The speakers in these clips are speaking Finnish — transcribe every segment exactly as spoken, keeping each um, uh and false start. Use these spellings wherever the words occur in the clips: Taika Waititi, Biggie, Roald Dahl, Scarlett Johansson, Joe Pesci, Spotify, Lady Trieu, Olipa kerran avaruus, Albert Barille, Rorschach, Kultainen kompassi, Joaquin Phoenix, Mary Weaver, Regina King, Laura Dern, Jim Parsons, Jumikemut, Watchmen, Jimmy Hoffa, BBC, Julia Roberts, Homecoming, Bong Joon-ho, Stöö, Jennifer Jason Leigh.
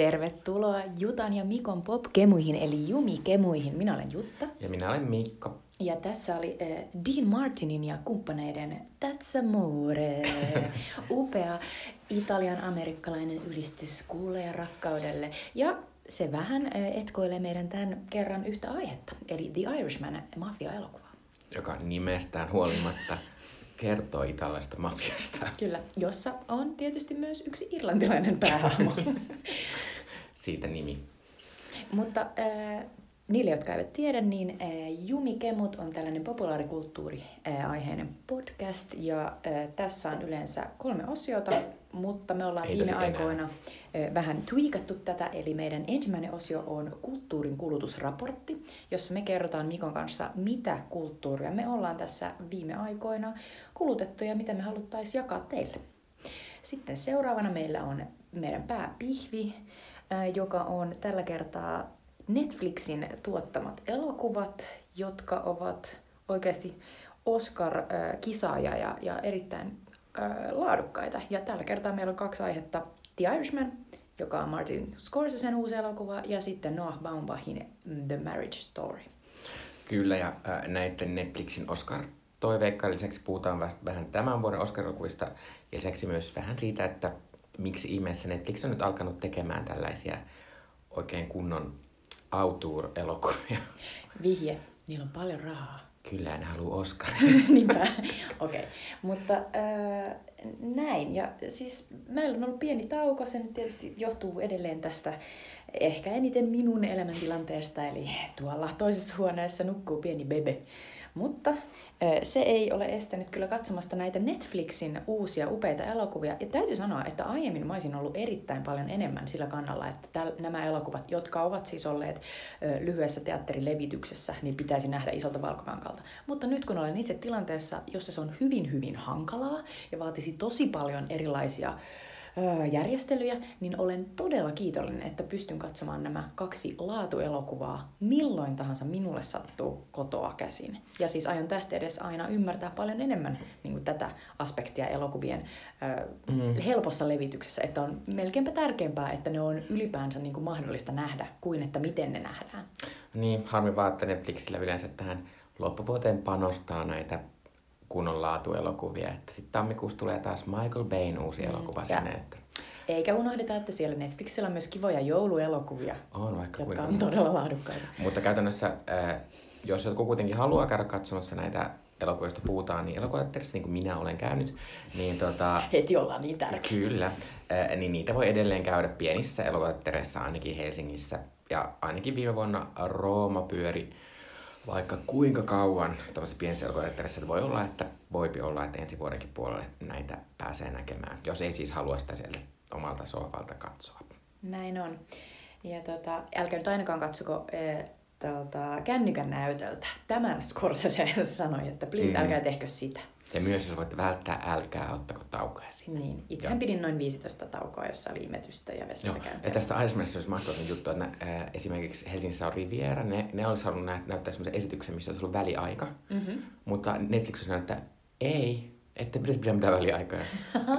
Tervetuloa Jutan ja Mikon popkemuihin, eli jumikemuihin. Minä olen Jutta. Ja minä olen Mikko. Ja tässä oli äh, Dean Martinin ja kumppaneiden That's Amore. Upea italian-amerikkalainen ylistys kuulle ja rakkaudelle. Ja se vähän äh, etkoilee meidän tämän kerran yhtä aihetta, eli The Irishman, mafia-elokuva. Joka nimestään huolimatta kertoo italaista mafiasta. Kyllä, jossa on tietysti myös yksi irlantilainen päähahmo. Siitä nimi. Mutta äh, niille, jotka eivät tiedä, niin äh, Jumikemut on tällainen populaarikulttuuriaiheinen äh, podcast. Ja äh, tässä on yleensä kolme osiota, mutta me ollaan Ei viime aikoina äh, vähän tuikattu tätä. Eli meidän ensimmäinen osio on kulttuurin kulutusraportti, jossa me kerrotaan Mikon kanssa, mitä kulttuuria me ollaan tässä viime aikoina kulutettu ja mitä me haluttaisiin jakaa teille. Sitten seuraavana meillä on meidän pääpihvi, joka on tällä kertaa Netflixin tuottamat elokuvat, jotka ovat oikeasti Oscar-kisaaja ja, ja erittäin äh, laadukkaita. Ja tällä kertaa meillä on kaksi aihetta. The Irishman, joka on Martin Scorsesen uusi elokuva, ja sitten Noah Baumbachin The Marriage Story. Kyllä, ja äh, näiden Netflixin Oscar-toiveikkaan lisäksi puhutaan vähän tämän vuoden Oscar-elokuvista, ja lisäksi myös vähän siitä, että miksi ihmeessä Netflix on nyt alkanut tekemään tällaisia oikein kunnon auteur-elokuvia? Vihje, niillä on paljon rahaa. Kyllä, ne haluaa Oscaria. Niinpä, okei. Okay. Mutta äh, näin, ja siis meillä on ollut pieni tauko, se nyt tietysti johtuu edelleen tästä ehkä eniten minun elämäntilanteesta, eli tuolla toisessa huoneessa nukkuu pieni bebe. Mutta se ei ole estänyt kyllä katsomasta näitä Netflixin uusia upeita elokuvia. Ja täytyy sanoa, että aiemmin mä olisin ollut erittäin paljon enemmän sillä kannalla, että täl- nämä elokuvat, jotka ovat siis olleet ö, lyhyessä teatterilevityksessä, niin pitäisi nähdä isolta valkokankalta. Mutta nyt kun olen itse tilanteessa, jossa se on hyvin, hyvin hankalaa ja vaatisi tosi paljon erilaisia ö, järjestelyjä, niin olen todella kiitollinen, että pystyn katsomaan nämä kaksi laatuelokuvaa milloin tahansa minulle sattuu kotoa käsin. Ja siis aion tästä edes aina ymmärtää paljon enemmän niin kuin tätä aspektia elokuvien ö, mm. helpossa levityksessä, että on melkeinpä tärkeämpää, että ne on ylipäänsä niin kuin mahdollista nähdä, kuin että miten ne nähdään. Niin, harmi vaan, että Netflixillä yleensä tähän loppuvuoteen panostaa näitä kunnon laatuelokuvia. Sitten tammikuussa tulee taas Michael Bayn uusi elokuva mm. sinne. Että... Eikä unohdeta, että siellä Netflixillä on myös kivoja jouluelokuvia, on, vaikka jotka on todella laadukkaita. Mutta käytännössä... Äh, Jos joku kuitenkin haluaa käydä katsomassa näitä elokuvia, joista puhutaan, niin elokuvateatterissa, niin kuin minä olen käynyt, niin tota... Heti ollaan niin tärkeää. Kyllä. Niin niitä voi edelleen käydä pienissä elokuvateattereissa, ainakin Helsingissä. Ja ainakin viime vuonna Rooma pyöri vaikka kuinka kauan tuollaisessa pienessä elokuvateatterissa. Voi olla, että voipi olla, että ensi vuodenkin puolelle näitä pääsee näkemään, jos ei siis halua sitä sieltä omalta sohvalta katsoa. Näin on. Ja tota, älkää nyt ainakaan katsoko... E- Tältä kännykän näytöltä. Tämän Scorsese sanoi, että please mm. älkää tehkö sitä. Ja myös jos voitte välttää, älkää ottako taukoja siinä. Niin. Itsehän Joo. pidin noin viisitoista taukoa, jossa oli imetystä ja vessassa käyntiä. Ja tässä Irishmanissa olisi mahtoinen juttu, että äh, esimerkiksi Helsingissä on Riviera. Ne, ne olisi halunnut nä- näyttää sellaisen esityksen, missä olisi ollut väliaika. Mm-hmm. Mutta Netflix sanoi, että ei, ette pidä mitään väliaikoja.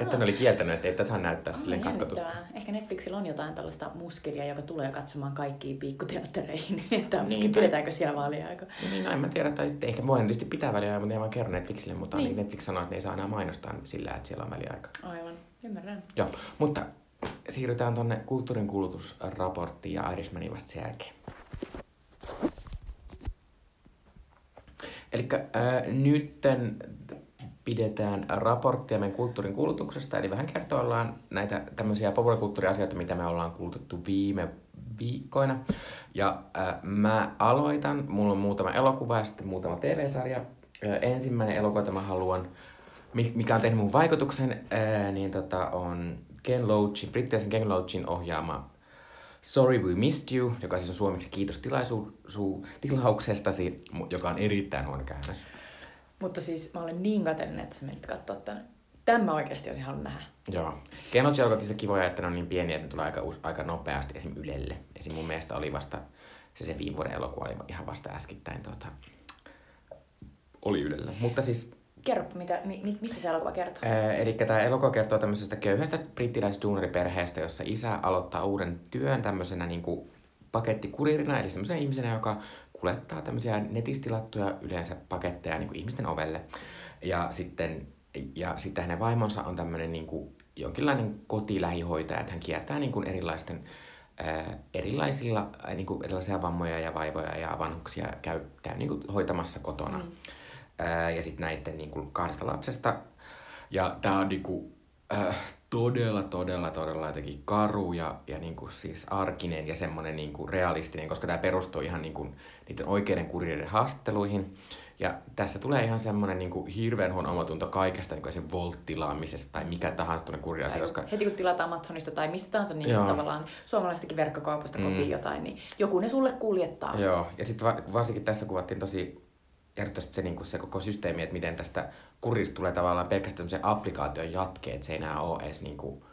Että ne oli kieltänyt, että ei tässä saa näyttää oh, silleen katkotusta. Ehkä Netflixillä on jotain tällaista muskeliä, joka tulee katsomaan kaikkiin pikkuteattereihin. Että niin, pidetäänkö siellä väliaikoja. Niin, en mä tiedä. Tai sitten ehkä voi tietysti pitää väliaikoja, mutta ei vaan kerro Netflixille. Mutta niin. Netflix sanoo, että ne ei saa enää mainostaa sillä, että siellä on väliaika. Aivan, ymmärrän. Joo, mutta siirrytään tuonne kulttuurin kulutusraporttiin ja Irishmanin vasta sen jälkeen. Elikkä äh, nytten... Pidetään raporttia meidän kulttuurin kulutuksesta, eli vähän kertoillaan näitä tämmöisiä populaarikulttuuriasioita, mitä me ollaan kulutettu viime viikkoina. Ja äh, mä aloitan, mulla on muutama elokuva ja sitten muutama T V-sarja. Äh, ensimmäinen elokuva, jota mä haluan, mikä on tehnyt mun vaikutuksen, äh, niin tota on Ken Loachin, brittiläisen Ken Loachin ohjaama Sorry We Missed You, joka siis on suomeksi kiitos tilaisu- su- tilauksestasi, joka on erittäin huono käännös. Mutta siis mä olen niin kateellinen, että sä menit katsoa tänne. Tämän mä oikeasti olisin halunnut nähdä. Joo. Kenotsi alkoi tietysti kivoja, että ne on niin pieniä, että ne tulee aika, aika nopeasti esim. Ylelle. Esim. Mun mielestä oli vasta, se se viime vuoden elokuva oli ihan vasta äskettäin tuota, oli Ylellä. Mutta siis Kerropa, mitä, mi, mistä se elokuva kertoo? Ee, eli tämä elokuva kertoo tämmöisestä köyhästä brittiläisduunariperheestä, jossa isä aloittaa uuden työn tämmöisenä niin kuin pakettikuririna, eli semmoisena ihmisenä, joka kulettaa tämmöisiä netistilattuja yleensä paketteja niin kuin ihmisten ovelle. Ja sitten, ja sitten hänen vaimonsa on tämmöinen niin kuin jonkinlainen kotilähihoitaja, että hän kiertää niin kuin erilaisten Ää, erilaisilla, ää, niin kuin erilaisia vammoja ja vaivoja ja vanhuksia käy, käy niin kuin hoitamassa kotona. Mm. Ää, ja sitten näiden niin kuin kahdesta lapsesta. Ja tää on niin kuin, ää, todella, todella, todella jotenkin karu ja, ja niin kuin siis arkinen ja semmoinen niin kuin realistinen, koska tää perustuu ihan niin kuin niiden oikeiden kurjeiden haastatteluihin. Ja tässä tulee ihan semmoinen niin hirveän huono omatunto kaikesta niin sen Volt-tilaamisesta tai mikä tahansa tuonne kurjaisia. Koska heti kun tilaat Amazonista tai mistä tahansa, niin joo, tavallaan suomalaistakin verkkokaupasta mm. kotiin jotain, niin joku ne sulle kuljettaa. Joo, ja sitten va- varsinkin tässä kuvattiin tosi järjettävästi se, niin kuin se koko systeemi, että miten tästä kurjista tulee tavallaan pelkästään se applikaation jatke, että se ei enää ole edes niin kuin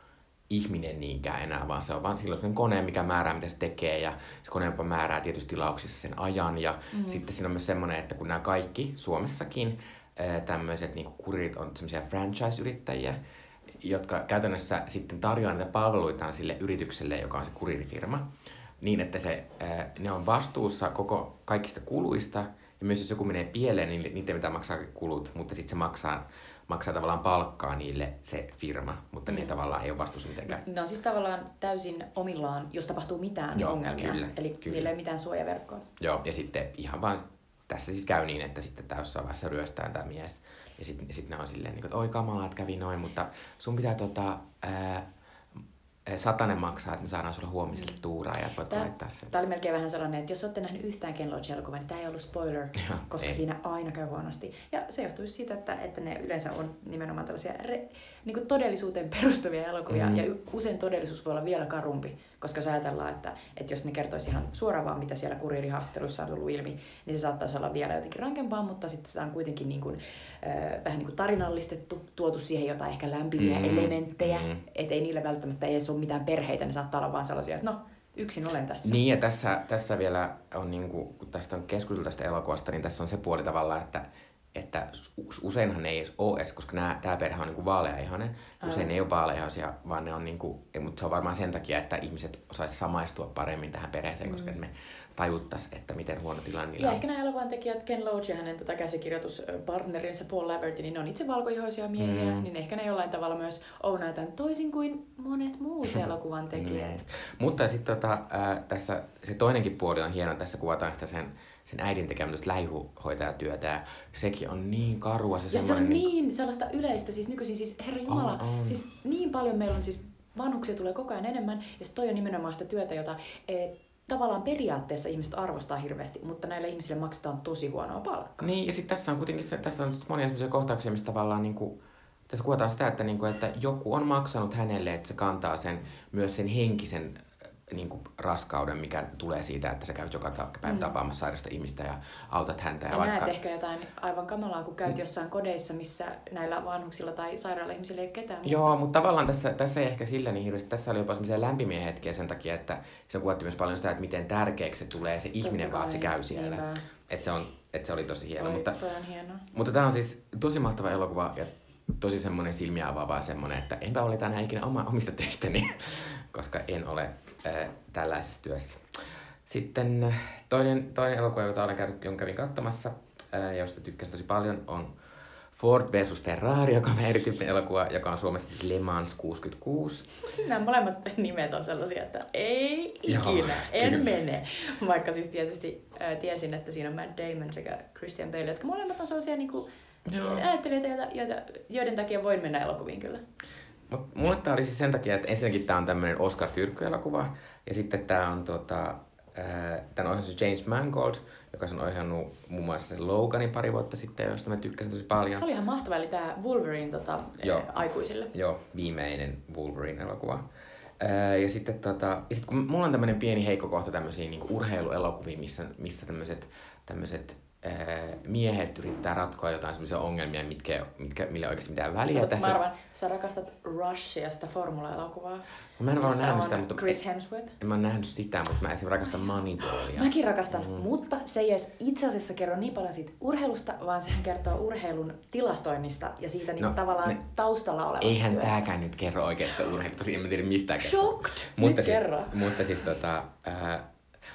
ihminen niinkään enää, vaan se on vaan silloin sellainen kone, mikä määrää, mitä se tekee, ja se kone jopa määrää tietyissä tilauksissa sen ajan, ja mm-hmm. sitten siinä on myös semmoinen, että kun nämä kaikki Suomessakin tämmöiset niin kurit on semmoisia franchise-yrittäjiä, jotka käytännössä sitten tarjoaa näitä palveluitaan sille yritykselle, joka on se kuririfirma, niin että se, ne on vastuussa koko kaikista kuluista, ja myös jos joku menee pieleen, niin niitä pitää maksaa kulut, mutta sitten se maksaa maksaa tavallaan palkkaa niille se firma, mutta ne mm. tavallaan ei ole vastuussa mitenkään. No siis tavallaan täysin omillaan, jos tapahtuu mitään joo, ongelmia. Kyllä, eli kyllä. Niillä ei ole mitään suojaverkkoa. Joo, ja sitten ihan vaan tässä siis käy niin, että sitten tämä jossain vaiheessa ryöstää tämä mies. Ja sitten sit ne on silleen, niin kuin, että oi kamala, että kävi noin, mutta sun pitää tota, ää, satanen maksaa, että me saadaan sulle huomiselle tuuraan ja voitko tää, laittaa sen. Tämä oli melkein vähän sellainen, että jos olette nähneet yhtään Ken Loach-elokuvaa, niin tämä ei ollut spoiler, ja, koska ei. Siinä aina käy huonosti. Ja se johtuu siitä, että, että ne yleensä on nimenomaan tällaisia re, niin kuin todellisuuteen perustuvia elokuvia, mm. ja usein todellisuus voi olla vielä karumpi, koska jos ajatellaan, että, että jos ne kertoisi ihan suoraan vaan, mitä siellä kuriirihaastelussa on tullut ilmi, niin se saattaisi olla vielä jotenkin rankempaa, mutta sitten sitä on kuitenkin niin kuin, äh, vähän niin kuin tarinallistettu, tuotu siihen jotain ehkä lämpimiä mm. elementtejä, mm. ettei niillä välttämättä edes ole mitään perheitä, ne saattaa olla vaan sellaisia, että no, yksin olen tässä. Niin, ja tässä, tässä vielä on, niin kuin, kun tästä on keskusteltu tästä elokuvasta, niin tässä on se puoli tavallaan, että, että useinhan ne ei edes ole edes, koska nämä, tämä perhe on niin kuin vaalea-ihainen. Usein ei ole vaalea-ihaisia, vaan ne on, niin kuin, mutta se on varmaan sen takia, että ihmiset osaisivat samaistua paremmin tähän perheeseen, koska mm. me tajuttaisiin, että miten huono tilanne niillä on. Ja ehkä nämä elokuvan tekijät, Ken Loach ja hänen tota käsikirjoituspartnerinsa Paul Laverty, niin ne on itse valkoihoisia miehiä, mm. niin ehkä ne jollain tavalla myös ounaa tämän toisin kuin monet muut elokuvan tekijät. Mm. Mutta sitten tota, tässä se toinenkin puoli on hieno, tässä kuvataan sitä sen, sen äidin tekemästä lähihoitajatyötä, ja sekin on niin karua. Se ja se on niin, niin sellaista yleistä, siis nykyisin siis herra jumala, on, on. Siis niin paljon meillä on siis vanhuksia tulee koko ajan enemmän, ja se toi on nimenomaan sitä työtä, jota e, tavallaan periaatteessa ihmiset arvostaa hirveästi, mutta näille ihmisille maksetaan tosi huonoa palkkaa. Niin, ja sitten tässä on kuitenkin se, tässä on monia sellaisia kohtauksia, missä tavallaan niin kuin, tässä kuvataan sitä, että, niin kuin, että joku on maksanut hänelle, että se kantaa sen, myös sen henkisen niin kuin, raskauden, mikä tulee siitä, että sä käyt joka päivä mm. tapaamassa sairasta ihmistä ja autat häntä. Ja, ja vaikka näet ehkä jotain aivan kamalaa, kun käyt mm. jossain kodeissa, missä näillä vanhuksilla tai sairailla ihmisillä ei ole ketään. Muuta. Joo, mutta tavallaan tässä, tässä ei ehkä sillä niin hirveästi. Tässä oli jopa semmoisia lämpimiä hetkiä sen takia, että se kuvattiin myös paljon sitä, että miten tärkeäksi se tulee se ihminen, vaan se käy siellä. Että se, et se oli tosi hieno. Toi, mutta, toi on hieno. Mutta tämä on siis tosi mahtava elokuva ja tosi semmoinen silmiä avaava semmoinen, että enpä ole tänään ikinä oma, omista töistäni, koska en ole Äh, tällaisessa työssä. Sitten toinen, toinen elokuva, jota olen käy, jonka kävin katsomassa, äh, josta tykkäsin tosi paljon, on Ford versus Ferrari, joka on erityyppinen elokuva, joka on Suomessa siis Le Mans kuusikymmentäkuusi. Nämä molemmat nimet on sellaisia, että ei ikinä, joo, en kyllä. mene. Vaikka siis tietysti äh, tiesin, että siinä on Matt Damon sekä Christian Bale, jotka molemmat on sellaisia niin kuin, näyttelijöitä, joita, joita, joiden takia voin mennä elokuviin kyllä. Mut mulle tää oli siis sen takia, että ensinnäkin tää on tämmönen Oscar-tyrkkyelokuva, ja sitten tää on tota, ää, tän on ohjannut James Mangold, joka on ohjannut muun muassa Loganin pari vuotta sitten, josta mä tykkäsin tosi paljon. Se oli ihan mahtava, eli tää Wolverine tota, joo, aikuisille. Joo, viimeinen Wolverine-elokuva. Ää, ja sitten tota, ja sit kun mulla on tämmönen pieni heikko kohta tämmösiin niinku urheiluelokuviin, missä, missä tämmöset, tämmöset miehet yrittää ratkoa jotain semmoisia ongelmia, mitkä, mitkä, millä ei oikeasti mitään väliä. Mä arvan, sä rakastat Rushia, sitä formula-elokuvaa. Mä en ole nähnyt sitä, mutta... Chris Hemsworth. En mä ole nähnyt sitä, mutta mä esimerkiksi rakastan Moneyballia. Mäkin rakastan, mm. mutta se ei edes itse asiassa kerro niin paljon siitä urheilusta, vaan sehän kertoo urheilun tilastoinnista ja siitä niin no, tavallaan ne... taustalla olevasta eihän työstä. Tääkään nyt kerro oikeasta urheilusta, tosi en mä tiedä mistään kertoo. Shocked! Mutta nyt siis, kerro. Mutta siis tota... Äh,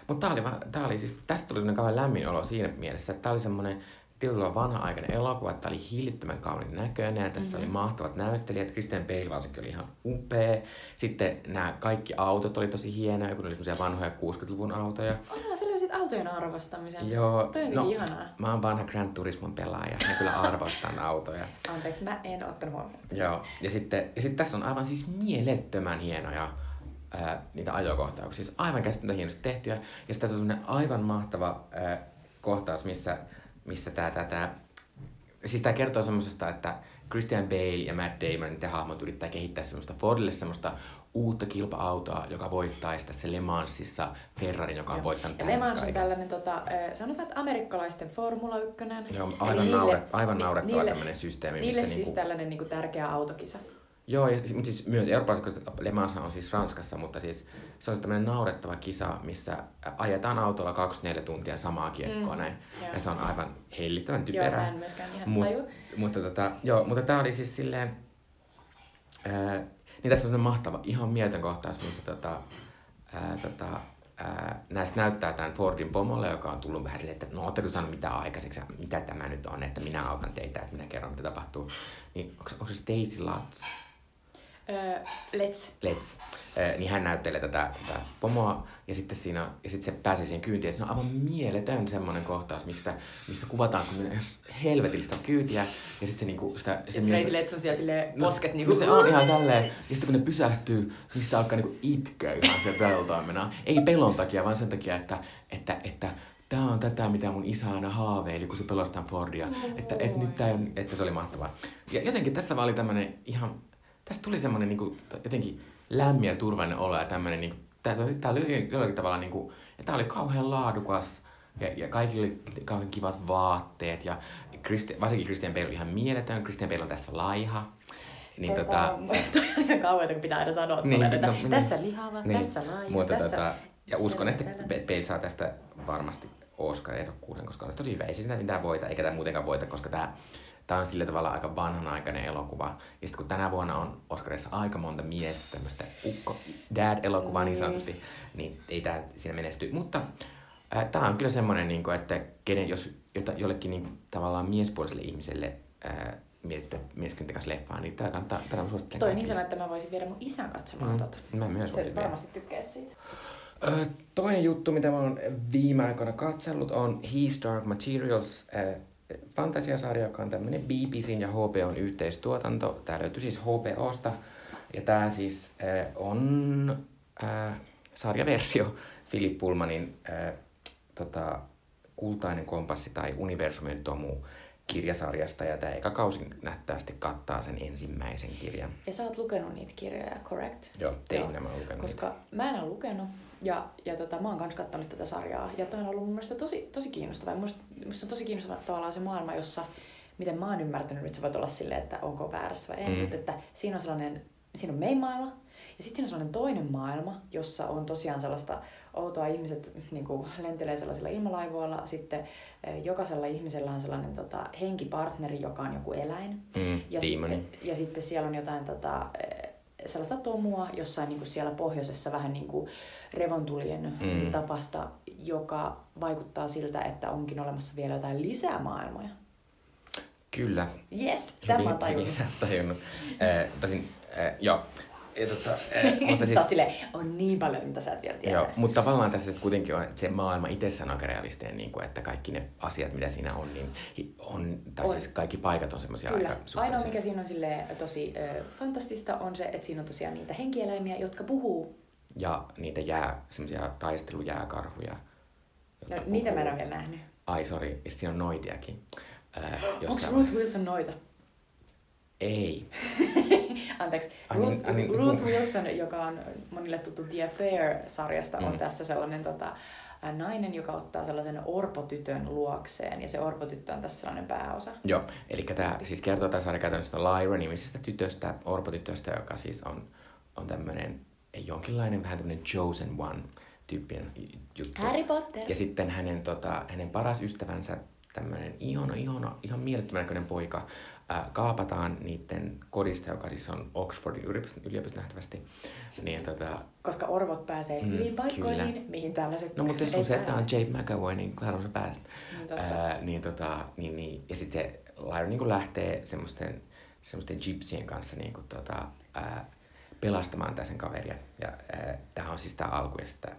Mutta tää oli, tää oli siis, tästä tuli semmoinen kauhean lämmin olo siinä mielessä, että tää oli semmoinen tietyllä vanha-aikainen elokuva, tää oli hillittömän kaunin näköinen, ja tässä mm-hmm. oli mahtavat näyttelijät, Christian Bale varsinkin oli ihan upea, sitten nämä kaikki autot oli tosi hienoja, kun oli semmoisia vanhoja kuudenkymmenen luvun autoja. Onhan sä löysit autojen arvostamisen, joo, toi on no, ihanaa. Mä oon vanha Gran Turismon pelaaja, mä kyllä arvostan autoja. Anteeksi, mä en ottanut huomioon. Joo, ja sitten, ja sitten tässä on aivan siis mielettömän hienoja Ää, niitä ajokohtauksia. Siis aivan käsittämättä hienosti tehtyä. Ja tässä on semmoinen aivan mahtava ää, kohtaus, missä, missä tää, tää, tää... Siis tää kertoo semmosesta, että Christian Bale ja Matt Damon, niiden hahmot yrittää kehittää semmoista Fordille semmoista uutta kilpa-autoa, joka voittaisi tässä Le Mansissa Ferrarin, joka on joo. voittanut tähän. Le Mans on tällainen, tota, sanotaan, että amerikkalaisten Formula yksi. Joo, aivan, naure, aivan ni- naurettava niille, tämmöinen systeemi. Niille missä siis niinku... tällainen niinku tärkeä autokisa. Joo, ja, mutta siis myös eurooppalaisessa Le Mans on siis Ranskassa, mutta siis se on tämmöinen naurettava kisa, missä ajetaan autolla kaksikymmentäneljä tuntia samaa kiekkoa mm, näin. Joo. Ja se on aivan hellittävän typerää. Joo, mä en myöskään ihan Mut, taju. Mutta, tota, joo, mutta tää oli siis silleen... Ää, niin tässä on semmoinen mahtava, ihan mieltön kohtaus, missä tota, ää, tota, ää, näistä näyttää tämän Fordin pomolle, joka on tullut vähän silleen, että no ootteko saanut mitään aikaiseksi, mitä tämä nyt on, että minä autan teitä, että minä kerron mitä tapahtuu. Niin onko se Stacy Lutz? Öö, let's. Let's. Öö, niin hän näyttelee tätä, tätä pomoa ja sitten, siinä, ja sitten se pääsee siihen kyytiin ja siinä on aivan mieletön semmoinen kohtaus, missä, missä kuvataan helvetillistä kyytiä ja sitten se niinku... Sitä, sitä sitten mies... Let's on siellä silleen posket niinku... No, se on ihan tälleen. Ja sitten kun ne pysähtyy, niin se alkaa niinku itkeä ihan siellä peltoimena. Ei pelon takia, vaan sen takia, että... että, että tämä on tätä, mitä mun isä aina haaveili, kun se pelastaa Fordia. No, että, et nyt tää, että se oli mahtavaa. Ja jotenkin tässä vaan oli tämmönen ihan... Tästä tuli semmoinen niinku, jotenkin lämmin ja turvallinen olo ja tämmöinen, niinku, tää oli jollakin tavalla, niinku, ja tää oli kauhean laadukas ja, ja kaikilla oli kauhean kivat vaatteet ja Christi, varsinkin Christian Bale on ihan mieletön, Christian Bale on tässä laiha. Niin tota... Toi on ihan kauheita, kun pitää aina sanoa, niin, tulee, että no, tässä lihava, niin, tässä laiha, mutta tässä... Tota, ja uskon, että Bale saa tästä varmasti Oscar-ehdokkuuden, koska on tosi hyvä, ei se sitä mitään voita, eikä tää muutenkaan voita, koska tää... Tämä on sillä tavalla aika vanhanaikainen elokuva. Ja sitten kun tänä vuonna on Oscarissa aika monta miestä, tämmöistä ukko-dad-elokuvaa niin sanotusti, niin ei tämä siinä menesty. Mutta äh, tämä on kyllä semmoinen, niin kuin, että kenen, jos jota, jollekin niin, tavallaan miespuoliselle ihmiselle äh, mietitte mieskynten kanssa leffaa, niin tämä kannattaa suosittelen. Toi niin sanoi, että mä voisin viedä mun isän katsomaan mm. tota. Mä myös voisin viedä. Se varmasti tykkää siitä. Äh, toinen juttu, mitä mä oon viime aikoina katsellut, on His Dark Materials. Äh, Fantasiasarja, joka on tämmöinen B B C:n ja H B O:n yhteistuotanto. Tää löytyy siis H B O:sta. Ja tää siis äh, on äh, sarjaversio Philip Pullmanin äh, tota, Kultainen kompassi tai Universumin tomu kirjasarjasta. Ja tää eka kausi nähtävästi kattaa sen ensimmäisen kirjan. Ja sä oot lukenut niitä kirjoja, correct? Joo, tein nämä lukenut. Koska niitä. Mä en ole lukenut. Ja, ja tota, mä oon kans kattanut tätä sarjaa, ja tää on ollut mun mielestä tosi, tosi kiinnostavaa. Musta, musta on tosi kiinnostavaa tavallaan se maailma, jossa, miten mä oon ymmärtänyt, että sä voit olla silleen, että onko väärässä vai en, mm. mutta että siinä on sellainen, siinä on meidän maailma, ja sitten siinä on sellainen toinen maailma, jossa on tosiaan sellaista outoa, ihmiset niin kuin lentelee sellaisilla ilmalaivoilla, sitten jokaisella ihmisellä on sellainen tota, henkipartneri, joka on joku eläin, mm, ja, sitten, ja sitten siellä on jotain... Tota, sellaista tomua jossain niin kuin siellä pohjoisessa vähän niin kuin revontulien mm. tapasta, joka vaikuttaa siltä, että onkin olemassa vielä jotain lisää maailmoja. Kyllä. Yes, tämä on tajunnut. Hyvin sä oot tajunnut. Äh, tosin, äh, joo. Ja tota, äh, mutta siis... silleen, on niin paljon, mitä sä et vielä tiedä. Joo, mutta tavallaan tässä kuitenkin on, että se maailma itsessään on aika realistinen, niin kuin, että kaikki ne asiat, mitä siinä on, niin on, tai on. Siis kaikki paikat on semmoisia aika suhteellisia. Ainoa, mikä siinä on silleen tosi ö, fantastista, on se, että siinä on tosiaan niitä henkieläimiä, jotka puhuu. Ja niitä jää, semmoisia taistelujääkarhuja. No, niitä mä en ole vielä nähnyt. Ai, sori, siinä on noitiakin. Äh, Onko Ruth Wilson noita? Ei. Anteeksi. Ruth, I mean, Ruth Wilson, joka on monille tuttu The Affair-sarjasta, mm. on tässä sellainen tota, nainen, joka ottaa sellaisen orpotytön luokseen, ja se orpotyttö on tässä sellainen pääosa. Joo, eli tämä siis kertoo tässä sarja käytännössä Lyra-nimisestä tytöstä, orpotytöstä, joka siis on, on tämmöinen jonkinlainen vähän tämmöinen chosen one -tyyppinen juttu. Harry Potter! Ja sitten hänen, tota, hänen paras ystävänsä, tämmöinen ihana, ihana, ihan mielettömän näköinen poika, ää, kaapataan niiden kodista, joka siis on Oxfordin yliopisto nähtävästi. Niin, tota... Koska orvot pääsee mm, hyvin paikkoihin, kyllä. Mihin tällaiset... No mutta jos sun se, että on James Mangold, niin kyllä se pääset. No, ää, niin, tota, niin, niin. Ja sitten se Lyra niin lähtee semmoisten, semmoisten gypsien kanssa niin kuin, tota, ää, pelastamaan tämän sen kaveria. Ja ää, tämähän on siis tää alku ja sitä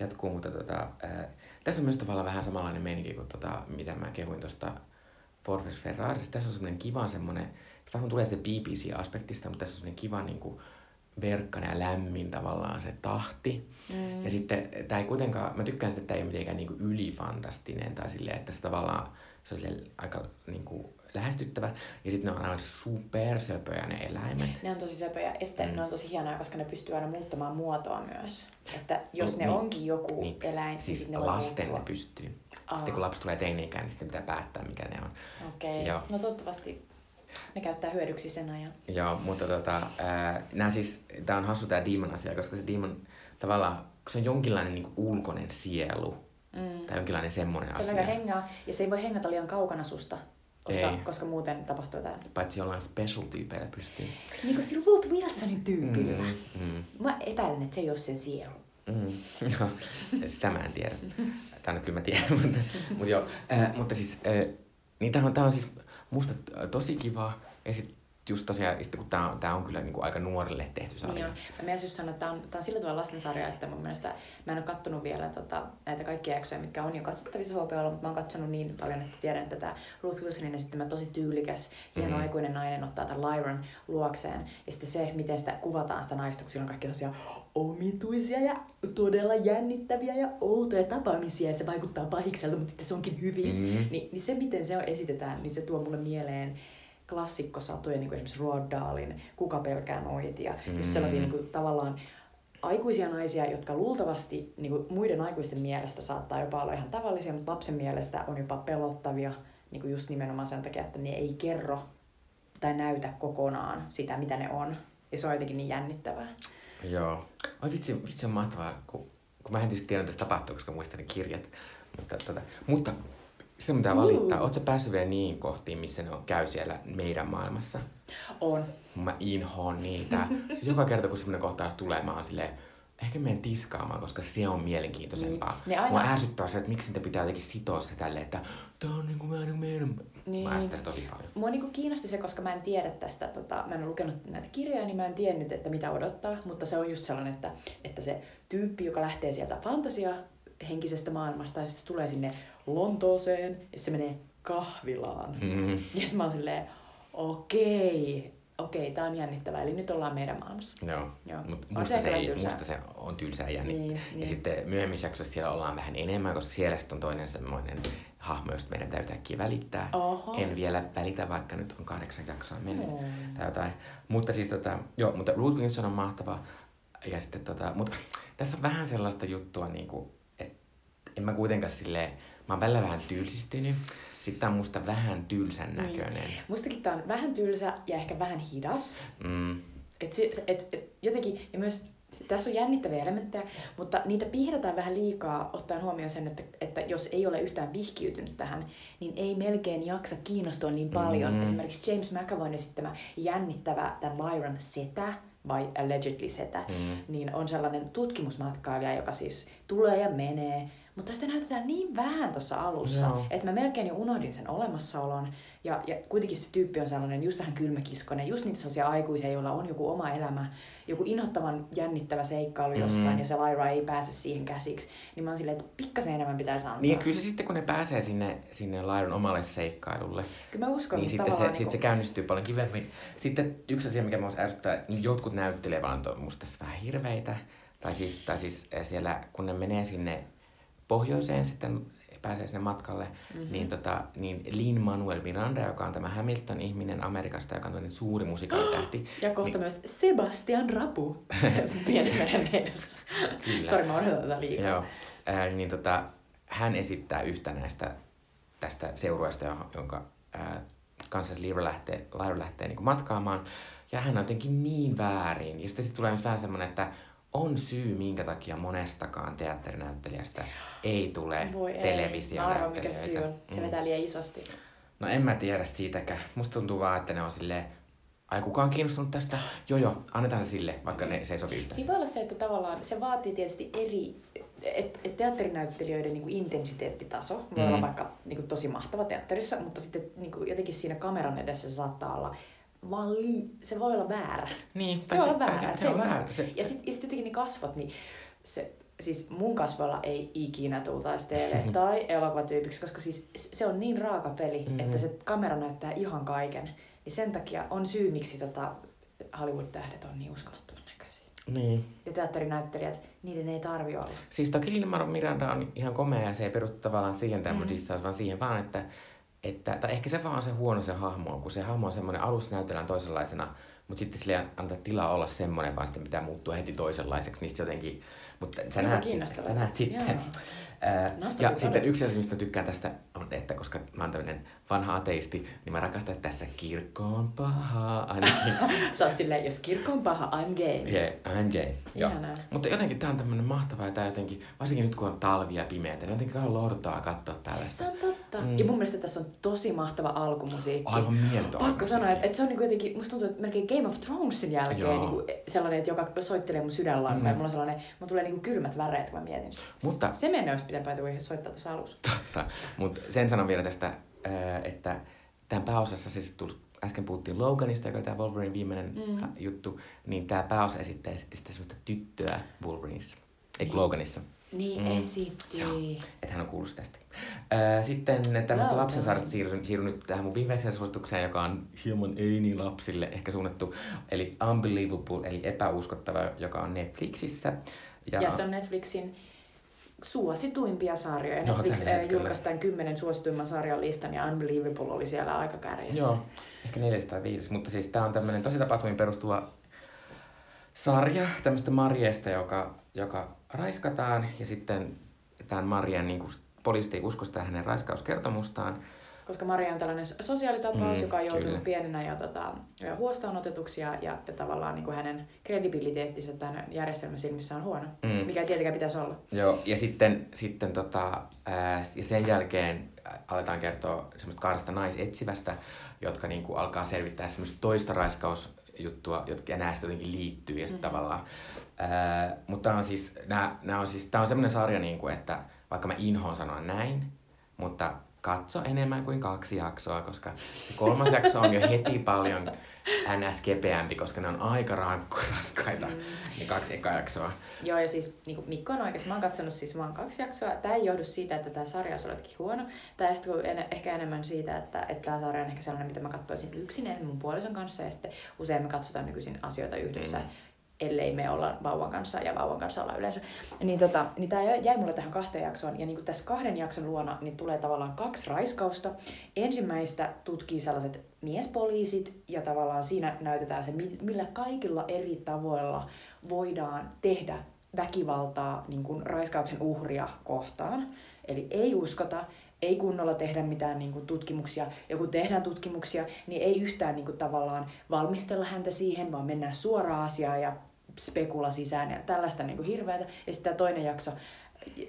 jatkuu, mutta tota... Ää, tässä on myös tavallaan vähän samanlainen meininki kuin tota, mitä mä kehuin tuosta Ford versus Ferrari. Tässä on semmoinen kiva semmoinen, varmaan tulee se B B C-aspektista, mutta tässä on semmoinen kiva niin kuin verkkana ja lämmin tavallaan se tahti. Mm. Ja sitten tää ei kuitenkaan, mä tykkään sitä, että tää ei ole mitenkään niin kuin ylifantastinen tai silleen, että se tavallaan se on silleen aika niin kuin lähestyttävä. Ja sitten ne on aivan supersöpöjä ne eläimet. Ne on tosi söpöjä ja sitten mm. ne on tosi hienoja, koska ne pystyy aina muuttamaan muotoa myös. Että jos no, ne niin, onkin joku niin, eläin, siis niin ne voi lasten muuttua. Ne pystyy. Aha. Sitten kun lapsi tulee teini-ikään, niin sitten pitää päättää, mikä ne on. Okei, okay. No toivottavasti ne käyttää hyödyksi sen ajan. Joo, mutta tota, nää siis, tää on hassu tää Demon asia, koska se Demon tavallaan, se on jonkinlainen niinku ulkoinen sielu. Mm. Tai jonkinlainen semmoinen se asia. Se on aika hengaa ja se ei voi hengata liian kaukana susta. Koska, koska muuten tapahtuu jotain. Paitsi jollain special-tyypeillä pystyy. Niin kuin sillä Ruth Wilsonin tyypillä. Mm, mm. Mä epäilen, että se ei ole sen sielu. Mm. No, sitä mä en tiedä. Tai no kyllä mä tiedän, mutta, mutta joo. Äh, mutta siis, äh, niin tää on, tää on siis musta tosi kiva. Ja sit just tosiaan, sit kun tää on, tää on kyllä niinku aika nuorille tehty sarja. Niin on. Mä mielestäni just sanoa, että tää on, tää on sillä tavalla lastensarja, että mun mielestä mä en oo kattonut vielä tota, näitä kaikkia jaksoja, mitkä on jo katsottavissa H B O:lla, mutta mä oon katsonut niin paljon, että tiedän, että tää Ruth Wilsonin esittämä tosi tyylikäs, hieno mm-hmm. aikuinen nainen ottaa tämän Lyran luokseen. Ja sitten se, miten sitä kuvataan sitä naista, kun sillä on kaikki sellaisia omituisia ja todella jännittäviä ja outoja tapaamisia, ja se vaikuttaa pahikselta, mutta se onkin hyvis. Mm-hmm. Ni, niin se, miten se on esitetään, niin se tuo mulle mieleen klassikkosatuja, niin kuin esimerkiksi Roald Dahlin Kuka pelkää noitia, mm-hmm. just sellaisia niin kuin, tavallaan aikuisia naisia, jotka luultavasti niin kuin, muiden aikuisten mielestä saattaa jopa olla ihan tavallisia, mutta lapsen mielestä on jopa pelottavia niin kuin just nimenomaan sen takia, että ne ei kerro tai näytä kokonaan sitä, mitä ne on. Ja se on jotenkin niin jännittävää. Joo. Oi vitsi, vitsi on mahtavaa, kun, kun mä en tietysti tiedä, mitä tässä tapahtuu, koska muistan ne kirjat. Mutta, tota, mutta... Sitä mitä valittaa. Ootko sä päässyt vielä niin kohtiin, missä ne on, käy siellä meidän maailmassa? On. Mä inhoon niitä. Siis joka kerta, kun semmoinen kohtaus tulee, mä oon silleen, ehkä menen tiskaamaan, koska se on mielenkiintoisempaa. Niin. Aina... Mua ärsyttää se, että miksi niitä pitää jotenkin sitoa se tälleen, että tää on niinku meidän meidän. Niin. Mä ärsytän se tosi paljon. Mua niinku kiinnosti se, koska mä en tiedä tästä, tota, mä en ole lukenut näitä kirjoja, niin mä en tiennyt, että mitä odottaa. Mutta se on just sellainen, että, että se tyyppi, joka lähtee sieltä fantasiaa, henkisestä maailmasta ja sitten tulee sinne Lontooseen ja se menee kahvilaan. Mm-hmm. Ja sitten mä oon silleen, okei, okei, tää on jännittävää, eli nyt ollaan meidän maailmassa. Joo, Joo. mutta musta se, ei, musta se on tylsää ja jännittävää. Niin, ja niin. Sitten myöhemmissä jaksoissa siellä ollaan vähän enemmän, koska siellä on toinen semmoinen hahmo, josta meidän täytyy yhtäkkiä välittää. Oho. En vielä välitä, vaikka nyt on kahdeksan jaksoa mennyt mm. tai jotain. Mutta siis tota, joo, mutta Ruth Wilson on mahtava. Ja sitten tota, mutta tässä on vähän sellaista juttua niinku, en mä kuitenkaan silleen, mä oon välillä vähän tylsistynyt. Sitten tää on musta vähän tylsän näköinen. Mm. Mustakin tää on vähän tylsä ja ehkä vähän hidas. Mm. Et, et, et, jotenkin, ja myös tässä on jännittäviä elementtejä, mutta niitä piirretään vähän liikaa ottaen huomioon sen, että, että jos ei ole yhtään vihkiytynyt tähän, niin ei melkein jaksa kiinnostua niin paljon. Mm. Esimerkiksi James McAvoyn esittämä jännittävä tämän Lyran setä, vai allegedly setä, mm. niin on sellainen tutkimusmatkailija, joka siis tulee ja menee, mutta sitä näytetään niin vähän tuossa alussa, no. että mä melkein jo unohdin sen olemassaolon. Ja, ja kuitenkin se tyyppi on sellainen just vähän kylmäkiskoinen, just niitä sellaisia aikuisia, joilla on joku oma elämä, joku inhottavan jännittävä seikkailu mm-hmm. jossain, ja se Lyra ei pääse siihen käsiksi. Niin mä oon silleen, että pikkasen enemmän pitäisi antaa. Niin kyllä se sitten, kun ne pääsee sinne, sinne Lyran omalle seikkailulle, kyllä mä uskon, niin sitten se, niin kun... se käynnistyy paljon kivemmin. Sitten yksi asia, mikä mä oon ärsyttää, niin jotkut näyttelee vaan musta tässä vähän hirveitä. Tai siis, tai siis siellä, kun ne menee sinne pohjoiseen sitten he pääsee sinne matkalle, mm-hmm. niin, tota, niin Lin-Manuel Miranda, joka on tämä Hamilton-ihminen Amerikasta, joka on suuri musiikaalitähti. Ja kohta niin... myös Sebastian Rapu Pienessä meren edessä. Sori, mä odotan tätä liikaa. Joo. Äh, niin tota, hän esittää yhtä näistä tästä seurueesta, jonka äh, kanssa Lyra lähtee, Lyra lähtee niin matkaamaan. Ja hän on jotenkin niin väärin. Ja sitten sit tulee myös vähän semmoinen, että on syy, minkä takia monestakaan teatterinäyttelijästä ei tule televisionäyttelijöitä. Voi ei, mikä syy on. Se vetää liian isosti. No en mä tiedä siitäkään. Musta tuntuu vaan, että ne on silleen, ai kuka on kiinnostunut tästä? Joo joo, annetaan se sille, vaikka ne, se ei sovi yhtään. Siinä voi olla se, että tavallaan se vaatii tietysti eri, että et teatterinäyttelijöiden niinku intensiteettitaso voi mm. olla vaikka niinku tosi mahtava teatterissa, mutta sitten niinku jotenkin siinä kameran edessä se saattaa olla vaan lii... se voi olla väärä. Niin, se voi olla väärä. Se on väärä. Se, ja sitten sit jotenkin ne kasvot, niin se, siis mun kasvoilla ei ikinä tultaisi tele- tai elokuvatyypiksi, koska siis se on niin raaka peli, mm-hmm. että se kamera näyttää ihan kaiken. Niin sen takia on syy, miksi tota Hollywood-tähdet on niin uskomattoman näköisiä. Niin. Ja teatterinäyttelijät, niiden ei tarvi olla. Siis toki Lin-Manuel Miranda on ihan komea ja se ei perustu tavallaan siihen tämmöinen mm-hmm. dissaus, vaan siihen vaan, että Että, tai ehkä se vaan on se huono se hahmo, kun se hahmo on semmoinen, alussa näytellään toisenlaisena, mutta sitten sille antaa tilaa olla semmoinen, vaan sitten pitää muuttua heti toisenlaiseksi, niistä jotenkin, mutta sä näet sitten. Sä näet sitten. Ää, ja sitten yksi asia, mistä mä tykkään tästä, on, että koska mä oon tämmöinen vanha ateisti, niin mä rakastan, että tässä kirkko on paha ainakin. Sä oot silleen, jos kirkko on paha, I'm gay. Yeah, I'm gay. Mutta jotenkin tää on tämmönen mahtava, ja tää jotenkin, varsinkin nyt kun on talvi ja pimeätä, niin jotenkin kauan lortaa katsoa tällaista. Se on totta. Mm. Ja mun mielestä tässä on tosi mahtava alkumusiikki. Aivan mieltä. Pakko sanoa, että se on niinku jotenkin, musta tuntuu, että melkein Game of Thronesin jälkeen niinku sellainen, että joka soittelee mun sydänlankaan, mm. mulla on sellainen, mulla tulee niinku kylmät väreet, kun mä mietin sitä. Mutta... Se menee, jos pitää päätä, voi soittaa tuossa alussa. Totta, mutta sen sanon vielä tästä, että tämän pääosassa, siis äsken puhuttiin Loganista, joka oli tämä Wolverine viimeinen mm. juttu, niin tämä pääosa esittää sitten sitä sellaista tyttöä Wolverineissa, ei Loganissa. Niin mm. esitti. Joo, että hän on kuullut tästä. Sitten tämmöistä lapsensaarista siirryn, siirryn nyt tähän mun viimeiseen suositukseen, joka on hieman ei niin lapsille ehkä suunnattu, eli Unbelievable, eli epäuskottava, joka on Netflixissä. Ja, ja se on Netflixin suosituimpia sarjoja. No, Netflix julkaistaan kymmenen suosituimman sarjan listan ja Unbelievable oli siellä aika kärjessä. Joo, ehkä neljäsataaviisi, mutta siis tää on tämmönen tosi tapahtumiin perustuva sarja tämmöstä Marjeesta, joka, joka raiskataan ja sitten tämän Marjan niin kuin poliisit ei usko sitä hänen raiskauskertomustaan. Koska Marja on tällainen sosiaalitapaus, mm, joka on joutunut kyllä. pienenä ja tota, huostaanotetuksi ja, ja tavallaan niin kuin hänen kredibiliteettinsä tämän järjestelmän silmissä on huono, mm. mikä ei tietenkään pitäisi olla. Joo, ja sitten, sitten tota, ää, ja sen jälkeen aletaan kertoa semmoista kahdesta naisetsivästä, jotka niin kuin alkaa selvittää semmoista toista raiskausjuttua, jotka nämä sitten jotenkin liittyy ja sitten mm. tavallaan. Ää, mutta on siis, nää, nää on siis, tämä on semmoinen sarja, niin kuin, että vaikka mä inhoon sanoa näin, mutta katso enemmän kuin kaksi jaksoa, koska kolmas jakso on jo heti paljon ns-kepeämpi, koska ne on aika raskaita mm. ne kaksi ekaa jaksoa. Joo, ja siis niin kuin Mikko on oikeassa, mä oon katsonut siis vaan kaksi jaksoa. Tää ei johdu siitä, että tää sarja olisi ollutkin huono. Tää johtuu ehkä enemmän siitä, että, että tää sarja on ehkä sellainen, mitä mä katsoisin yksin mun puolison kanssa, ja sitten usein me katsotaan nykyisin asioita yhdessä. Mm. ellei me olla vauvan kanssa, ja vauvan kanssa olla yleensä. Niin, tota, niin tämä jäi mulle tähän kahteen jaksoon, ja niin tässä kahden jakson luona niin tulee tavallaan kaksi raiskausta. Ensimmäistä tutkii sellaiset miespoliisit, ja tavallaan siinä näytetään se, millä kaikilla eri tavoilla voidaan tehdä väkivaltaa niin kuin raiskauksen uhria kohtaan. Eli ei uskota, ei kunnolla tehdä mitään niin kuin tutkimuksia, ja kun tehdään tutkimuksia, niin ei yhtään niin kuin tavallaan valmistella häntä siihen, vaan mennään suoraan asiaan ja spekula sisään ja tällaista niin kuin hirveätä. Ja sitten tämä toinen jakso,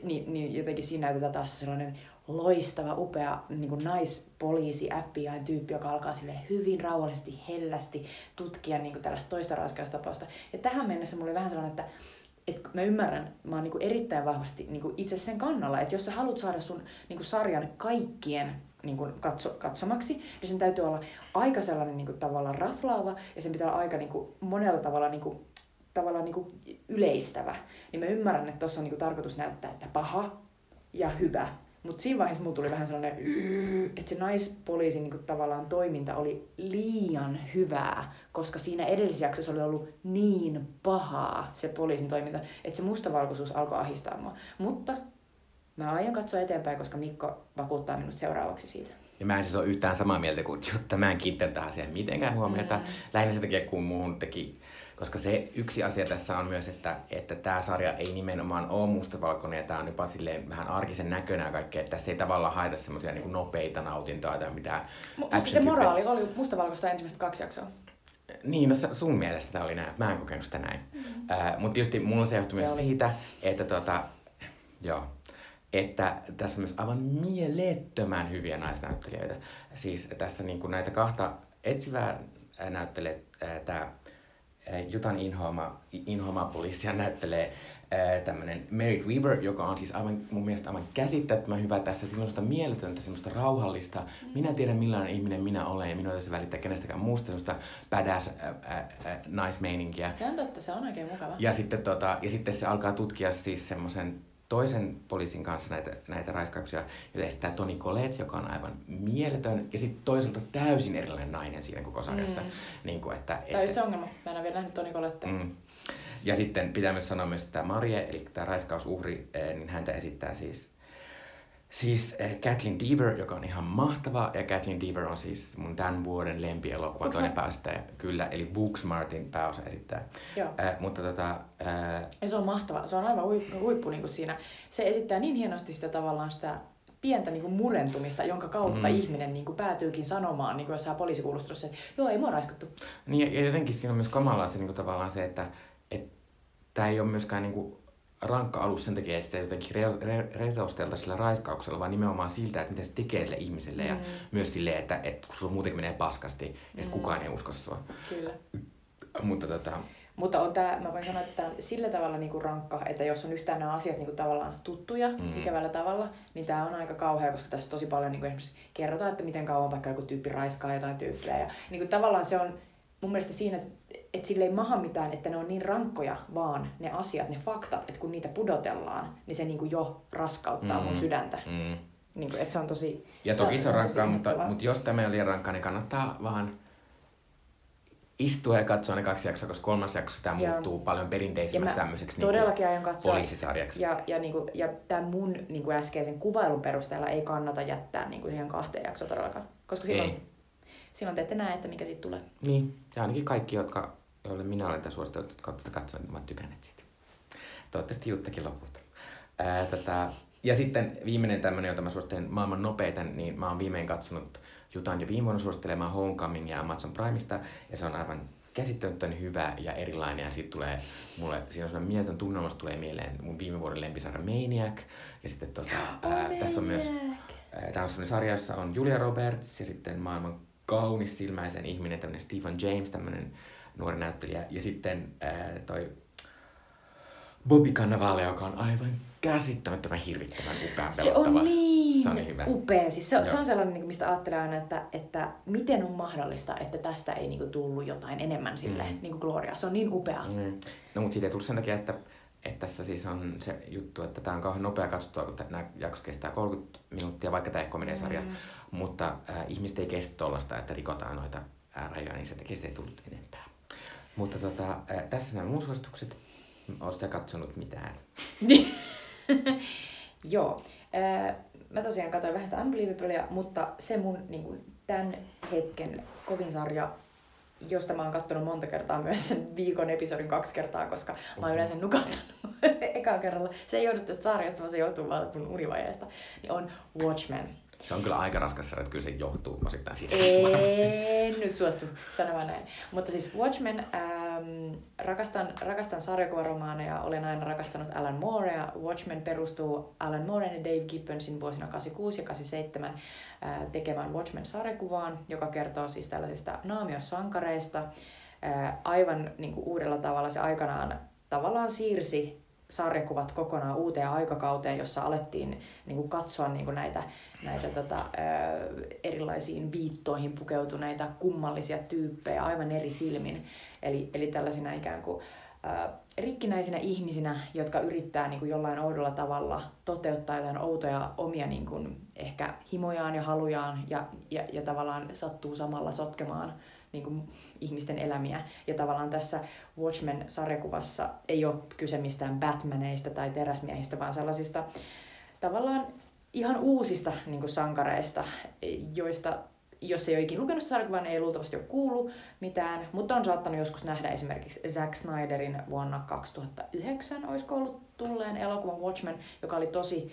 niin, niin jotenkin siinä näytetään taas sellainen loistava, upea niin kuin naispoliisi, F B I-tyyppi, joka alkaa silleen hyvin rauhallisesti, hellästi tutkia niin kuin tällaista toista raiskaustapausta. Ja tähän mennessä mulla oli vähän sellainen, että Et mä ymmärrän, mä oon niinku erittäin vahvasti niinku itse sen kannalla, että jos sä haluat saada sun niinku sarjan kaikkien niinku katso, katsomaksi, niin sen täytyy olla aika sellainen niinku tavallaan raflaava ja sen pitää olla aika niinku monella tavalla niinku, tavallaan niinku yleistävä. Niin mä ymmärrän, että tossa on niinku tarkoitus näyttää, että paha ja hyvä. Mutta siinä vaiheessa mulla tuli vähän sellainen, että se naispoliisin niinku tavallaan toiminta oli liian hyvää, koska siinä edellisessä jaksossa oli ollut niin pahaa se poliisin toiminta, että se mustavalkoisuus alkoi ahistaa mua. Mutta mä aion katsoa eteenpäin, koska Mikko vakuuttaa minut seuraavaksi siitä. Ja mä en siis ole yhtään samaa mieltä kuin Jutta, mä en kiinnittänyt tähän asiaan mitenkään huomiota. Mm. Lähinnä sen takia, kun muuhun teki. Koska se yksi asia tässä on myös, että, että tämä sarja ei nimenomaan ole mustavalkoinen ja tämä on jopa silleen vähän arkisen näköinen ja kaikkea, että tässä ei tavallaan haeta semmoisia niin kuin nopeita nautintoja tai mitään. Mutta se moraali oli mustavalkoista ensimmäistä kaksi jaksoa. Niin, no sun mielestä tämä oli näin. Mä en kokenut sitä näin. Mm-hmm. Äh, mutta tietysti mulla on se johtu myös siitä, että tota, joo. Että tässä on myös aivan mielettömän hyviä naisnäyttelijöitä. Siis tässä niin kuin näitä kahta etsivää näyttelee äh, tämä Jutan inhoama, inhoamaa poliisia näyttelee äh, tämmönen Mary Weaver, joka on siis aivan, mun mielestä aivan käsittämättömän hyvä tässä. Sillä on semmoista mieletöntä, semmoista rauhallista, mm. minä tiedän millainen ihminen minä olen ja minua tässä välittää kenestäkään muusta, semmoista badass äh, äh, naismeininkiä. Se on totta, se on oikein mukava. Ja sitten, tota, ja sitten se alkaa tutkia siis semmoisen toisen poliisin kanssa näitä, näitä raiskauksia, jota esittää Toni Collette, joka on aivan mieletön, ja sitten toisaalta täysin erilainen nainen siinä koko sarjassa. Mm. Niin kuin, että, että... Tämä on se ongelma. Mä en ole vielä nähnyt Toni Collettea. Mm. Ja sitten pitää myös sanoa myös, että tämä Marje, eli tämä raiskausuhri, niin häntä esittää siis, siis Kathleen Deaver, joka on ihan mahtava, ja Kathleen Deaver on siis mun tämän vuoden lempielokuvan toinen pääosastaja. Kyllä, eli Booksmartin pääosa esittää. Joo. Äh, mutta tota... Äh... Se on mahtava, se on aivan huippu, huippu niin kuin siinä. Se esittää niin hienosti sitä tavallaan sitä pientä niin kuin murentumista, jonka kautta mm. ihminen niin kuin päätyykin sanomaan, niin kuin jossain poliisikuulustelussa, että joo, ei mua raiskattu. Niin, ja jotenkin siinä on myös kamalaa se niin kuin tavallaan se, että tämä ei ole myöskään... Niin kuin rankka alus sen takia, että sitä jotenkin retustelta sillä raiskauksella, vaan nimenomaan siltä, että miten se tekee sille ihmiselle mm. ja myös silleen, että, että kun sulla muutenkin menee paskasti ja mm. sitten kukaan ei usko sua. Kyllä. Mutta tota... Mutta on tää, mä voin sanoa, että tämä on sillä tavalla niinku rankka, että jos on yhtään nämä asiat niinku tavallaan tuttuja mm. ikävällä tavalla, niin tämä on aika kauhea, koska tässä tosi paljon niinku esimerkiksi kerrotaan, että miten kauan vaikka joku tyyppi raiskaa jotain tyyppiä. Ja niinku tavallaan se on mun mielestä siinä, että sille ei maha mitään, että ne on niin rankkoja, vaan ne asiat, ne faktat, että kun niitä pudotellaan, niin se niinku jo raskauttaa mm, mun sydäntä. Mm. Niinku, että se on tosi... Ja toki se on rankkaa, mutta, mutta jos tämä ei ole liian rankkaa, niin kannattaa vaan istua ja katsoa ne kaksi jaksoa, koska kolmas jaksossa tämä muuttuu paljon perinteisemmäksi tämmöiseksi niinku poliisisarjaksi. Ja, ja, niinku, ja tämän mun niinku äskeisen kuvailun perusteella ei kannata jättää niinku ihan kahteen jaksoon todellakaan, koska silloin... Ei. Silloin te ette näe, että mikä siitä tulee. Niin, ja ainakin kaikki, jotka, joille minä olen tämän suositellut, jotka ovat sitä katsoneet, ovat tykänneet siitä. Toivottavasti Juttakin lopulta. Ää, tätä. Ja sitten viimeinen tämmöinen, jota mä suosittelen maailman nopeita, niin mä oon viimein katsonut Jutan jo viime vuonna suosittelemaan Homecoming ja Amazon Primeista, ja se on aivan käsittämättömän hyvä ja erilainen, ja siitä tulee mulle, siinä on sellainen mieletön tunnelma, tulee mieleen mun viime vuoden lempisarja Maniac, ja sitten tota, oh, ää, tässä on myös, ää, tää on sellainen sarja, jossa on Julia Roberts, ja sitten maailman kaunis silmäisen ihminen, tämmönen Stephen James, tämmönen nuori näyttelijä. Ja sitten ää, toi Bobby Cannavale, joka on aivan käsittämättömän hirvittävän upean pelottava. Se on niin, se on niin hyvä. Upea. Siis se, se on sellainen, mistä ajattelee aina, että, että miten on mahdollista, että tästä ei niinku tullut jotain enemmän sille, mm. niin kuin Gloria. Se on niin upea. Mm. No mut siitä ei tullut sen takia, että, että tässä siis on se juttu, että tää on kauhean nopea katsottava, kun nämä jaksot kestää kolmekymmentä minuuttia, vaikka tää ei komediasarja. Mm. Mutta äh, ihmiset ei kestä tollaista, että rikotaan noita äh, rajoja, niin sieltä kestä ei tullut enempää. Mutta tota, äh, tässä nämä mun suositukset. Oletko sä katsonut mitään? Joo. Äh, mä tosiaan katsoin vähän sitä Unbelievableä, mutta se mun niin kun, tämän hetken kovin sarja, josta mä oon katsonut monta kertaa myös sen viikon episodin kaksi kertaa, koska mä oon yleensä nukahtanut ekaan kerralla. Se ei joudu tästä sarjasta, vaan se joutuu vaan mun urivajeesta. Niin on Watchmen. Se on kyllä aika raskas sarja, että kyllä se johtuu osittain siitä. En nyt suostu sanomaan näin. Mutta siis Watchmen, äm, rakastan, rakastan sarjakuvaromaaneja, olen aina rakastanut Alan Moorea. Watchmen perustuu Alan Mooren ja Dave Gibbonsin vuosina kahdeksankymmentäkuusi ja kahdeksankymmentäseitsemän äh, tekemään Watchmen-sarjakuvaan, joka kertoo siis tällaisista naamiosankareista. Äh, aivan niin kuin uudella tavalla se aikanaan tavallaan siirsi sarjakuvat kokonaan uuteen aikakauteen, jossa alettiin niin kuin katsoa niin kuin näitä, näitä tota, ö, erilaisiin viittoihin pukeutuneita kummallisia tyyppejä aivan eri silmin. Eli, eli tällaisina ikään kuin ö, rikkinäisinä ihmisinä, jotka yrittää niin kuin jollain oudolla tavalla toteuttaa jotain outoja omia niin kuin ehkä himojaan ja halujaan ja, ja, ja tavallaan sattuu samalla sotkemaan niin kuin ihmisten elämiä. Ja tavallaan tässä Watchmen-sarjakuvassa ei ole kyse mistään Batmaneista tai teräsmiehistä, vaan sellaisista tavallaan ihan uusista niin kuin sankareista, joista jos ei ole ikinä lukenut sarjaa, vaan ei luultavasti ole kuullut mitään, mutta on saattanut joskus nähdä esimerkiksi Zack Snyderin vuonna kaksituhattayhdeksän olisiko ollut tulleen elokuvan Watchmen, joka oli tosi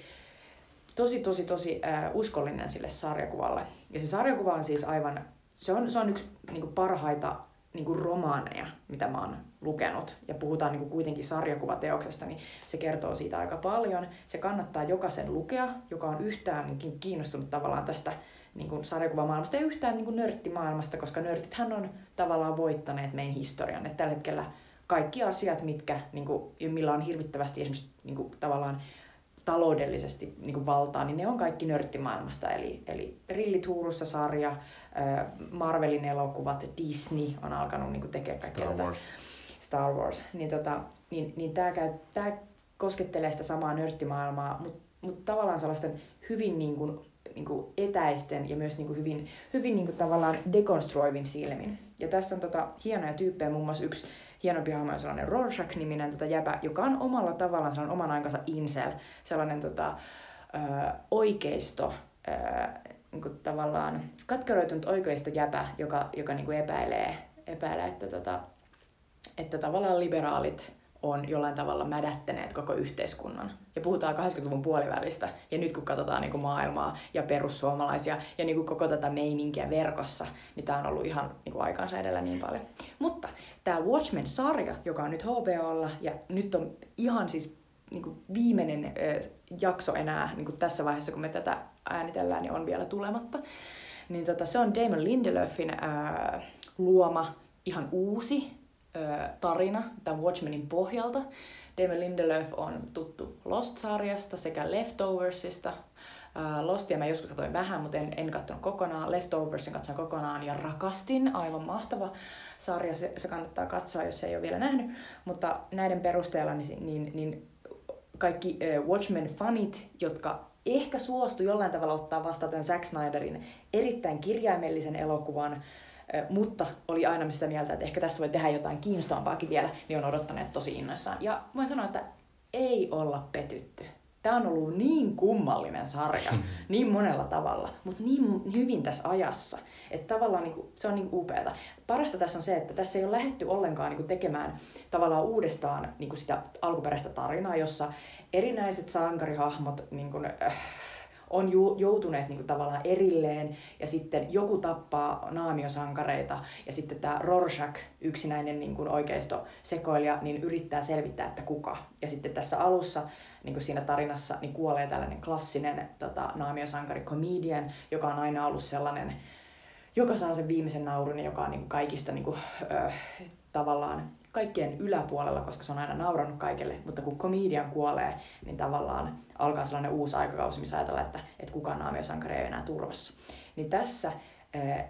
tosi tosi tosi äh, uskollinen sille sarjakuvalle. Ja se sarjakuva on siis aivan se on se on yksi niin kuin parhaita niin kuin romaaneja, mitä mä oon lukenut, ja puhutaan niin kuin kuitenkin sarjakuvateoksesta, niin se kertoo siitä aika paljon. Se kannattaa jokaisen lukea, joka on yhtään niin kiinnostunut tavallaan tästä niin kuin sarjakuvamaailmasta ja yhtään niin kuin nörttimaailmasta, koska nörtithän on tavallaan voittaneet meidän historian. Et tällä hetkellä kaikki asiat, mitkä, niin kuin, millä on hirvittävästi esimerkiksi niin kuin, tavallaan taloudellisesti niin kuin valtaa, niin ne on kaikki nörttimaailmasta. Eli, eli Rillit huurussa -sarja, Marvelin elokuvat, Disney on alkanut niin kuin tekemään kaikkea. Star Wars. Star Wars. Niin, tota, niin, niin tämä tää koskettelee sitä samaa nörttimaailmaa, mutta mut tavallaan sellaisten hyvin niin kuin, niin kuin etäisten ja myös niin kuin hyvin, hyvin niin kuin tavallaan dekonstruoivin silmin. Ja tässä on tota hienoja tyyppejä, muun muassa yksi hienompi hahmo on sellainen Rorschach-niminen tota jäpä, joka on omalla tavallaan sellainen oman aikansa incel, sellainen tota, ö, oikeisto, ö, niin kuin tavallaan katkeroitunut oikeistojäpä, joka, joka niin kuin epäilee, epäilee että, tota, että tavallaan liberaalit on jollain tavalla mädättäneet koko yhteiskunnan. Ja puhutaan kahdeksankymmentäluvun puolivälistä, ja nyt kun katsotaan niin kuin maailmaa ja perussuomalaisia ja niin kuin koko tätä meininkiä verkossa, niin tämä on ollut ihan niin kuin aikaansa edellä niin paljon. Mutta tämä Watchmen-sarja, joka on nyt H B O:lla, ja nyt on ihan siis niin kuin viimeinen äh, jakso enää niin kuin tässä vaiheessa, kun me tätä äänitellään, niin on vielä tulematta, niin tota, se on Damon Lindelöfin äh, luoma ihan uusi tarina tämän Watchmenin pohjalta. Damon Lindelöf on tuttu Lost-sarjasta sekä Leftoversista. Lostia mä joskus katsoin vähän, mutta en, en katsonut kokonaan. Leftoversin katsoin kokonaan ja rakastin. Aivan mahtava sarja. Se, se kannattaa katsoa, jos ei ole vielä nähnyt. Mutta näiden perusteella niin, niin, niin kaikki Watchmen-fanit, jotka ehkä suostu jollain tavalla ottaa vastaan tämän Zack Snyderin erittäin kirjaimellisen elokuvan, mutta oli aina sitä mieltä, että ehkä tässä voi tehdä jotain kiinnostavampaakin vielä, niin on odottanut tosi innoissaan. Ja voin sanoa, että ei olla petytty. Tämä on ollut niin kummallinen sarja, niin monella tavalla, mutta niin hyvin tässä ajassa, että tavallaan niin kuin, se on niin upeata. Parasta tässä on se, että tässä ei ole lähdetty ollenkaan niin kuin tekemään tavallaan uudestaan niin kuin sitä alkuperäistä tarinaa, jossa erinäiset sankarihahmot niin kuin, äh, on joutuneet niinku tavallaan erilleen, ja sitten joku tappaa naamiosankareita, ja sitten tämä Rorschach, yksinäinen niinku oikeistosekoilija, niin yrittää selvittää, että kuka. Ja sitten tässä alussa, niinku siinä tarinassa, niin kuolee tällainen klassinen tota, naamiosankari comedian, joka on aina ollut sellainen, joka saa sen viimeisen naurun, joka on niinku kaikista niinku, ö, tavallaan kaikkien yläpuolella, koska se on aina nauranut kaikille, mutta kun komedian kuolee, niin tavallaan alkaa sellainen uusi aikakausi, missä ajatellaan, että, että kukaan naamiosankari ei ole enää turvassa. Niin tässä äh,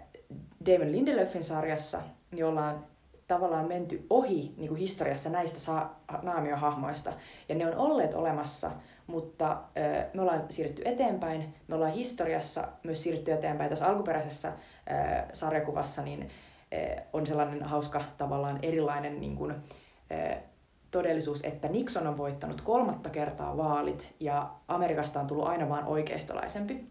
Damon Lindelöfin sarjassa niin ollaan tavallaan menty ohi niin kuin historiassa näistä sa- naamiohahmoista, ja ne on olleet olemassa, mutta äh, me ollaan siirrytty eteenpäin, me ollaan historiassa myös siirrytty eteenpäin. Tässä alkuperäisessä äh, sarjakuvassa niin on sellainen hauska tavallaan erilainen niin kuin, todellisuus, että Nixon on voittanut kolmatta kertaa vaalit ja Amerikasta on tullut aina vaan oikeistolaisempi.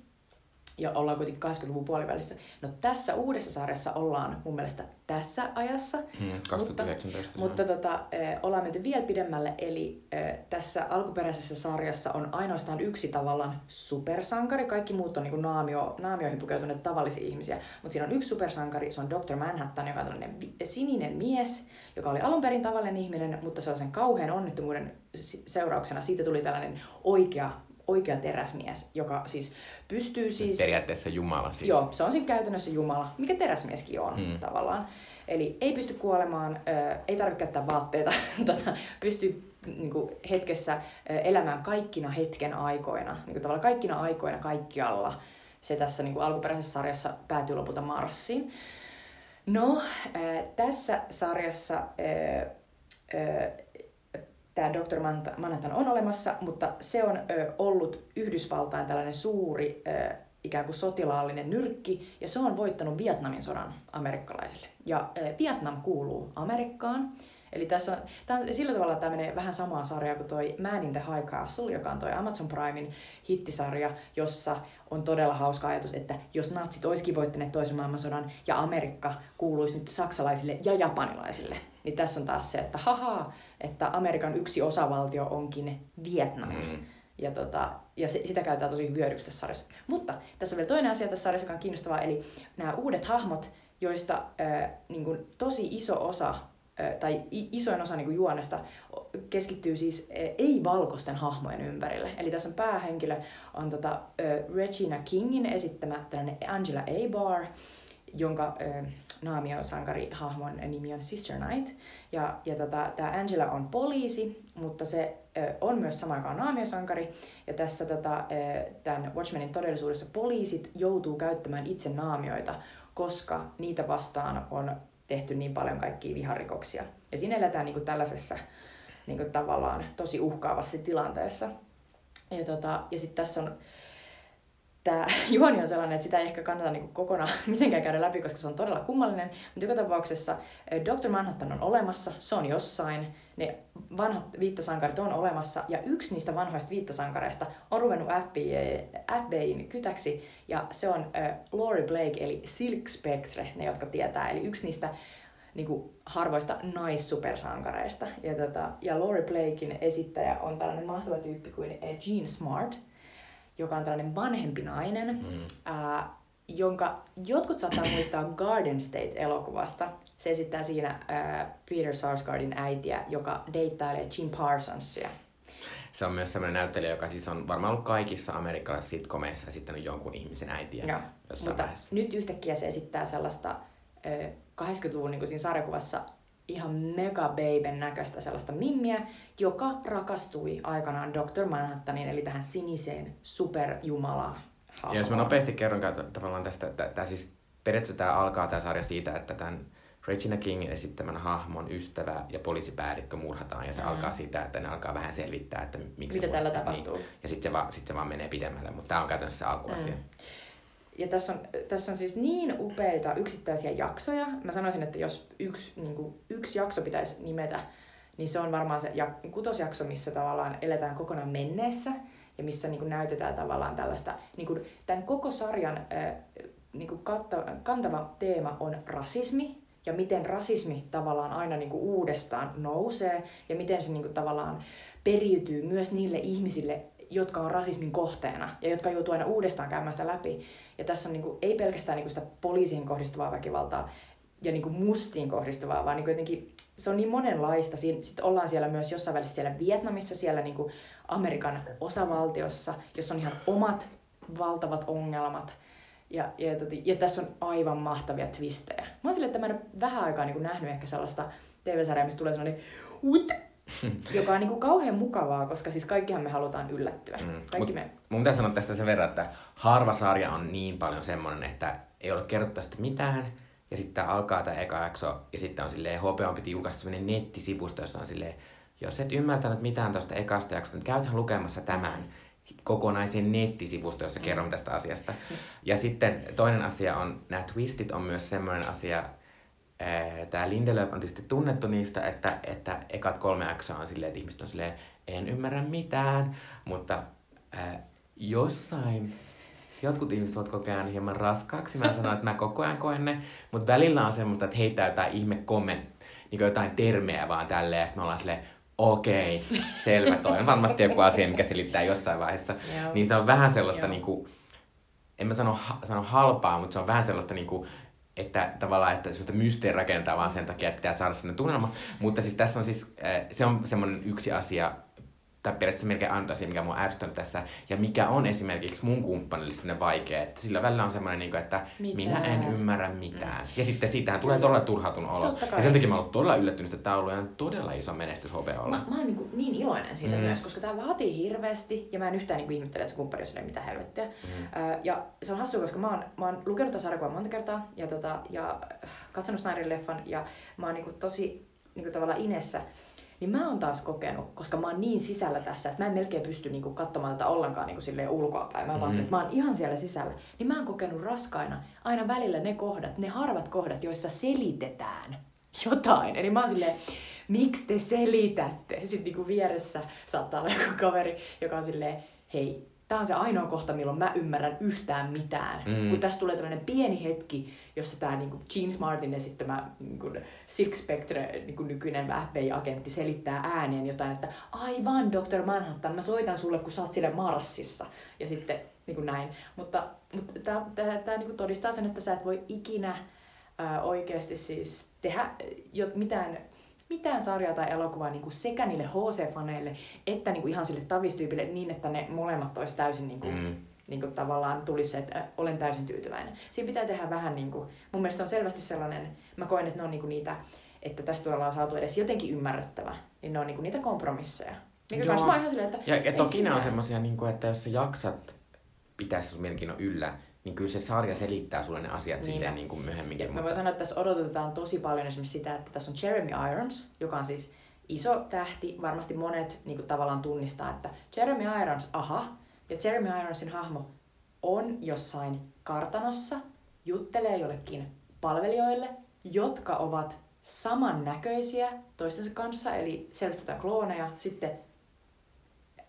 Ja ollaan kuitenkin kahdeksankymmentäluvun puolivälissä. No tässä uudessa sarjassa ollaan mun mielestä tässä ajassa. Mm, kaksituhattayhdeksäntoista. Mutta, mutta tota, ollaan menty vielä pidemmälle, eli tässä alkuperäisessä sarjassa on ainoastaan yksi tavallaan supersankari. Kaikki muut on niin kuin naamio, naamioihin pukeutuneet tavallisia ihmisiä. Mutta siinä on yksi supersankari, se on doktor Manhattan, joka on tällainen sininen mies, joka oli alun perin tavallinen ihminen, mutta sellaisen kauhean onnettomuuden seurauksena siitä tuli tällainen oikea oikea teräsmies, joka siis pystyy siis... siis periaatteessa Jumala siis. Joo, se on siinä käytännössä Jumala, mikä teräsmieskin on hmm. tavallaan. Eli ei pysty kuolemaan, äh, ei tarvitse käyttää vaatteita, tota, pystyy niin kuin, hetkessä äh, elämään kaikkina hetken aikoina. Niin kuin, tavallaan kaikkina aikoina kaikkialla. Se tässä niin kuin, alkuperäisessä sarjassa päätyy lopulta Marsiin. No, äh, tässä sarjassa... Äh, äh, Tämä doktor Manhattan on olemassa, mutta se on ö, ollut Yhdysvaltain tällainen suuri ö, ikään kuin sotilaallinen nyrkki, ja se on voittanut Vietnamin sodan amerikkalaisille. Ja ö, Vietnam kuuluu Amerikkaan, Eli tässä on, tämän, sillä tavalla tämä menee vähän samaa sarjaa kuin toi Man in the High Castle, joka on toi Amazon Primein hittisarja, jossa on todella hauska ajatus, että jos natsit olisikin voittaneet toisen maailmansodan ja Amerikka kuuluisi nyt saksalaisille ja japanilaisille, niin tässä on taas se, että haha, että Amerikan yksi osavaltio onkin Vietnam. Mm. Ja, tota, ja se, sitä käytetään tosi hyödyksi tässä sarjassa. Mutta tässä on vielä toinen asia tässä sarjassa, joka on kiinnostavaa, eli nämä uudet hahmot, joista äh, niin kuin tosi iso osa tai isoin osa niin kuin juonesta keskittyy siis ei-valkoisten hahmojen ympärille. Eli tässä on päähenkilö, on tota, Regina Kingin esittämä tällainen Angela Abar, jonka äh, naami on sankari, hahmon nimi on Sister Knight. Ja, ja tota, tämä Angela on poliisi, mutta se äh, on myös sama aikaan naamiosankari. Ja tässä tota, äh, tämän Watchmenin todellisuudessa poliisit joutuu käyttämään itse naamioita, koska niitä vastaan on tehty niin paljon kaikkia viharikoksia. Ja siinä eletään niin kuin tällaisessa niin kuin tavallaan tosi uhkaavassa tilanteessa. Ja, tota, ja sitten tässä on tämä juoni on sellainen, että sitä ei ehkä kannata niin kuin kokonaan mitenkään käydä läpi, koska se on todella kummallinen. Mutta joka tapauksessa doktor Manhattan on olemassa, se on jossain. Ne vanhat viittasankarit on olemassa, ja yksi niistä vanhoista viittasankareista on ruvennut F B I:n kytäksi, ja se on äh, Laurie Blake, eli Silk Spectre, ne jotka tietää, eli yksi niistä niin kuin, harvoista naissupersankareista. Ja, tota, ja Laurie Blakein esittäjä on tällainen mahtava tyyppi kuin äh, Jean Smart, joka on tällainen vanhempi nainen, mm. äh, jonka jotkut saattaa muistaa Garden State-elokuvasta. Se esittää siinä äh, Peter Sarsgaardin äitiä, joka deittailee Jim Parsonsia. Se on myös sellainen näyttelijä, joka siis on varmaan ollut kaikissa amerikkalaisissa sitcomeissa esittänyt jonkun ihmisen äitiä. Joo, jossain vaiheessa. Nyt yhtäkkiä se esittää sellaista äh, kahdeksankymmentäluvun niin kuin siinä sarjakuvassa ihan mega baben näköistä sellaista mimmiä, joka rakastui aikanaan doktor Manhattanin, eli tähän siniseen superjumalaan. Ja jos mä nopeasti kerron tavallaan tästä, että tämä siis periaatteessa tämä alkaa tämä sarja siitä, että tämän Regina Kingin esittämän hahmon ystävä ja poliisipäällikkö murhataan, ja se mm. alkaa sitä, että ne alkaa vähän selvittää, että miksi mitä tällä tapahtuu. Niin. Ja sitten se, va, sit se vaan menee pidemmälle, mutta tämä on käytännössä se alkuasia. Mm. Ja tässä on, tässä on siis niin upeita yksittäisiä jaksoja. Mä sanoisin, että jos yksi, niin kuin, yksi jakso pitäisi nimetä, niin se on varmaan se ja, kutosjakso, missä tavallaan eletään kokonaan menneessä, ja missä niin kuin, näytetään tavallaan tällaista, niin kuin, tämän koko sarjan äh, niin kuin, kattava, kantava teema on rasismi, ja miten rasismi tavallaan aina niin kuin uudestaan nousee, ja miten se niin kuin tavallaan periytyy myös niille ihmisille, jotka on rasismin kohteena, ja jotka joutuu aina uudestaan käymään sitä läpi. Ja tässä on niin kuin, ei pelkästään niin kuin sitä poliisiin kohdistuvaa väkivaltaa ja niin kuin mustiin kohdistuvaa, vaan niin kuin jotenkin se on niin monenlaista. Sitten ollaan siellä myös jossain välissä siellä Vietnamissa, siellä niin kuin Amerikan osavaltiossa, jossa on ihan omat valtavat ongelmat. Ja, ja, ja tässä on aivan mahtavia twistejä. Mä oon silleen, että mä en vähän aikaa niin kuin nähnyt ehkä sellaista T V-sarjaa, missä tulee sellainen "What?", joka on niin kuin kauhean mukavaa, koska siis kaikkihan me halutaan yllättyä. Mm. Kaikki me... Mun pitää sanoa tästä sen verran, että harva sarja on niin paljon semmoinen, että ei ole kerrottu tästä mitään, ja sitten alkaa tämä eka jakso, ja sitten on silleen, H B O piti julkaista semmoinen nettisivusto, jossa on silleen, jos et ymmärtänyt mitään tuosta ekasta jaksosta, niin käythän lukemassa tämän kokonaisen nettisivusto, jossa mm. kerron tästä asiasta. Mm. Ja sitten toinen asia on, nämä twistit on myös semmoinen asia, tämä Lindelöf on tietysti tunnettu niistä, että, että ekat kolme jaksoa on silleen, että ihmiset on silleen, en ymmärrä mitään, mutta äh, jossain jotkut ihmiset voivat kokea hieman raskaaksi. Mä sanon, että mä koko ajan koen ne, mutta välillä on semmoista, että heittää jotain ihme kommentti, niin jotain termejä vaan tälleen, ja sitten me ollaan silleen, okei, okay, selvä, toi on varmasti joku asia, mikä selittää jossain vaiheessa. Joo. Niin se on vähän sellaista, niin kuin, en mä sano, sano halpaa, mutta se on vähän sellaista, niin kuin, että tavallaan, että sellaista mysteeri rakentaa vaan sen takia, että pitää saada sellainen tunnelma. Mutta siis tässä on siis, se on semmoinen yksi asia, tai periaatteessa melkein ainut asia, mikä mua on ärsyttänyt tässä, ja mikä on esimerkiksi mun kumppanille sellainen vaikea, että sillä välillä on semmoinen, että mitä? Minä en ymmärrä mitään. Mm. Ja sitten siitähän tulee todella turhautun olo. Ja sen takia mä oon todella yllättynyt, että tää on ollut todella iso menestys H B O:lla. Mä, mä oon niin, niin iloinen siitä mm. myös, koska tää vaatii hirveästi, ja mä en yhtään niin ihmettele, että se kumppani on mitään helvettiä. Mm. Öö, ja se on hassua, koska mä oon, mä oon lukenut tämän sarjakuvan monta kertaa, ja, tota, ja katsonut Snyderin leffan, ja mä oon niin kuin tosi niin kuin tavallaan inessä. Niin mä oon taas kokenut, koska mä oon niin sisällä tässä, että mä en melkein pysty niinku katsomaan tätä ollenkaan niinku silleen ulkoapäin. Mä oon mm-hmm. vaan silleen, että mä oon ihan siellä sisällä. Niin mä oon kokenut raskaina aina välillä ne kohdat, ne harvat kohdat, joissa selitetään jotain. Eli mä oon silleen, miksi te selitätte? Sitten niinku vieressä saattaa olla joku kaveri, joka on silleen, hei, tää on se ainoa kohta, milloin mä ymmärrän yhtään mitään. Mm. Kun tässä tulee tällainen pieni hetki, jossa tää niinku James Martin ja sitten tämä niinku Silk Spectre, niinku nykyinen F B I-agentti, selittää ääneen jotain, että aivan doktor Manhattan, mä soitan sulle, kun sä oot siellä Marsissa. Ja sitten niinku näin. Mutta, mutta tää, tää, tää niinku todistaa sen, että sä et voi ikinä ää, oikeasti siis tehdä jot, mitään... mitään sarjaa tai elokuvaa niinku sekä niille H C-faneille että niinku ihan sille tavistyypille niin, että ne molemmat olisi täysin niinku, mm. niinku tavallaan tulisi se, että olen täysin tyytyväinen. Siinä pitää tehdä vähän niinku, mun mielestä on selvästi sellainen, mä koen, että ne on niinku niitä, että tästä ollaan saatu edes jotenkin ymmärrettävä, niin ne on niinku niitä kompromisseja. Niin kans mä oon ihan silleen, että... Ja, ja toki ne on semmosia, niinku, että jos sä jaksat pitää se sun mielenkiinnon yllä, niin kyllä se sarja selittää sulle ne asiat niin. Silleen niin kuin myöhemminkin. Mutta... Mä voin sanoa, että tässä odotetaan tosi paljon esimerkiksi sitä, että tässä on Jeremy Irons, joka on siis iso tähti. Varmasti monet niin kuin tavallaan tunnistaa, että Jeremy Irons, aha. Ja Jeremy Ironsin hahmo on jossain kartanossa, juttelee jollekin palvelijoille, jotka ovat samannäköisiä toistensa kanssa. Eli selvistetään klooneja, sitten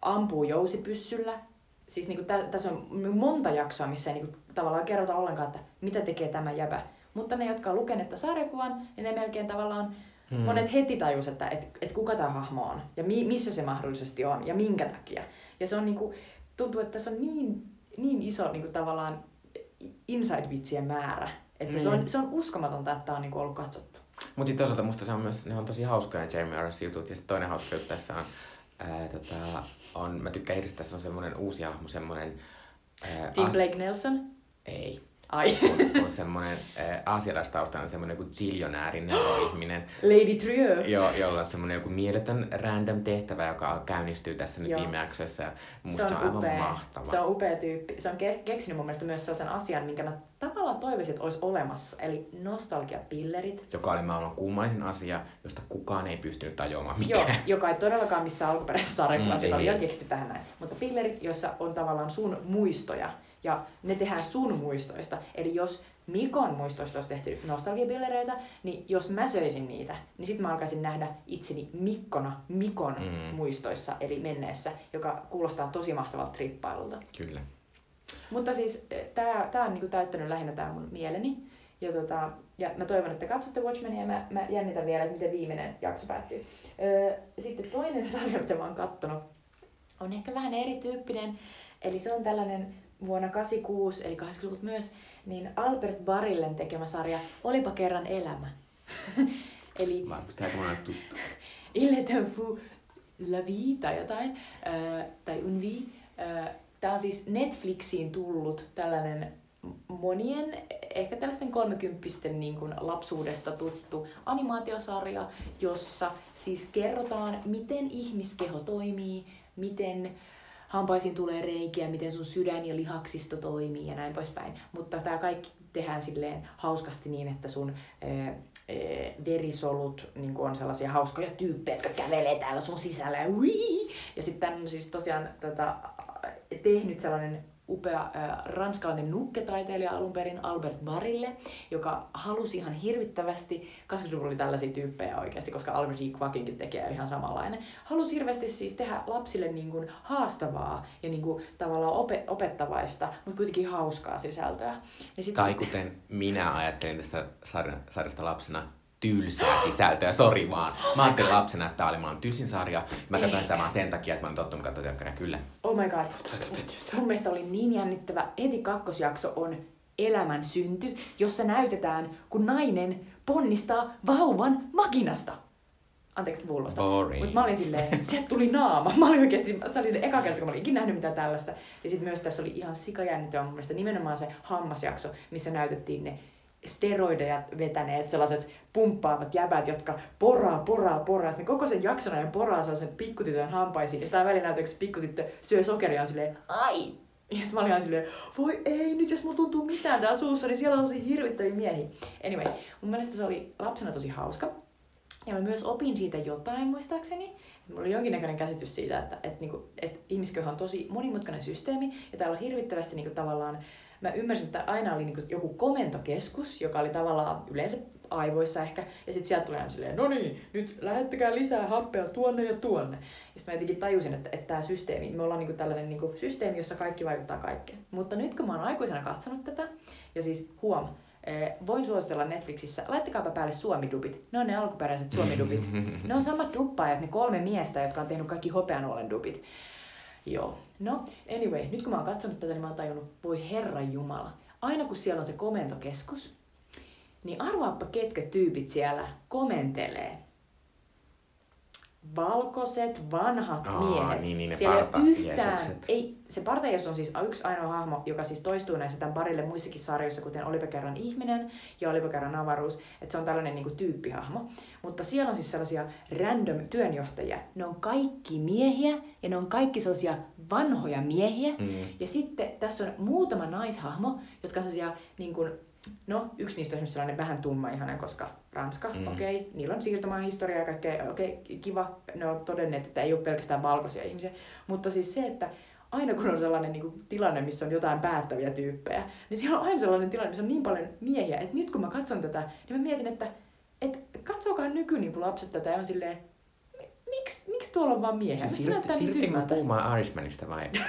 ampuu jousipyssyllä. Siis niinku tä, tässä on monta jaksoa, missä ei niinku tavallaan kerrota ollenkaan, että mitä tekee tämä jäbä. Mutta ne, jotka on lukeneet tämän sarjakuvan, niin ne melkein tavallaan hmm. monet heti tajus, että et, et kuka tämä hahmo on ja mi, missä se mahdollisesti on ja minkä takia. Ja se on niinku, tuntuu, että tässä on niin, niin iso niinku tavallaan inside-vitsien määrä, että hmm. se, on, se on uskomatonta, että tämä on niinku ollut katsottu. Mutta sitten toisaalta musta se on myös, ne on tosi hauskoja ne Jeremy Irons jutut ja sitten toinen hauska juttu tässä on. Ää, tota, on, mä tykkään hirveästi, tässä on semmonen uusi hahmo, semmonen... Ää, Tim Blake as... Nelson? Ei. Ai. On, on semmonen aasialaistaustainen semmonen joku zillionäärin ihminen. Lady Trieu. Joo, jolla on semmonen joku mieletön random tehtävä, joka käynnistyy tässä nyt viime jaksoissa. Musta se on, se on aivan upea. Mahtava. Se on upea tyyppi. Se on ke- keksinyt mun mielestä myös sellaisen asian, minkä mä tavallaan toivoisin, että olisi olemassa. Eli nostalgiapillerit. Joka oli maailman kummallisin asia, josta kukaan ei pystynyt tajuamaan mitään. Joo, joka ei todellakaan missään alkuperäisessä sarjakuvassa. Mm, oli ihan keksitty tähän näin. Mutta pillerit, joissa on tavallaan sun muistoja. Ja ne tehdään sun muistoista. Eli jos Mikon muistoista olisi tehty nostalgiapillereitä, niin jos mä söisin niitä, niin sit mä alkaisin nähdä itseni Mikkona Mikon mm. muistoissa, eli menneessä, joka kuulostaa tosi mahtavalta trippailulta. Kyllä. Mutta siis tää, tää on niinku täyttänyt lähinnä tää mun mieleni. Ja, tota, ja mä toivon, että katsotte Watchmenia ja mä, mä jännitän vielä, että miten viimeinen jakso päättyy. Öö, sitten toinen sarja, mitä mä oon kattonut, on ehkä vähän erityyppinen. Eli se on tällainen... Vuonna kahdeksankymmentäkuusi, eli kahdeksankymmentäluvut myös, niin Albert Barillen tekemä sarja Olipa kerran elämä. Eli... Illetön fu la vie tai jotain, äh, tai un vie. Äh, Tämä on siis Netflixiin tullut tällainen monien, ehkä tällaisten kolmekymppisten niin kuin lapsuudesta tuttu animaatiosarja, jossa siis kerrotaan, miten ihmiskeho toimii, miten... hampaisiin tulee reikiä, miten sun sydän ja lihaksisto toimii ja näin poispäin. Mutta tää kaikki tehdään silleen hauskasti niin, että sun ää, ää, verisolut niin on sellaisia hauskoja tyyppejä, jotka kävelee täällä sun sisällä. Uii! Ja sitten on siis tosiaan tätä, tehnyt sellainen upea ää, ranskalainen nukketaiteilija alun perin Albert Barille, joka halusi ihan hirvittävästi, kahdeksankymmentäluvulla oli tällaisia tyyppejä oikeasti, koska Albert J. Quackinkin tekee ihan samanlainen, halusi hirveästi siis tehdä lapsille niin kuin haastavaa ja niin kuin tavallaan opet- opettavaista, mutta kuitenkin hauskaa sisältöä. Ja sit tai kuten minä ajattelin tästä sarjasta lapsena, tylsää sisältöä, sori vaan. Mä ajattelin lapsena, että tää oli maailman tylsin sarja. Mä katsoin sitä vaan sen takia, että mä olen tottunut katsoa telkkaria, kyllä. Oh my god. Mun mielestä oli niin jännittävä. Heti kakkosjakso on Elämän synty, jossa näytetään, kun nainen ponnistaa vauvan makinasta. Anteeksi vulvasta. Mutta mä olin silleen, sieltä tuli naama. Mä olin oikeesti, se oli eka kerta, kun mä olin ikinä nähnyt mitään tällaista. Ja sit myös tässä oli ihan sikajännittävä mun mielestä nimenomaan se hammasjakso, missä näytettiin ne steroideja vetäneet, sellaiset pumppaavat jäbät, jotka poraa, poraa, poraa. Sitten koko sen jakson ajan poraa sellaisen pikkutytön hampaisiin. Ja sitä välillä näytää, kun se pikkutyttö syö sokeria silleen, ai! Ja sitten mä olin ihan silleen, voi ei, nyt jos mulla tuntuu mitään täällä suussa, niin siellä on tosi hirvittäviä miehiä. Anyway, mun mielestä se oli lapsena tosi hauska. Ja mä myös opin siitä jotain, muistaakseni. Mulla oli jonkinnäköinen käsitys siitä, että, että, että, että ihmisköhö on tosi monimutkainen systeemi. Ja täällä on hirvittävästi niin kuin, tavallaan... Mä ymmärsin, että aina oli niinku joku komentokeskus, joka oli tavallaan yleensä aivoissa ehkä. Ja sitten sieltä tulee silleen, no niin, nyt lähettäkää lisää happea tuonne ja tuonne. Ja sitten mä jotenkin tajusin, että, että tämä systeemi, me ollaan niinku tällainen niinku systeemi, jossa kaikki vaikuttaa kaikkeen. Mutta nyt kun mä oon aikuisena katsonut tätä, ja siis huom, voin suositella Netflixissä, laittakaapa päälle suomidubit. Ne on ne alkuperäiset suomidubit. Ne on samat duppaajat, ne kolme miestä, jotka on tehnyt kaikki hopeanuolen dubit. Joo. No, anyway, nyt kun mä oon katsonut tätä, niin mä oon tajunnut, voi herranjumala, aina kun siellä on se komentokeskus, niin arvaappa ketkä tyypit siellä komentelee. Valkoiset, vanhat Aa, miehet. Niin, niin, siellä parta, yhtään, ei, se partajesus on siis yksi ainoa hahmo, joka siis toistuu näissä tämän parille muissakin sarjoissa, kuten Olipa kerran ihminen ja Olipa kerran avaruus. Että se on tällainen niin kuin tyyppihahmo. Mutta siellä on siis sellaisia random työnjohtajia. Ne on kaikki miehiä ja ne on kaikki sellaisia vanhoja miehiä. Mm. Ja sitten tässä on muutama naishahmo, jotka sellaisia niin kuin, no, yksi niistä on esimerkiksi sellainen vähän tumma ihana, koska Ranska, mm. okei, okay, niillä on siirtomaan historiaa ja kaikkea, okei, okay, kiva, ne on todenneet, että ei ole pelkästään valkoisia ihmisiä. Mutta siis se, että aina kun on sellainen niin kuin, tilanne, missä on jotain päättäviä tyyppejä, niin siellä on aina sellainen tilanne, missä on niin paljon miehiä, että nyt kun mä katson tätä, niin mä mietin, että, että katsokaa nyky niin kuin lapset tätä ja on silleen, miksi, miksi tuolla on vaan miehiä? Mistä näyttää niin tyhmältä? Siirryttekö puhumaan Irishmanista vai? Okei,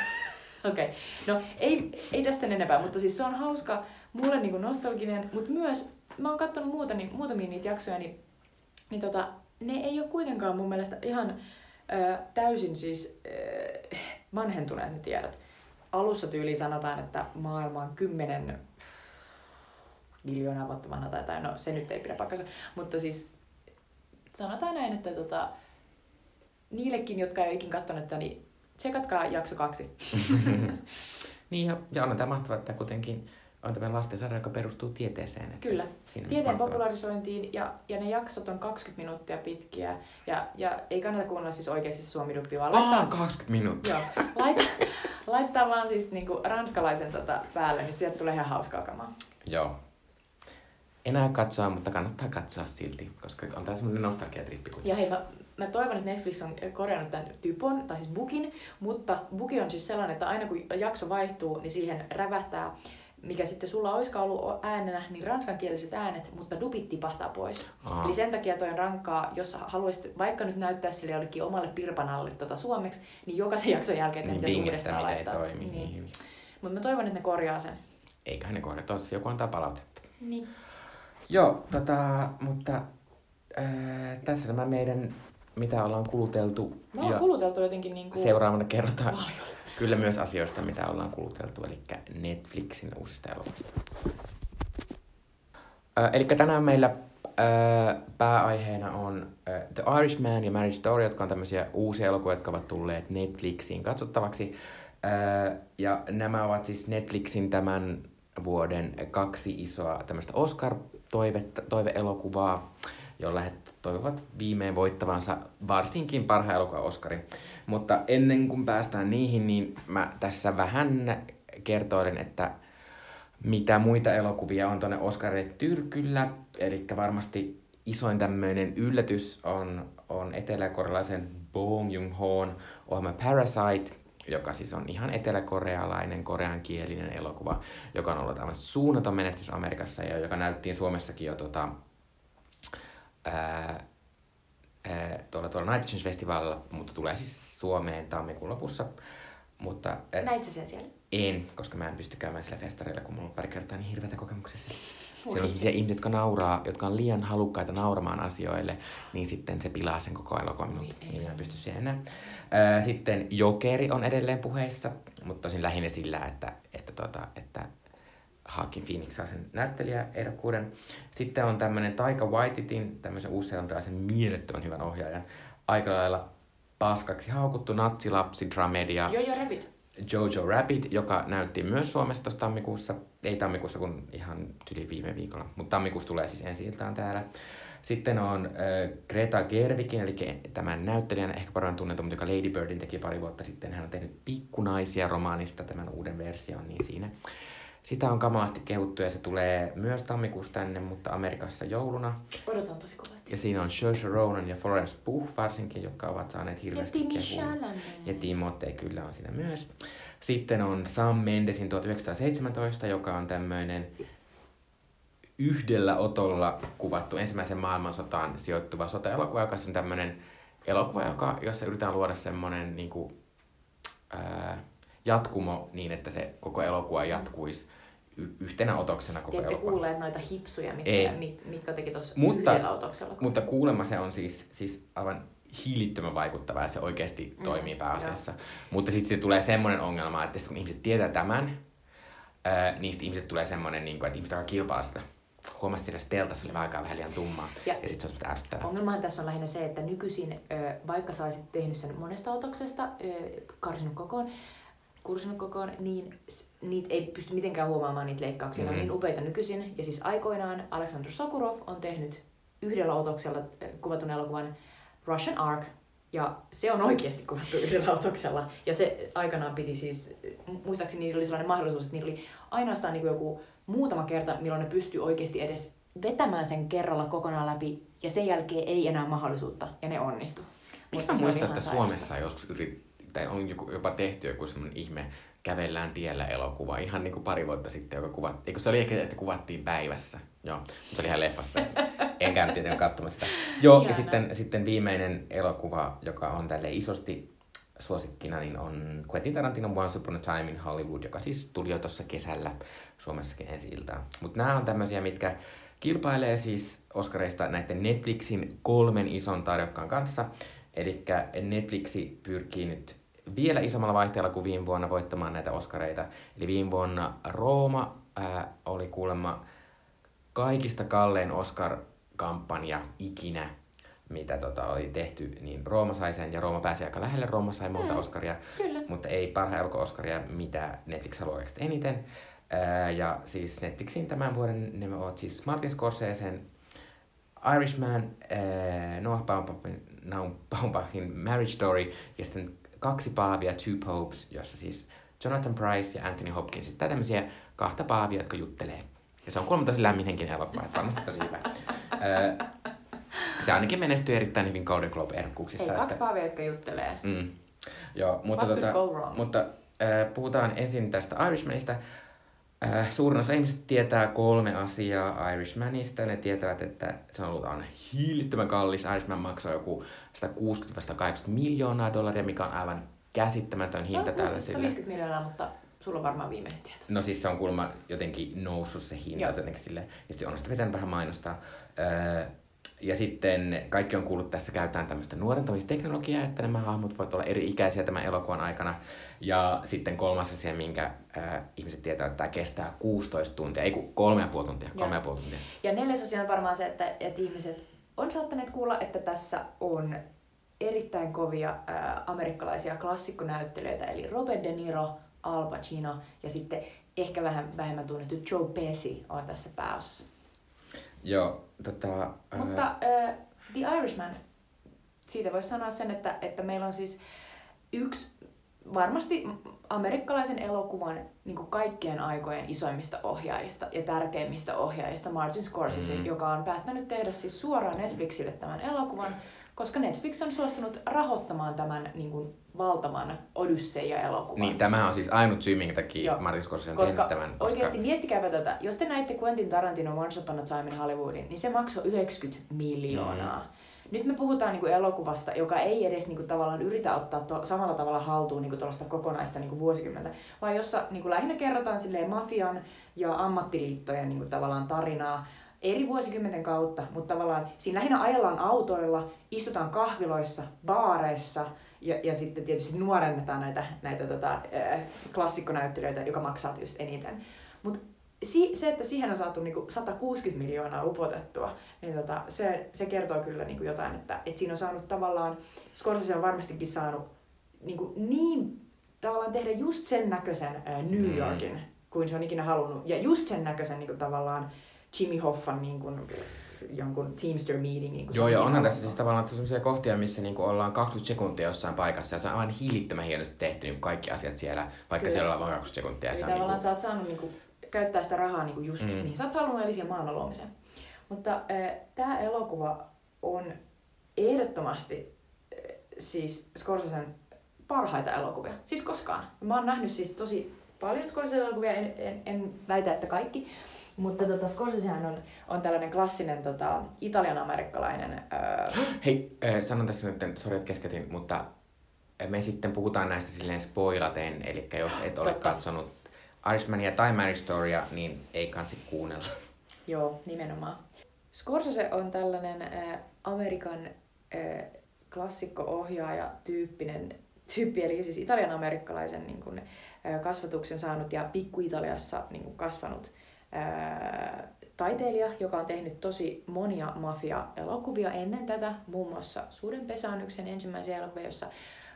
okay. No ei, ei tästä enempää, mutta siis se on hauska, mulle niin kuin nostalginen, mutta myös, mä oon katsonut muuta, niin, muutamia niitä jaksoja, niin, niin tota, ne ei ole kuitenkaan mun mielestä ihan ö, täysin siis ö, vanhentuneet ne tiedot. Alussa tyyliin sanotaan, että maailma on kymmenen miljoonaa vuotta vanha, tai no se nyt ei pidä paikkansa, mutta siis sanotaan näin, että tota, niillekin, jotka ei ole ikin kattonut tätä, niin tsekatkaa jakso kaksi. Niin, ja, ja on tämä mahtavaa, että kuitenkin on tämä lastensarja, joka perustuu tieteeseen. Että kyllä, tieteen popularisointiin ja, ja ne jaksot on kaksikymmentä minuuttia pitkiä. Ja, ja ei kannata kuunnella siis oikeasti suomidubbi, vaan laittaa... Vaan kaksikymmentä minuuttia! Joo, laittaa, laittaa vaan siis niinku ranskalaisen tota päälle, niin sieltä tulee ihan hauskaa kamaa. Joo. Enää katsoa, mutta kannattaa katsoa silti, koska on tää semmoinen nostalgiatrippi. Ja hei, mä, mä toivon, että Netflix on korjannut tämän typon, tai siis bukin, mutta buki on siis sellainen, että aina kun jakso vaihtuu, niin siihen rävähtää, mikä sitten sulla olisikaan ollut äänenä, niin ranskankieliset äänet, mutta dubit tipahtaa pois. Aha. Eli sen takia toi on rankkaa, jos haluaisit vaikka nyt näyttää sille jollekin omalle pirpanalle tota suomeksi, niin jokaisen jakson jälkeen niin pitäisi uudestaan laittaa. Niin. Niin. Mutta mä toivon, että ne korjaa sen. Eiköhän ne korjaa, toivottavasti joku antaa palautetta. Niin. Joo, tota, mutta äh, tässä nämä meidän, mitä ollaan kuluteltu. Me ollaan kuluteltu jotenkin niin kuin... Seuraavana kerrotaan. Paljon. Kyllä myös asioista, mitä ollaan kuluteltu, eli Netflixin uusista elokuvista. Äh, eli tänään meillä äh, pääaiheena on äh, The Irishman ja Marriage Story, jotka on tämmöisiä uusia elokuvia, jotka ovat tulleet Netflixiin katsottavaksi. Äh, ja nämä ovat siis Netflixin tämän vuoden kaksi isoa tämmöistä Oscar-toive-elokuvaa, jolla he toivovat viimein voittavansa varsinkin parhaan elokuvan Oscarin. Mutta ennen kuin päästään niihin, niin mä tässä vähän kertoilen, että mitä muita elokuvia on tuonne Oscarille tyrkyllä. Eli varmasti isoin tämmöinen yllätys on, on eteläkorealaisen Bong Joon-hoon ohjelma Parasite, joka siis on ihan eteläkorealainen, koreankielinen elokuva, joka on ollut aivan suunnaton menestys Amerikassa ja joka näytettiin Suomessakin jo tuota, ää, ää, tuolla, tuolla Night Vision-festivaalilla, mutta tulee siis Suomeen tammikuun lopussa. Mutta, ää, näit sä sen siellä? En, koska mä en pysty käymään sillä festareilla, kun mulla on pari kertaa niin hirveätä kokemuksia siellä. Siellä on sellaisia ihmisiä, jotka nauraa, jotka on liian halukkaita nauramaan asioille, niin sitten se pilaa sen koko elokuvan, mutta niin mä en pysty siihen enää. Sitten Jokeri on edelleen puheissa, mutta tosin lähinnä sillä, että, että, tuota, että Joaquin Phoenix saa sen näyttelijäehdokkuuden. Sitten on tämmöinen Taika Waititin, tämmöisen uusseelantilaisen mielettömän hyvän ohjaajan, aika lailla paskaksi haukuttu natsilapsi-dramedia. Jojo Rabbit. Jojo Rabbit, joka näytti myös Suomessa tuossa tammikuussa. Ei tammikuussa, kun ihan tyli viime viikolla, mutta tammikuussa tulee siis ensi iltaan täällä. Sitten on äh, Greta Gerwigin, eli tämän näyttelijän ehkä parhaan tunnettu, mutta joka Lady Birdin teki pari vuotta sitten. Hän on tehnyt Pikkunaisia romaanista tämän uuden version, niin siinä. Sitä on kamalasti kehuttu ja se tulee myös tammikuussa tänne, mutta Amerikassa jouluna. Odotan tosi kovasti. Ja siinä on Saoirse Ronan ja Florence Pugh varsinkin, jotka ovat saaneet hirveästi kehua. Ja Timothée kyllä on siinä myös. Sitten on Sam Mendesin tuhatyhdeksänsataaseitsemäntoista, joka on tämmöinen yhdellä otolla kuvattu ensimmäisen maailmansotaan sijoittuva sota-elokuva, joka on tämmöinen elokuva, joka, jossa yritetään luoda semmoinen niin kuin, ää, jatkumo niin, että se koko elokuva jatkuisi y- yhtenä otoksena koko elokuva. Te ette kuulleet noita hipsuja, mitkä, mit, mitkä teki tuossa yhdellä otoksella. Mutta kuulemma se on siis, siis aivan hiilittömän vaikuttava ja se oikeasti mm. toimii pääasiassa. Joo. Mutta sitten siitä tulee semmoinen ongelma, että kun ihmiset tietää tämän, ää, niin sitten ihmiset tulee semmoinen, niin kuin, että ihmiset alkaa kilpailla sitä. Huomasin siinä teltassa, oli vähän vähän liian tummaa ja, ja sitten se olisi ärsyttävää. Ongelmahan tässä on lähinnä se, että nykyisin, vaikka sä olisit tehnyt sen monesta otoksesta, karsinut kokoon, kursinut kokoon, niin niitä ei pysty mitenkään huomaamaan niitä leikkauksia. Mm-hmm. Ne on niin upeita nykyisin. Ja siis aikoinaan Aleksandr Sokurov on tehnyt yhdellä otoksella kuvatun elokuvan Russian Ark. Ja se on oikeasti kuvattu yhdellä otoksella. Ja se aikanaan piti siis, muistaakseni niillä oli sellainen mahdollisuus, että niillä oli ainoastaan niin joku muutama kerta, milloin ne pystyy oikeasti edes vetämään sen kerralla kokonaan läpi, ja sen jälkeen ei enää mahdollisuutta, ja ne onnistu. Mutta mä muistan, että Suomessa on joskus yrit... tai on jopa tehty joku semmoinen ihme kävellään tiellä -elokuva, ihan niin kuin pari vuotta sitten, joka kuvat... Eikö se oli ehkä, että kuvattiin päivässä? Joo, se oli ihan leffassa. En käynyt tietenkään katsomaan sitä. Joo, ja sitten, sitten viimeinen elokuva, joka on tälle isosti suosikkina, niin on Quentin Tarantinon Once Upon a Time in Hollywood, joka siis tuli jo tuossa kesällä Suomessakin ensi iltaan. Mutta nämä on tämmöisiä, mitkä kilpailee siis Oscareista näiden Netflixin kolmen ison tarjokkaan kanssa. Elikkä Netflixi pyrkii nyt vielä isommalla vaihteella kuin viime vuonna voittamaan näitä Oscareita. Eli viime vuonna Rooma ää, oli kuulemma kaikista kallein Oscar-kampanja ikinä, mitä tota oli tehty, niin Rooma sai sen, ja Rooma pääsi aika lähelle. Rooma sai monta mm, Oscaria, kyllä. Mutta ei parhaan elokuvan Oscaria, mitä Netflix haluaa oikeastaan eniten. Ää, ja siis Netflixin tämän vuoden nämä ovat siis Martin Scorseseen Irishman, ää, Noah Baumbachin Marriage Story, ja sitten kaksi paavia, Two Popes, jossa siis Jonathan Pryce ja Anthony Hopkins. Sitten tämmöisiä kahta paavia, jotka juttelee. Ja se on kuulemma tosi lämminhenkinen elokuva, että varmasti tosi hyvä. Ää, Se ainakin menestyy erittäin hyvin Golden Globe-erkkuuksissa. Ei, kaksi paavia, jotka juttelee. Mm. Joo, mutta, tota, mutta äh, puhutaan ensin tästä Irishmanista. Äh, suurin osa ihmiset tietää kolme asiaa Irishmanista. Ne tietävät, että se on ollut aina hiilittömän kallis. Irishman maksaa joku sata kuusikymmentä - sata kahdeksankymmentä miljoonaa dollaria, mikä on aivan käsittämätön hinta tällaisille. sata viisikymmentä miljoonaa, mutta sulla on varmaan viimeiset tieto. No siis se on kuulemma jotenkin noussut se hinta jotenkin sille. Ja sitten on sitä vetänyt vähän mainostaa. Äh, Ja sitten kaikki on kuullut, että tässä käytetään tämmöistä nuorentamisteknologiaa, että nämä hahmot voivat olla eri ikäisiä tämän elokuvan aikana. Ja sitten kolmas asia, minkä äh, ihmiset tietää, että tämä kestää kuusitoista tuntia, ei kun kolme ja puoli tuntia. Kolme ja puoli tuntia. Ja neljäs asia on varmaan se, että, että ihmiset on saattaneet kuulla, että tässä on erittäin kovia äh, amerikkalaisia klassikkonäyttelijöitä, eli Robert De Niro, Al Pacino ja sitten ehkä vähän vähemmän tunnettu Joe Pesci on tässä pääosassa. Joo, tota, mutta äh, The Irishman, siitä voisi sanoa sen, että, että meillä on siis yksi varmasti amerikkalaisen elokuvan niin kuin kaikkien aikojen isoimmista ohjaajista ja tärkeimmistä ohjaajista, Martin Scorsese, mm-hmm. joka on päättänyt tehdä siis suoraan Netflixille tämän elokuvan, koska Netflix on suostunut rahoittamaan tämän niin kuin valtavan Odysseia-elokuvan. Niin, tämä on siis ainut syy, minkä takia Martin Scorsese on koska, tehnyt tämän. Koska... Oikeasti miettikääpä tätä. Jos te näitte Quentin Tarantinon Once Upon a Time in Hollywoodin, niin se maksoi yhdeksänkymmentä miljoonaa. Mm. Nyt me puhutaan niin kuin elokuvasta, joka ei edes niin kuin, tavallaan yritä ottaa to- samalla tavalla haltuun niin kuin, tuollaista kokonaista niin kuin vuosikymmentä, vaan jossa niin kuin, lähinnä kerrotaan silleen, mafian ja ammattiliittojen niin kuin, tavallaan tarinaa eri vuosikymmenten kautta, mutta tavallaan siinä lähinnä ajellaan autoilla, istutaan kahviloissa, baareissa, ja, ja sitten tietysti nuorennetaan näitä, näitä tota, äh, klassikkonäyttelijöitä, joka maksaa tietysti eniten. Mutta si- se, että siihen on saatu niinku sata kuusikymmentä miljoonaa upotettua, niin tota, se, se kertoo kyllä niinku jotain, että et siinä on saanut tavallaan, Scorsese on varmastikin saanut niinku niin tavallaan tehdä just sen näköisen äh, New Yorkin, mm. kuin se on ikinä halunnut, ja just sen näköisen niinku tavallaan Jimmy Hoffan niin kuin, jonkun Teamster meeting. Niin joo, ja onhan tässä siis tavallaan tässä sellaisia kohtia, missä niin kuin ollaan kaksikymmentä sekuntia jossain paikassa, ja se on aivan hiilittömän hienosti tehty niin kaikki asiat siellä, vaikka kyllä. Siellä ollaan vain kaksikymmentä sekuntia. Eli tavallaan niin kuin... sä oot saanut niin kuin, käyttää sitä rahaa niin kuin just mm. mihin sä oot halunnut, eli siihen maailman luomiseen. Mutta äh, tämä elokuva on ehdottomasti äh, siis Scorsesen parhaita elokuvia. Siis koskaan. Mä oon nähnyt siis tosi paljon Scorsese-elokuvia, en, en, en väitä, että kaikki. Mutta tota, Scorsesehän on, on tällainen klassinen tota, italian-amerikkalainen... Öö... Hei, äh, sanon tässä nyt, sori, että keskeytin, mutta me sitten puhutaan näistä silleen spoilaten, eli jos et ole Totta. katsonut Irishmania tai Marriage Storya, niin ei kansi kuunnella. Joo, nimenomaan. Scorsese on tällainen äh, Amerikan äh, klassikko-ohjaaja-tyyppinen tyyppi, eli siis italian-amerikkalaisen niin kun, äh, kasvatuksen saanut ja pikku-Italiassa niin kun, kasvanut Ää, taiteilija, joka on tehnyt tosi monia mafia-elokuvia ennen tätä, muun muassa Sudenpesä on yksi ensimmäisiä elokuvia, jossa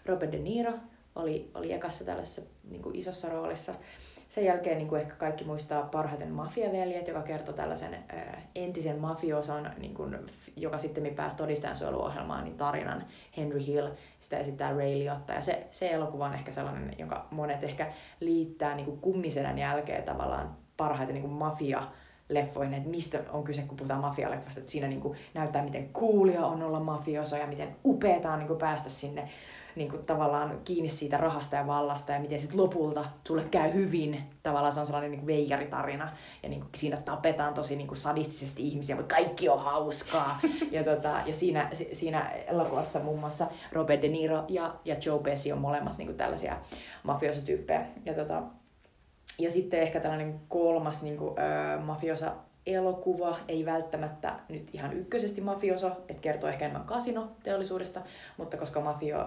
Robert De Niro oli, oli ekassa tällaisessa niin kuin isossa roolissa. Sen jälkeen niin kuin ehkä kaikki muistaa Parhaiten mafiaveljet, joka kertoi tällaisen ää, entisen mafioson, niin kuin, joka sitten pääsi todistajansuojeluohjelmaan, niin tarinan Henry Hill, sitä esittää Ray Liotta. Ja se, se elokuva on ehkä sellainen, jonka monet ehkä liittää niin kuin Kummisedän jälkeen tavallaan parhaiten niin kuin mafia-leffoihin, että mistä on kyse, kun puhutaan mafia-leffasta. Että siinä niin kuin näyttää, miten coolia on olla mafioso ja miten upeeta on niin kuin päästä sinne niin kuin tavallaan kiinni siitä rahasta ja vallasta ja miten sitten lopulta sulle käy hyvin. Tavallaan se on sellainen niin kuin veijaritarina ja niin kuin siinä tapetaan tosi niin kuin sadistisesti ihmisiä, mutta kaikki on hauskaa. ja, tota, ja siinä, siinä elokuvassa muun muassa Robert De Niro ja, ja Joe Pesci on molemmat niin kuin tällaisia mafiosotyyppejä. Ja tota, Ja sitten ehkä tällainen kolmas niin kuin, ö, mafiosa-elokuva, ei välttämättä nyt ihan ykkösesti mafioso, että kertoo ehkä enemmän kasinoteollisuudesta, mutta koska mafio,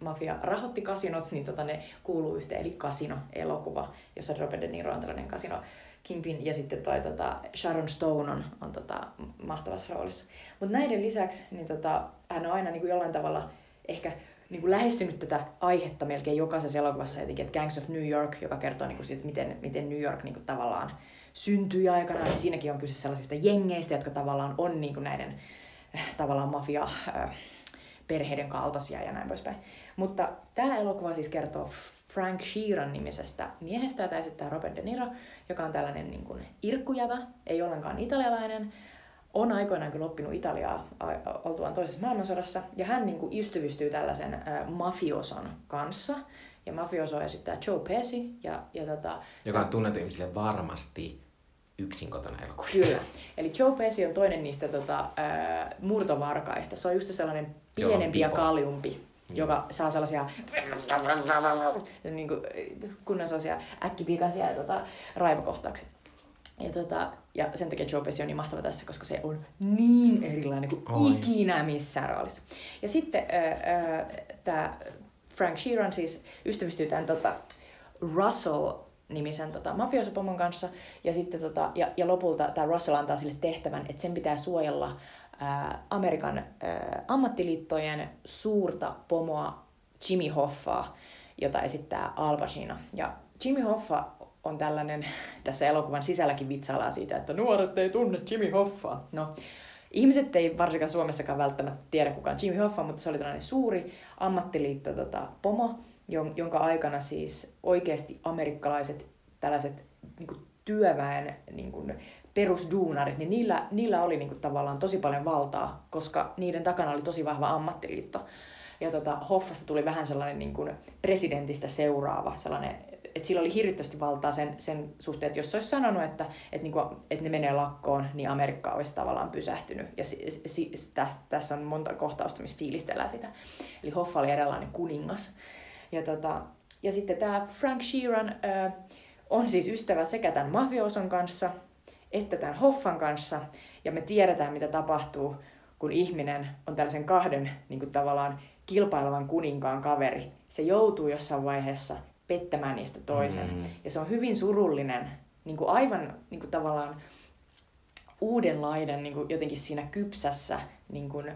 mafia rahoitti kasinot, niin tota ne kuuluu yhteen, eli kasino-elokuva, jossa Robert De Niro on tällainen kasino kingpin, ja sitten toi, tota, Sharon Stone on, on tota, mahtavassa roolissa. Mutta näiden lisäksi niin tota, hän on aina niin kuin jollain tavalla ehkä... Niin kuin lähestynyt tätä aihetta melkein jokaisessa elokuvassa, jotenkin, että Gangs of New York, joka kertoo niin kuin siitä, miten, miten New York niin kuin tavallaan syntyi aikana, niin siinäkin on kyse sellaisista jengeistä, jotka tavallaan on niin kuin näiden tavallaan mafia-perheiden kaltaisia ja näin poispäin. Mutta tämä elokuva siis kertoo Frank Sheeran-nimisestä miehestä, jota esittää Robert De Niro, joka on tällainen niin kuin irkkujävä, ei ollenkaan italialainen, on aikoinaan kyllä oppinut Italiaa oltuaan toisessa maailmansodassa, ja hän niin kuin ystävystyy tällaisen ä, mafioson kanssa, ja mafioso esittää Joe Pesci, ja, ja tota, joka on tunnettu ihmisille varmasti yksin kotona elokuvista. Kyllä. Eli Joe Pesci on toinen niistä tota, ä, murtovarkaista. Se on just sellainen pienempi Joo, ja kaljumpi, joka saa sellaisia niin kuin, kunnan sellaisia äkkipikaisia tota, raivokohtauksia. Ja, tota, ja sen takia Joe Pesci on niin mahtava tässä, koska se on niin erilainen kuin Oi. ikinä missään roolissa. Ja sitten tämä Frank Sheeran siis ystävystyy tämän tota, Russell-nimisen tota, mafiosopomon kanssa. Ja, sitten, tota, ja, ja lopulta tämä Russell antaa sille tehtävän, että sen pitää suojella ää, Amerikan ää, ammattiliittojen suurta pomoa Jimmy Hoffaa, jota esittää Al Pacino. Ja Jimmy Hoffa on tällainen, tässä elokuvan sisälläkin vitsaillaan siitä, että nuoret ei tunne Jimmy Hoffaa. No, ihmiset ei varsinkaan Suomessakaan välttämättä tiedä kukaan Jimmy Hoffa, mutta se oli tällainen suuri ammattiliitto tota, pomo, jonka aikana siis oikeasti amerikkalaiset tällaiset niin kuin työväen niin kuin perusduunarit, niin niillä, niillä oli niin kuin tavallaan tosi paljon valtaa, koska niiden takana oli tosi vahva ammattiliitto. Ja tota, Hoffasta tuli vähän sellainen niin kuin presidentistä seuraava, sellainen että sillä oli hirvittävästi valtaa sen, sen suhteen, että jos se olisi sanonut, että, että, niinku, että ne menee lakkoon, niin Amerikka olisi tavallaan pysähtynyt. Ja si, si, tässä täs on monta kohtausta, missä fiilistellään sitä. Eli Hoffa oli eräänlainen kuningas. Ja, tota, ja sitten tämä Frank Sheeran ö, on siis ystävä sekä tämän mafioson kanssa, että tämän Hoffan kanssa. Ja me tiedetään, mitä tapahtuu, kun ihminen on tällaisen kahden niin kuin tavallaan kilpailevan kuninkaan kaveri. Se joutuu jossain vaiheessa pettämään niistä toisen. Mm-hmm. Ja se on hyvin surullinen, niin kuin aivan niin kuin tavallaan uudenlainen niin kuin jotenkin siinä kypsässä niin kuin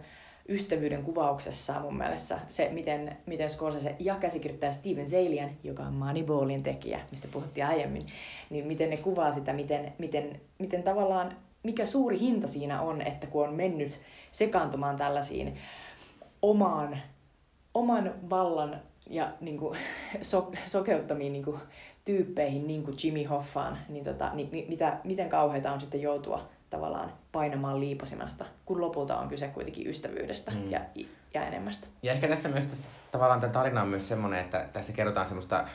ystävyyden kuvauksessa mun mielestä. Se, miten, miten Scorsese ja käsikirjoittaja Steven Zalian, joka on Moneyballin tekijä, mistä puhuttiin aiemmin, niin miten ne kuvaa sitä, miten, miten, miten tavallaan, mikä suuri hinta siinä on, että kun on mennyt sekaantumaan tällaisiin omaan, oman vallan ja niin kuin, so, sokeuttamiin niin kuin, tyyppeihin, niin kuin Jimmy Hoffaan, niin, tota, niin mi, mitä, miten kauheita on sitten joutua tavallaan painamaan liipasimasta, kun lopulta on kyse kuitenkin ystävyydestä mm. ja, ja enemmästä. Ja ehkä tässä myös, tässä, tavallaan tämä tarina on myös semmoinen, että tässä kerrotaan semmoista,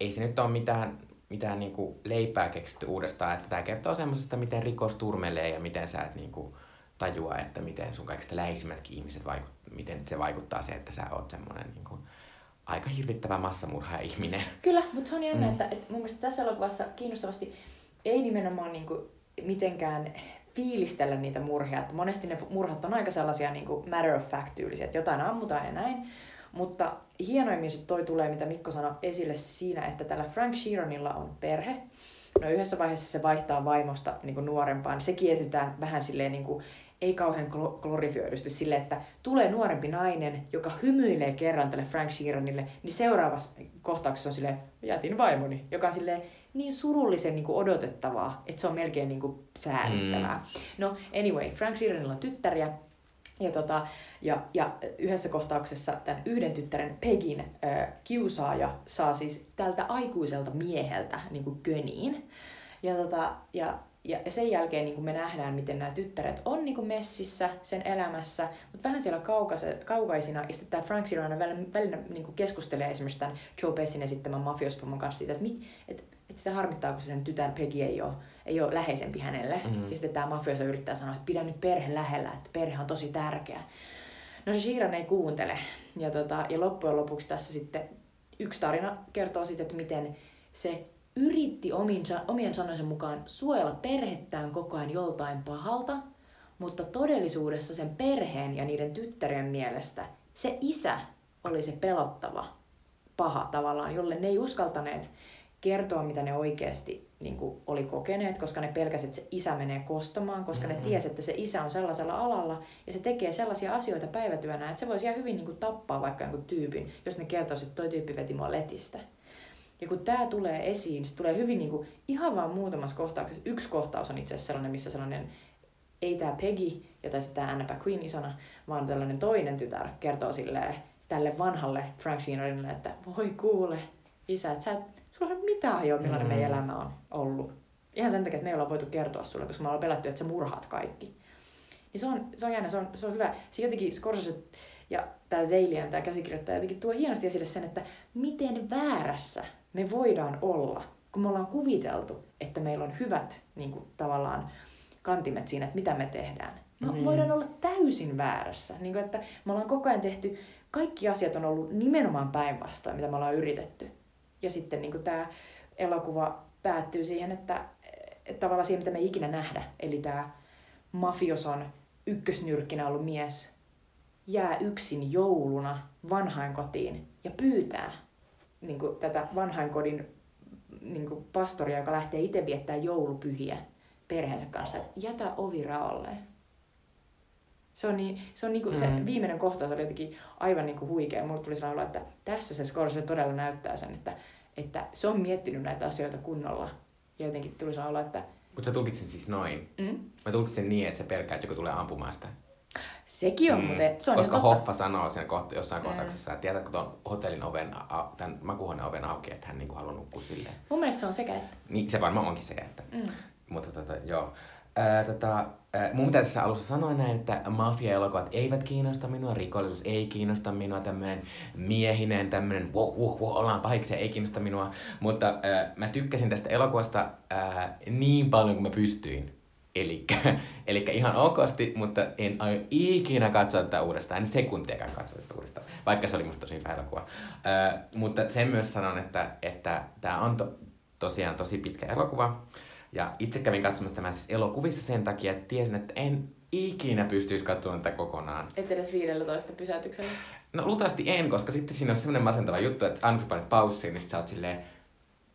ei se nyt ole mitään mitään niin kuin leipää keksitty uudestaan, että tämä kertoo semmoisesta, miten rikos turmelee ja miten sä et niin kuin tajua, että miten sun kaikista läheisimmätkin ihmiset vaikuttaa, miten se vaikuttaa se, että sä oot semmoinen niin kuin aika hirvittävä massamurha-ihminen. Kyllä, mutta se on jännä, mm. että, että mun mielestä tässä elokuvassa kiinnostavasti ei nimenomaan niin kuin mitenkään fiilistellä niitä murhia. Että monesti ne murhat on aika sellaisia niin kuin matter of fact -tyylisiä, että jotain ammutaan ja näin. Mutta hienoimmin sitten toi tulee, mitä Mikko sanoi esille siinä, että tällä Frank Sheeranilla on perhe. No yhdessä vaiheessa se vaihtaa vaimosta niin kuin nuorempaan. Sekin etsitään vähän silleen, niin kuin, ei kauhean glorifioidusti sille, että tulee nuorempi nainen, joka hymyilee kerran tälle Frank Sheeranille, niin seuraavassa kohtauksessa on silleen, jätin vaimoni, joka on silleen niin surullisen niin kuin odotettavaa, että se on melkein niin kuin säälittävää. Mm. No anyway, Frank Sheeranilla on tyttäriä. Ja, tota, ja, ja yhdessä kohtauksessa tämän yhden tyttären Pegin ö, kiusaaja saa siis tältä aikuiselta mieheltä niin kuin köniin. Ja, tota, ja, ja sen jälkeen niin kuin me nähdään, miten nämä tyttäret on niin kuin messissä sen elämässä, mutta vähän siellä kaukaisina. Ja sitten tämä Frank Sheeran välillä, välillä niin kuin keskustelee esimerkiksi tämän Joe Bessin esittämän mafiospomon kanssa siitä, että, että, että sitä harmittaa, kun sen tytär Peggy ei ole. ei ole läheisempi hänelle. Mm-hmm. Ja sitten tämä mafioso yrittää sanoa, että pidä nyt perhe lähellä, että perhe on tosi tärkeä. No se Sheeran ei kuuntele. Ja, tota, ja loppujen lopuksi tässä sitten yksi tarina kertoo siitä, että miten se yritti ominsa, omien sanojensa mukaan suojella perhettään koko ajan joltain pahalta, mutta todellisuudessa sen perheen ja niiden tyttären mielestä se isä oli se pelottava paha tavallaan, jolle ne ei uskaltaneet kertoa, mitä ne oikeasti niin kuin oli kokeneet, koska ne pelkäsivät, että se isä menee kostamaan, koska mm-hmm. ne tiesi, että se isä on sellaisella alalla ja se tekee sellaisia asioita päivätyönä, että se voisi ihan hyvin niin kuin tappaa vaikka jonkun tyypin, jos ne kertoisivat, että toi tyyppi veti mua letistä. Ja kun tämä tulee esiin, se tulee hyvin niin kuin, ihan vaan muutamassa kohtauksessa. Yksi kohtaus on itse asiassa sellainen, missä sellainen ei tämä Peggy, jota sitten tämä Annapä Queen isona, vaan tällainen toinen tytär kertoo silleen, tälle vanhalle Frank Sheeranille, että voi kuule isä, että sä et, sulla ei ole mitään hajoa, millainen mm-hmm. meidän elämä on ollut. Ihan sen takia, että me ei olla voitu kertoa sulle, koska me ollaan pelätty, että sä murhaat kaikki. Niin se on, se on jännä, se on, se on hyvä. Se jotenkin Scorsese ja tämä Zalian, tämä käsikirjoittaja, jotenkin tuo hienosti esille sen, että miten väärässä me voidaan olla, kun me ollaan kuviteltu, että meillä on hyvät niin kuin, tavallaan kantimet siinä, että mitä me tehdään. Me mm-hmm. voidaan olla täysin väärässä. Niin kuin, että me ollaan koko ajan tehty, kaikki asiat on ollut nimenomaan päinvastoin, mitä me ollaan yritetty. Ja sitten niin tämä elokuva päättyy siihen, että, että tavallaan siihen, mitä me ei ikinä nähdä. Eli tämä mafioson ykkösnyrkkinä ollut mies jää yksin jouluna vanhainkotiin ja pyytää niin kuin, tätä vanhainkodin niin kuin, pastoria, joka lähtee itse viettämään joulupyhiä perheensä kanssa. Jätä ovi raolleen. Se on niin, se on niin kuin, mm-hmm. se viimeinen kohtaus oli jotenkin aivan niin kuin huikea. Mulle tuli sanoa, että tässä se Scorsese todella näyttää sen, että, että se on miettinyt näitä asioita kunnolla. Ja jotenkin tuli sanoa, että... Mutta sä tulkitsit siis noin. Mm? Mä tulkitsin niin, että sä pelkää, että joku tulee ampumaan sitä. Sekin on mm. muuten... Se on koska niin Hoffa sanoo siinä kohta, jossain mm. kohtauksessa, että jätätkö tuon hotellin oven, tämän makuuhuoneen oven auki, että hän niin kuin haluaa nukkua silleen. Mun mielestä se on sekä että... Niin, se varmaan onkin sekä että. Mm. Mutta tota, joo. Äh, tota... Mun pitää tässä alussa sanoa näin, että mafia-elokuvat eivät kiinnosta minua, rikollisuus ei kiinnosta minua, tämmönen miehinen, tämmönen wow, wow, wow, ollaan pahiksia, ei kiinnosta minua. Mutta äh, mä tykkäsin tästä elokuvasta äh, niin paljon kuin mä pystyin. Elikkä, elikkä ihan okosti, mutta en aio ikinä katsoa tätä uudestaan, en sekuntiakaan katsoa sitä uudestaan, vaikka se oli musta tosi hyvä elokuva. Äh, mutta sen myös sanon, että, että tää on to, tosiaan tosi pitkä elokuva. Ja itse kävin katsomassa tämän siis elokuvissa sen takia, että tiesin, että en ikinä pystyisi katsomaan tätä kokonaan. Et edes viidellätoista pysäytyksellä? No luultavasti en, koska sitten siinä on semmoinen masentava juttu, että aina kun panet paussiin, niin sit sä oot silleen,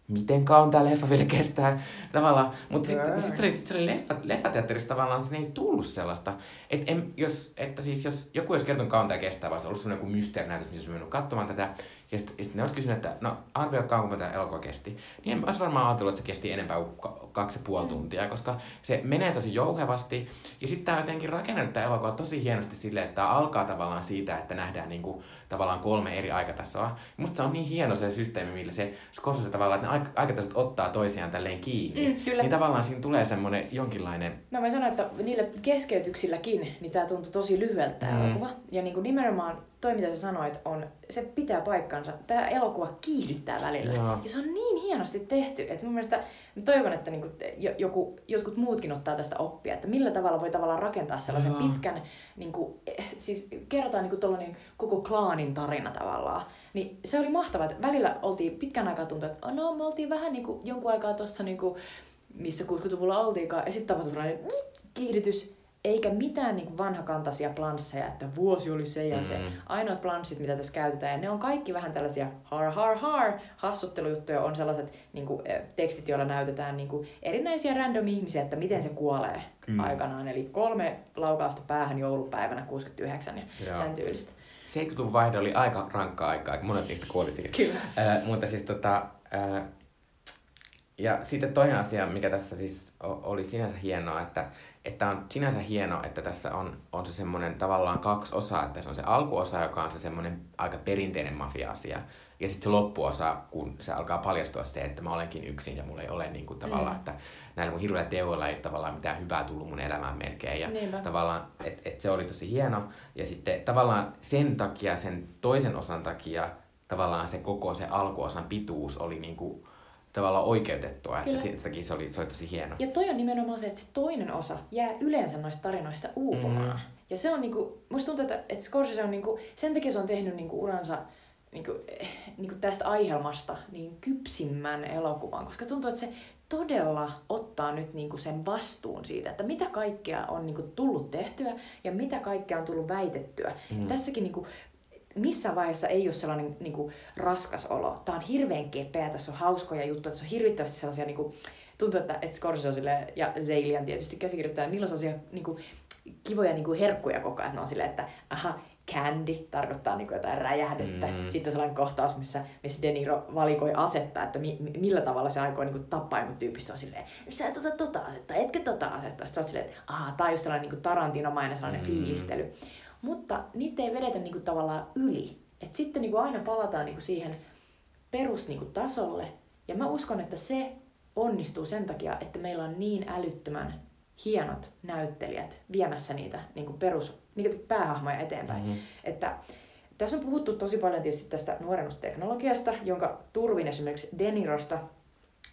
miten kauan tää leffa vielä kestää? Tavallaan, mutta sitten sit se oli, sit se oli leffa, leffateatterissa tavallaan, siinä ei tullut sellaista. Et en, jos, että siis jos joku olisi kertonut kauan tää kestää, vaan se olisi ollut semmoinen mysteerinäytös, missä olisi mennyt katsomaan tätä. Ja sitten sit ne olisi kysynyt, että no arvioi kauan kun tämä elokuva kesti. Niin en olisi varmaan ajatellut, että se kesti enempää kuin kaksi ja puoli tuntia, koska se menee tosi jouhevasti. Ja sitten tämä jotenkin rakennettu tämä elokuva tosi hienosti silleen, että tämä alkaa tavallaan siitä, että nähdään niinku tavallaan kolme eri aikatasoa. Musta se on niin hieno se systeemi, millä se Scorsese tavallaan, että ne aikatasot ottaa toisiaan tälleen kiinni. Mm, niin tavallaan siinä tulee semmoinen jonkinlainen... Mä voin sanoa, että niillä keskeytyksilläkin niin tämä tuntui tosi lyhyeltä tämä mm. elokuva. Ja niinku nimenomaan toi mitä sä sanoit, on, se pitää paikkansa. Tää elokuva kiihdyttää välillä. Jaa. Ja se on niin hienosti tehty, että mun mielestä toivon, että niinku joku, jotkut muutkin ottaa tästä oppia, että millä tavalla voi tavallaan rakentaa sellaisen Jaa. pitkän, niinku, siis kerrotaan niinku tollainen koko klaanin tarina tavallaan. Niin se oli mahtavaa, että välillä oltiin pitkän aikaa tuntuu, että no me oltiin vähän niinku jonkun aikaa tossa niinku, missä kuusikymmentäluvulla oltiinkaan, ja sitten tapahtui sellainen kiihdytys. Eikä mitään niin vanhakantaisia plansseja, että vuosi oli se ja se. Mm. Ainoat planssit, mitä tässä käytetään, ja ne on kaikki vähän tällaisia har har har hassuttelujuttuja, on sellaiset niin kuin, tekstit, joilla näytetään niin kuin, erinäisiä random ihmisiä, että miten se kuolee mm. aikanaan. Eli kolme laukausta päähän joulupäivänä kuusikymmentäyhdeksän ja Joo. tämän tyylistä. seitsemänkymmentäluvun vaihde oli aika rankkaa aikaa, monet niistä kuolisikin. Kyllä. Äh, mutta siis tota... Äh, ja sitten toinen asia, mikä tässä siis oli sinänsä hienoa, että Että on sinänsä hienoa, että tässä on, on se semmoinen tavallaan kaksi osaa, että se on se alkuosa, joka on se semmoinen aika perinteinen mafia-asia. Ja sitten se loppuosa, kun se alkaa paljastua se, että mä olenkin yksin ja mulla ei ole niin kuin tavallaan, mm. että näillä mun hirveillä teoilla ei ole tavallaan mitään hyvää tullut mun elämään melkein. Ja Niinpä. Tavallaan, että et se oli tosi hieno. Ja sitten tavallaan sen takia, sen toisen osan takia, tavallaan se koko se alkuosan pituus oli niin kuin tavallaan oikeutettua, Kyllä. että sitäkin se oli, se oli tosi hieno. Ja toi on nimenomaan se, että se toinen osa jää yleensä noista tarinoista uupumaan. Mm. Ja se on niinku, musta tuntuu, että, että Scorsese on niinku, sen takia se on tehnyt niinku uransa niinku, niinku tästä aihelmasta niin kypsimmän elokuvan, koska tuntuu, että se todella ottaa nyt niinku sen vastuun siitä, että mitä kaikkea on niinku tullut tehtyä ja mitä kaikkea on tullut väitettyä. Mm. Tässäkin niinku missään vaiheessa ei ole sellainen niin kuin, raskas olo. Tää on hirveän kepeä, tässä on hauskoja juttuja, tässä on hirvittävästi sellaisia, niin kuin, tuntuu, että et Scorsese ja Zeilian tietysti käsikirjoittajana, niillä on sellaisia niin kuin, kivoja niin kuin herkkuja koko ajan. Ne on silleen, että aha, candy tarkoittaa niin kuin jotain räjähdettä. Mm. Sitten sellainen kohtaus, missä, missä De Niro valikoi asetta, että mi, millä tavalla se aikoo niin kuin, tappaa jonkun tyypistä. On silleen, sä et ota tota asetta, etkä tota asetta. Sitten on silleen, että aha, tää on just sellainen niin kuin Tarantino-mainen sellainen mm. fiilistely. Mutta niitä ei vedetä niinku tavallaan yli. Et sitten niinku aina palataan niinku siihen perus niinku tasolle. Ja mä uskon, että se onnistuu sen takia, että meillä on niin älyttömän hienot näyttelijät viemässä niitä niinku perus, niinku päähahmoja eteenpäin. Mm-hmm. Että tässä on puhuttu tosi paljon tietysti tästä nuorennusteknologiasta, jonka turvin esimerkiksi De Nirosta,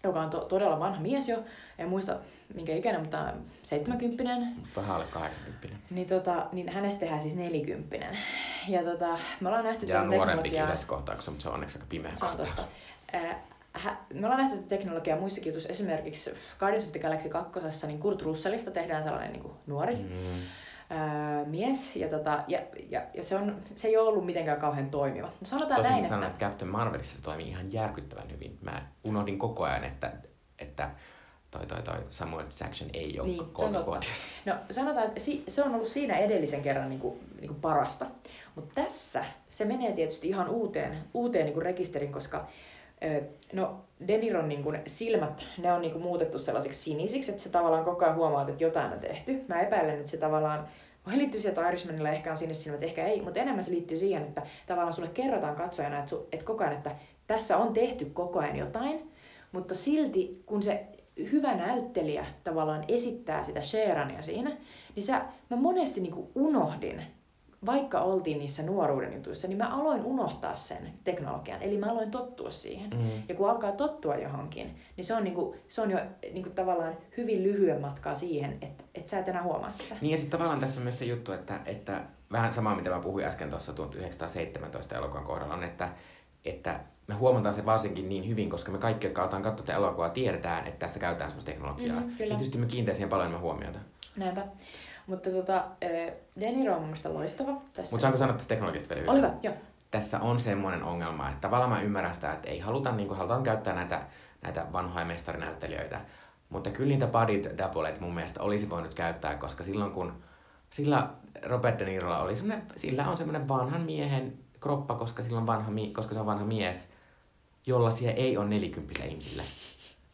joka on to- todella vanha mies jo, en muista minkä ikäinen, mutta seitsemänkymppinen. Vähän alle kahdeksankymppinen. Niin, tota, niin hänestä tehdään siis nelikymppinen. Ja tota, me ollaan nähty tätä teknologiaa... Ja nuorempikin yhdessä kohtauksessa, mutta se on onneksi aika pimeä kohtaus. Me ollaan nähty tätä teknologiaa muissakin jutuissa. Esimerkiksi Guardians of the Galaxy kaksi, niin Kurt Russellista tehdään sellainen niin kuin nuori mm. ää, mies. Ja, tota, ja, ja, ja se, on, se ei ole ollut mitenkään kauhean toimiva. No, sanotaan Tosin näin, sanon, että... että Captain Marvelissa se toimii ihan järkyttävän hyvin. Mä unohdin koko ajan, että... että... Toi, toi, toi Samuel Jackson ei ole niin, kolmekymmentävuotias. No sanotaan, että se on ollut siinä edellisen kerran niin kuin, niin kuin parasta. Mutta tässä se menee tietysti ihan uuteen, uuteen niin kuin rekisterin, koska no, De Niron niin kuin silmät, ne on niin kuin muutettu sellaisiksi sinisiksi, että se tavallaan koko ajan huomaa, että jotain on tehty. Mä epäilen, että se tavallaan He liittyy siihen, että Irishmanilla ehkä on sinne silmät, ehkä ei, mutta enemmän se liittyy siihen, että tavallaan sulle kerrotaan katsojana, että, su, että koko ajan, että tässä on tehty koko ajan jotain, mutta silti kun se hyvä näyttelijä tavallaan esittää sitä Sherania siinä, niin sä, mä monesti niinku unohdin, vaikka oltiin niissä nuoruuden jutuissa, niin mä aloin unohtaa sen teknologian. Eli mä aloin tottua siihen. Mm. Ja kun alkaa tottua johonkin, niin se on, niinku, se on jo niinku tavallaan hyvin lyhyen matkaa siihen, että et sä et enää huomaa sitä. Niin ja sitten tavallaan tässä on myös se juttu, että, että vähän samaa mitä mä puhuin äsken tuossa tuhatyhdeksänsataaseitsemäntoista elokuvan kohdalla on, että, että me huomataan se varsinkin niin hyvin, koska me kaikki, jotka aletaan katsoa tätä elokuvaa, tiedetään, että tässä käytetään semmoista teknologiaa. Mm, ja tietysti me kiinteä siihen paljon enemmän huomiota. Näinpä. Mutta tota, De Niro on mun mielestä loistava. Tässä... Mutta saanko sanoa tästä teknologiasta vielä hyvin? Oli hyvä, joo. Tässä on semmoinen ongelma, että tavallaan mä ymmärrän sitä, että ei haluta, niin kuin halutaan käyttää näitä, näitä vanhoja mestarinäyttelijöitä. Mutta kyllä niitä body doublet mun mielestä olisi voinut käyttää, koska silloin kun sillä Robert De Nirolla oli semmoinen, sillä on semmoinen vanhan miehen kroppa, koska, silloin vanha, koska se on vanha mies, jollaisia ei ole nelikymppisillä ihmisillä.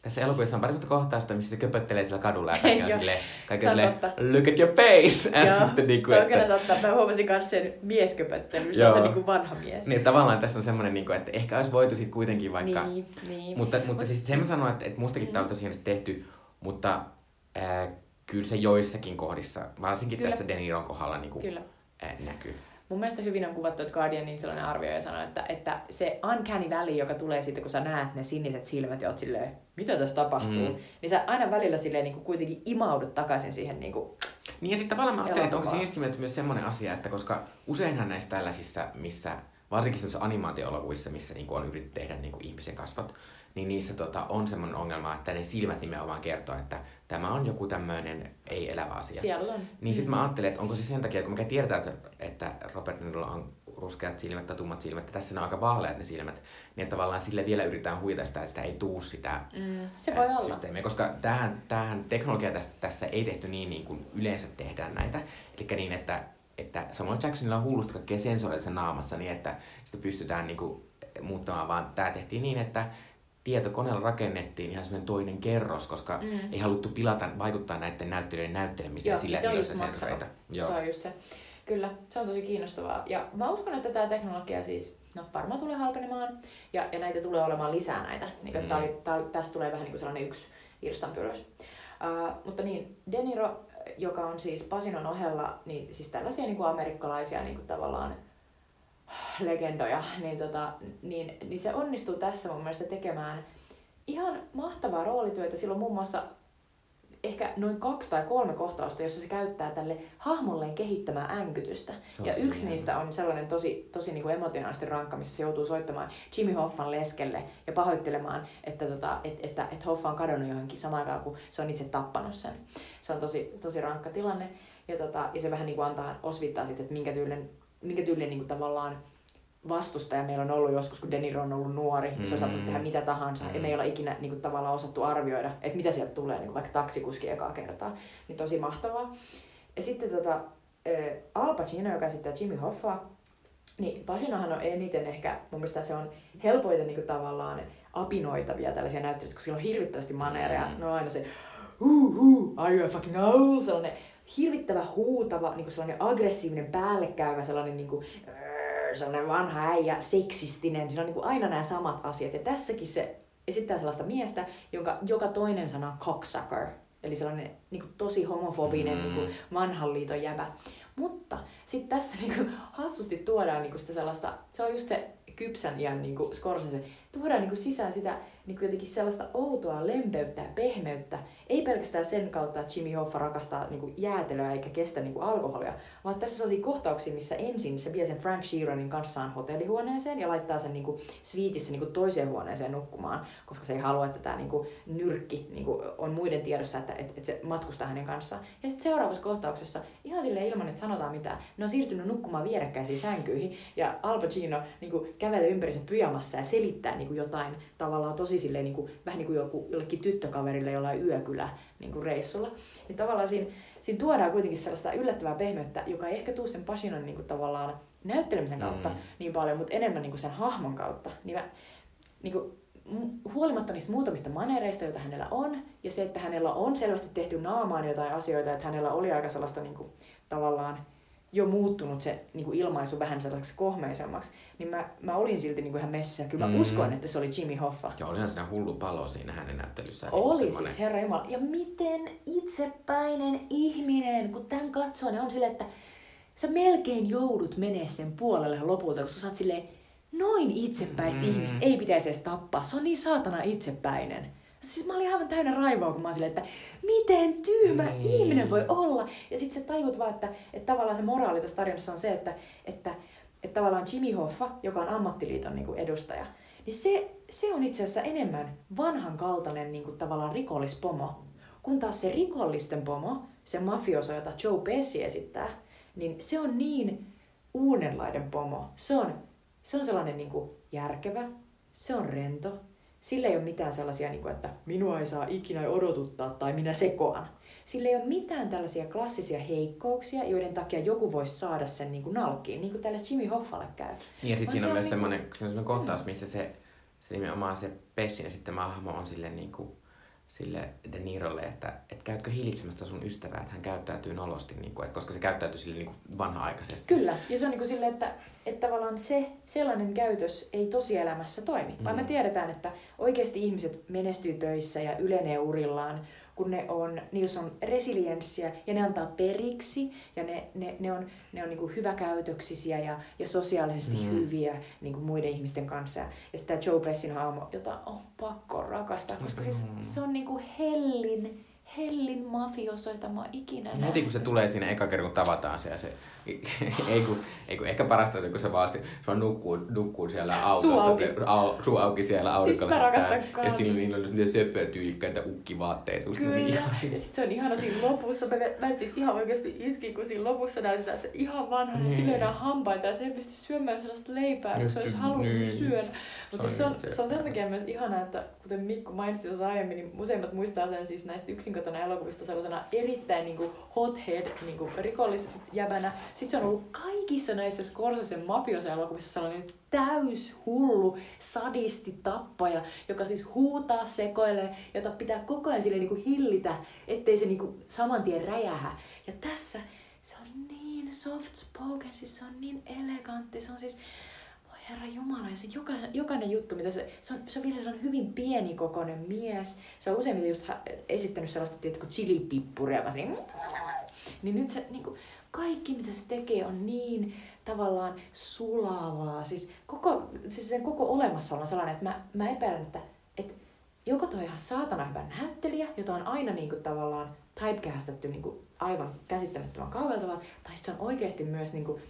Tässä elokuvissa on pari kohtausta, missä se köpöttelee sillä kadulla ja kaikki on silleen, sille, look at your face! Ja joo, sitten niin kuin, se on kyllä että... totta. Mä huomasin myös sen miesköpöttelyn, se on se niin kuin vanha mies. Niin, tavallaan tässä on semmoinen, että ehkä olisi voitu sitten kuitenkin vaikka... Niin, niin. Mutta, mutta Mut... siis sen mä sanon, että, että mustakin mm. tämä oli tosi hienosti tehty, mutta äh, kyllä se joissakin kohdissa, varsinkin kyllä. tässä De Niron kohdalla niin kuin, äh, näkyy. mun mielestä hyvin on kuvattu, että Guardianin sellainen arvioija sanoi, että, että se uncanny väli, joka tulee siitä, kun sä näet ne siniset silmät ja oot silleen, mitä tässä tapahtuu, mm. niin sä aina välillä silleen niin kuin kuitenkin imaudut takaisin siihen niin kuin niin ja sitten tavallaan mä ajattelin, että onko siinä myös semmoinen asia, että koska useinhan näissä tällaisissa, missä, varsinkin noissa animaatioelokuvissa, missä niin on yritetty tehdä niin kuin ihmisen kasvot, niin niissä tota, on semmoinen ongelma, että ne silmät nimenomaan kertoo, että tämä on joku tämmöinen ei-elävä asia. Siellä on. Niin sitten mä ajattelin, että onko se sen takia, kun me tiedetään, että Robert Nyrillä on ruskeat silmät tai tummat silmät, ja tässä ne on aika vaaleat ne silmät, niin tavallaan sille vielä yritetään huita sitä, että sitä ei tuu sitä mm, se voi olla. Systeemiä. Koska tämähän, tämähän teknologia tässä, tässä ei tehty niin, niin kuin yleensä tehdään näitä. Eli niin, että, että Samuel Jacksonilla on hullusta kaikkea sensoreita sen naamassa, niin että sitä pystytään niin kuin muuttamaan, vaan tämä tehtiin niin, että tietokoneella rakennettiin ihan semmoinen toinen kerros, koska mm. ei haluttu pilata, vaikuttaa näiden näyttelijöiden näyttelemiseen sillä silloista sensoreita. Joo, se on just se. Kyllä, se on tosi kiinnostavaa. Ja mä uskon, että tämä teknologia siis, no varmaan tulee halpenemaan ja, ja näitä tulee olemaan lisää näitä. Niin, mm. tää oli, tää, tästä tulee vähän niin kuin sellainen yksi irstanpylväs. Uh, mutta niin, De Niro, joka on siis Pasinon ohella, niin siis tällaisia niin kuin amerikkalaisia niin kuin tavallaan legendoja, niin, tota, niin, niin se onnistuu tässä mun mielestä tekemään ihan mahtavaa roolityötä. Silloin muun muassa ehkä noin kaksi tai kolme kohtausta, jossa se käyttää tälle hahmolleen kehittämää änkytystä. Ja yksi niistä on sellainen tosi, tosi niin kuin emotionaalisesti rankka, missä se joutuu soittamaan Jimmy Hoffman leskelle ja pahoittelemaan, että, tota, et, että et Hoffa on kadonnut johonkin samaan aikaan, kun se on itse tappanut sen. Se on tosi, tosi rankka tilanne. Ja, tota, ja se vähän niin kuin antaa osvittaa sitten, että minkä tyylinen minkä tyylinen niin kuin tavallaan vastustaja meillä on ollut joskus, kun De Niro on ollut nuori, mm-hmm. se on saatu tehdä mitä tahansa, mm-hmm. ja me ei olla ikinä niin kuin, tavallaan osattu arvioida, että mitä sieltä tulee, niin kuin vaikka taksikuski ekaa kertaa, niin tosi mahtavaa. Ja sitten tota, Al Pacino, joka esittää Jimmy Hoffaa, niin Pacinohan on eniten ehkä, mun mielestä se on helpoiten niin kuin, tavallaan apinoitavia tällaisia näyttelyitä, koska sillä on hirvittävästi maneereja, mm-hmm. ne on aina se huu huu, are you a fucking owl, sellainen hirvittävä huutava, niin kuin sellainen aggressiivinen, päällekäyvä, sellainen niin kuin, sellainen vanha äijä, seksistinen, siinä on niin kuin aina nämä samat asiat. Ja tässäkin se esittää sellaista miestä, jonka joka toinen sana on cocksucker, eli sellainen niin kuin tosi homofobinen, mm. niin kuin vanhan liiton jäbä. Mutta sitten tässä niin kuin hassusti tuodaan niin kuin sitä sellaista, se on just se kypsän iän niin kuin Scorsese, tuodaan niin kuin sisään sitä niin kuin jotenkin sellaista outoa lempeyttä ja pehmeyttä. Ei pelkästään sen kautta, että Jimmy Hoffa rakastaa niin kuin jäätelöä eikä kestä niin kuin alkoholia, vaan tässä sellaisia kohtauksia, missä ensin se vie sen Frank Sheeranin kanssaan hotellihuoneeseen ja laittaa sen niin kuin sviitissä niin kuin toiseen huoneeseen nukkumaan, koska se ei halua, että tämä niin kuin nyrkki niin kuin on muiden tiedossa, että, että se matkustaa hänen kanssaan. Ja sitten seuraavassa kohtauksessa, ihan silleen ilman, että sanotaan mitään, ne on siirtynyt nukkumaan vierekkäisiin sänkyihin ja Al Pacino niin kuin kävelee ympärinsä pyjamassa ja selittää niin kuin jotain tavallaan tosi silleen, niin kuin, vähän niin kuin joku, jollekin tyttökaverille jollain yökylä niin kuin reissulla. Niin tavallaan siinä, siinä tuodaan kuitenkin sellaista yllättävää pehmeyttä, joka ei ehkä tule sen Pacinon niin kuin tavallaan näyttelemisen kautta mm. niin paljon, mutta enemmän niin kuin sen hahmon kautta. Niin mä, niin kuin, huolimatta niistä muutamista maneereista, joita hänellä on, ja se, että hänellä on selvästi tehty naamaan jotain asioita, että hänellä oli aika sellaista niin kuin, tavallaan jo muuttunut se niin kuin ilmaisu vähän sellaiseksi kohmeisemmaksi, niin mä, mä olin silti niin kuin ihan messissä. Kyllä mä mm. uskoin, että se oli Jimmy Hoffa. Ja olihan siinä hullu palo siinä hänen näyttelyssään. Oli niin siis, herra jumala. Ja miten itsepäinen ihminen, kun tämän katsoo, ne on silleen, että sä melkein joudut menee sen puolelle lopulta, koska sä oot silleen, noin itsepäistä mm. ihmistä ei pitäisi edes tappaa. Se on niin saatana itsepäinen. Siis mä olin aivan täynnä raivoa, kun mä olin silleen, että miten tyhmä mm. ihminen voi olla. Ja sit sä tajut vaan, että, että tavallaan se moraali tässä tarinassa on se, että, että, että tavallaan Jimmy Hoffa, joka on ammattiliiton niin kuin edustaja, niin se, se on itse asiassa enemmän vanhan kaltainen niin kuin tavallaan rikollispomo. Kun taas se rikollisten pomo, se mafioso, jota Joe Pesci esittää, niin se on niin uudenlainen pomo. Se on, se on sellainen niin kuin järkevä, se on rento. Sillä ei ole mitään sellaisia, että minua ei saa ikinä odotuttaa tai minä sekoan. Sillä ei ole mitään tällaisia klassisia heikkouksia, joiden takia joku voisi saada sen nalkkiin, niin kuin tälle Jimmy Hoffalle käy. Niin ja sitten siinä on myös sellainen, niin kuin sellainen kohtaus, missä se, se nimenomaan se Pessin ja sitten hahmo on sille, niin kuin, sille De Nirolle, että et käytkö hillitsemästä sun ystävää, että hän käyttäytyy nolosti, niin kuin, että koska se käyttäytyy sille niin kuin vanha-aikaisesti. Kyllä, ja se on niin kuin silleen, että että tavallaan se sellainen käytös ei tosielämässä toimi. Vaan me tiedetään, että oikeasti ihmiset menestyy töissä ja ylenee urillaan, kun ne on, niissä on resilienssiä ja ne antaa periksi ja ne, ne, ne on, ne on niin kuin hyväkäytöksisiä ja, ja sosiaalisesti mm. hyviä niin kuin muiden ihmisten kanssa. Ja sitä Joe Bessin haamo, jota on pakko rakastaa, koska mm. siis, se on niin kuin hellin, hellin mafioso, jota mä oon ikinä nähnyt. Heti kun se tulee siinä eka kerran, kun tavataan se ja se, ei kun, ei kun ehkä parasta on, kun se vaan se vaan nukkuu, nukkuu siellä autossa, se, au, suu auki siellä aurinkolla. Siis mä rakastan kanssa. Ja siinä niillä on niitä söpötyylikkäitä ukkivaatteita. Kyllä, ja sit se on ihana siinä lopussa. Mä, mä siis ihan oikeasti iskin, kun siinä lopussa näytetään se ihan vanha, niin sillä ei enää hampaita ja se ei pysty syömään sellaista leipää, kun se olisi halunnut syödä. Mutta siis se on, se on sen takia myös ihanaa, että kuten Mikko mainitsi tuossa aiemmin, niin useimmat muistaa sen siis näistä yksin kotona elokuvista sellaisena erittäin niin kuin hothead niin kuin rikollisjävänä. Sitten se on ollut kaikissa näissä Scorsesen mafiosa-elokuvissa sellainen täyshullu sadistitappaja, joka siis huutaa, sekoilee, jota pitää koko ajan sille niin kuin hillitä, ettei se niin kuin saman tien räjähä. Ja tässä se on niin soft spoken, siis se on niin elegantti, se on siis Herra Jumala, ja se joka, jokainen juttu, mitä se, se on, se on vielä sellainen hyvin pienikokoinen mies. Se on useimmiten just esittänyt sellaista tietysti kuin chilipippuria, joka siinä, niin nyt se, niin kuin, kaikki mitä se tekee on niin tavallaan sulavaa. Siis, koko, siis sen koko olemassaolo on sellainen, että mä, mä epäilen, että, että joko toi on ihan saatana hyvä näyttelijä, jota on aina niin kuin, tavallaan typecastetty niin kuin, aivan käsittämättömän kauhealla tavalla, tai sitten se on oikeasti myös niin kuin,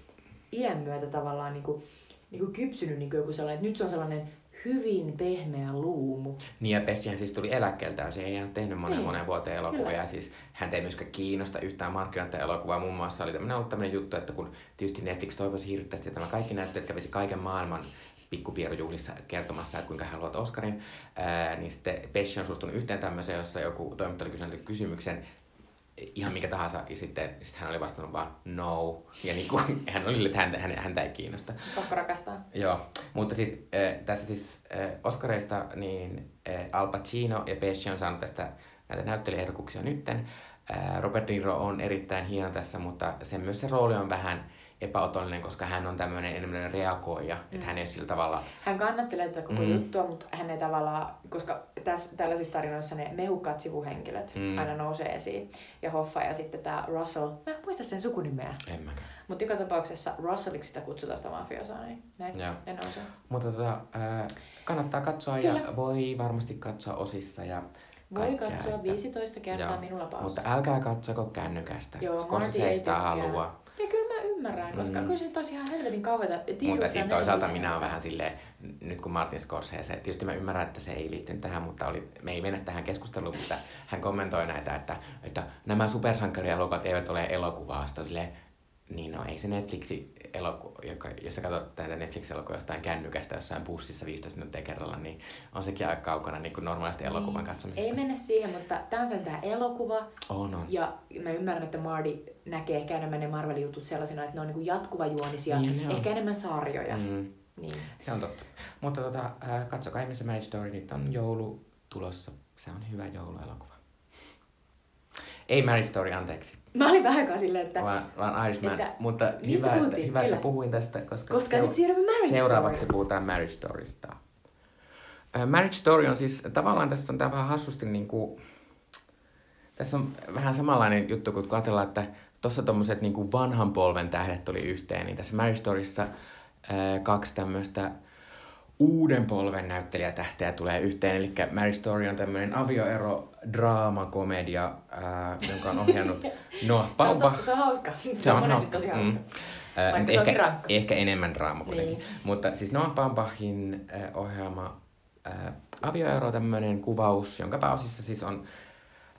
iän myötä tavallaan niin kuin, niinku kypsynyt niinku joku sellainen, että nyt se on sellainen hyvin pehmeä luumu. Niin ja Bessihän siis tuli eläkkeeltä, se ei ihan tehnyt monen monen vuoteen elokuvia. Siis häntä ei myöskään kiinnosta yhtään markkinoita elokuvaa. Muun muassa oli tämmöinen, ollut tämmöinen juttu, että kun tietysti Netflix toivoisi hirveästi, että nämä kaikki näyttelijät kävisi kaiken maailman pikkupierujuhlissa kertomassa, että kuinka hän luot Oscarin, ää, niin sitten Bessi on suostunut yhteen tämmöiseen, jossa joku toimittaja oli kysynyt kysymyksen, ihan mikä tahansa, ja sitten, sitten hän oli vastannut vaan no, ja niin kuin, hän oli, että häntä, häntä ei kiinnosta. Pakko rakastaa. Joo, mutta sitten äh, tässä siis äh, Oscareista, niin äh, Al Pacino ja Pesci on saanut tästä näitä näyttelijäehdokkuuksia nytten. Äh, Robert De Niro on erittäin hieno tässä, mutta sen myös se rooli on vähän epäotollinen, koska hän on tämmöinen enemmän reagoija, mm. että hän ei ole sillä tavalla... Hän kannattelee tätä koko mm. juttua, mutta hän ei tavallaan, koska täs, tällaisissa tarinoissa ne mehukkaat sivuhenkilöt mm. aina nousee esiin. Ja Hoffa ja sitten tää Russell, mä en muista sen sukunimeä. En mäkään. Mutta joka tapauksessa Russelliksi sitä kutsutaan sitä mafiosaa, niin ne, ne nousee. Mutta tota, äh, kannattaa katsoa. Kyllä. Ja voi varmasti katsoa osissa ja... Voi katsoa että... viisitoista kertaa. Joo. Minulla paussa. Mutta älkää katsoko kännykästä, koska se ei sitä halua. Ja kyllä mä ymmärrän, koska mm. kyllä se nyt olisi ihan helvetin kauheita. Mutta sitten toisaalta minä olen vähän silleen, nyt kun Martin Scorsese, tietysti mä ymmärrän, että se ei liittynyt tähän, mutta oli, me ei mennä tähän keskusteluun, mutta hän kommentoi näitä, että, että nämä supersankarielokuvat eivät ole elokuvaa. Sitten silleen, niin no ei se Netflixi elokuva, jos sä katsot näitä Netflix-elokuvia jostain kännykästä jossain bussissa viisitoista minuuttia kerralla, niin on sekin aika kaukana niin kuin normaalisti elokuvan katsomisesta. Ei mennä siihen, mutta tämä on sen tämä elokuva. On, on. Ja mä ymmärrän, että Marty näkee ehkä enemmän ne Marvel-jutut sellaisena, että ne on niin kuin jatkuvajuonisia, niin, ehkä on enemmän sarjoja. Mm. Niin. Se on totta. Mutta tota, äh, katsokaa ihmeessä Marriage Story, nyt on joulu tulossa. Se on hyvä jouluelokuva. Ei Marriage Story, anteeksi. Mä olin vähän aikaa silleen, että... Vaan, vaan Irishman, että, mutta hyvä, että, hyvä että puhuin tästä, koska, koska se, nyt marriage seuraavaksi story. Puhutaan Marriage Storysta. Äh, Marriage Story on siis, tavallaan tässä on tää vähän hassusti niinku... Tässä on vähän samanlainen juttu, kun ajatellaan, että tuossa tommoset niinku vanhan polven tähdet tuli yhteen, niin tässä Marriage Storyssa äh, kaksi tämmöistä uuden polven näyttelijätähteä tulee yhteen. Eli Marriage Story on tämmöinen avioero, draama, komedia, ää, jonka on ohjannut... No, se, on to, se on hauska. Se on monesti tosi hauska. Mm. Äh, Vaikka se ehkä, onkin rankka. Ehkä enemmän draama kuitenkin. Niin. Mutta siis Noah Baumbachin äh, ohjaama äh, avioero, tämmöinen kuvaus, jonka pääosissa siis on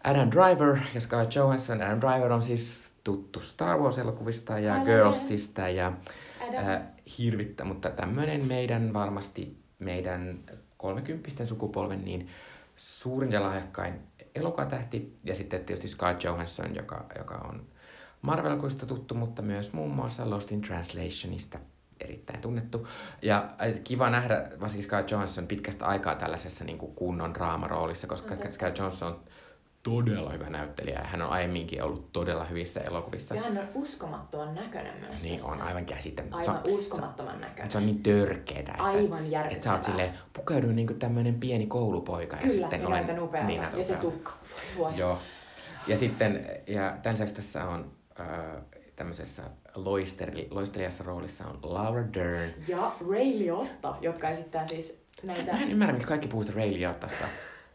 Adam Driver ja Scarlett Johansson. Adam Driver on siis tuttu Star Wars-elokuvista ja Adam. Girlsista ja... Äh, hirvittä, mutta tämmöinen meidän varmasti meidän kolmekymppisten sukupolven niin suurin ja lahjakkain elokuvatähti. Ja sitten tietysti Scarlett Johansson, joka, joka on Marvel-elokuvista tuttu, mutta myös muun muassa Lost in Translationista erittäin tunnettu. Ja kiva nähdä varsinkin Scarlett Johansson pitkästä aikaa tällaisessa niin kuin kunnon draamaroolissa, koska okay. Scarlett Johansson todella hyvä näyttelijä. Hän on aiemminkin ollut todella hyvissä elokuvissa. Ja hän on uskomattoman näköinen myös. Niin, tässä on aivan käsittämätön. Aivan on, uskomattoman näköinen. Se on niin törkeetä. Aivan järkyttävää. Että sä oot silleen, pukeudu niinku tämmönen pieni koulupoika. Kyllä, ja sitten olen niin upealta. Niin, ja se tukka. Voi. Joo. Ja sitten, ja tämän lisäksi tässä on äh, tämmöisessä loisteri, loistelijassa roolissa on Laura Dern. Ja Ray Liotta, jotka esittää siis näitä... Mä en ymmärrä, miksi kaikki puhuvat Ray Liottasta.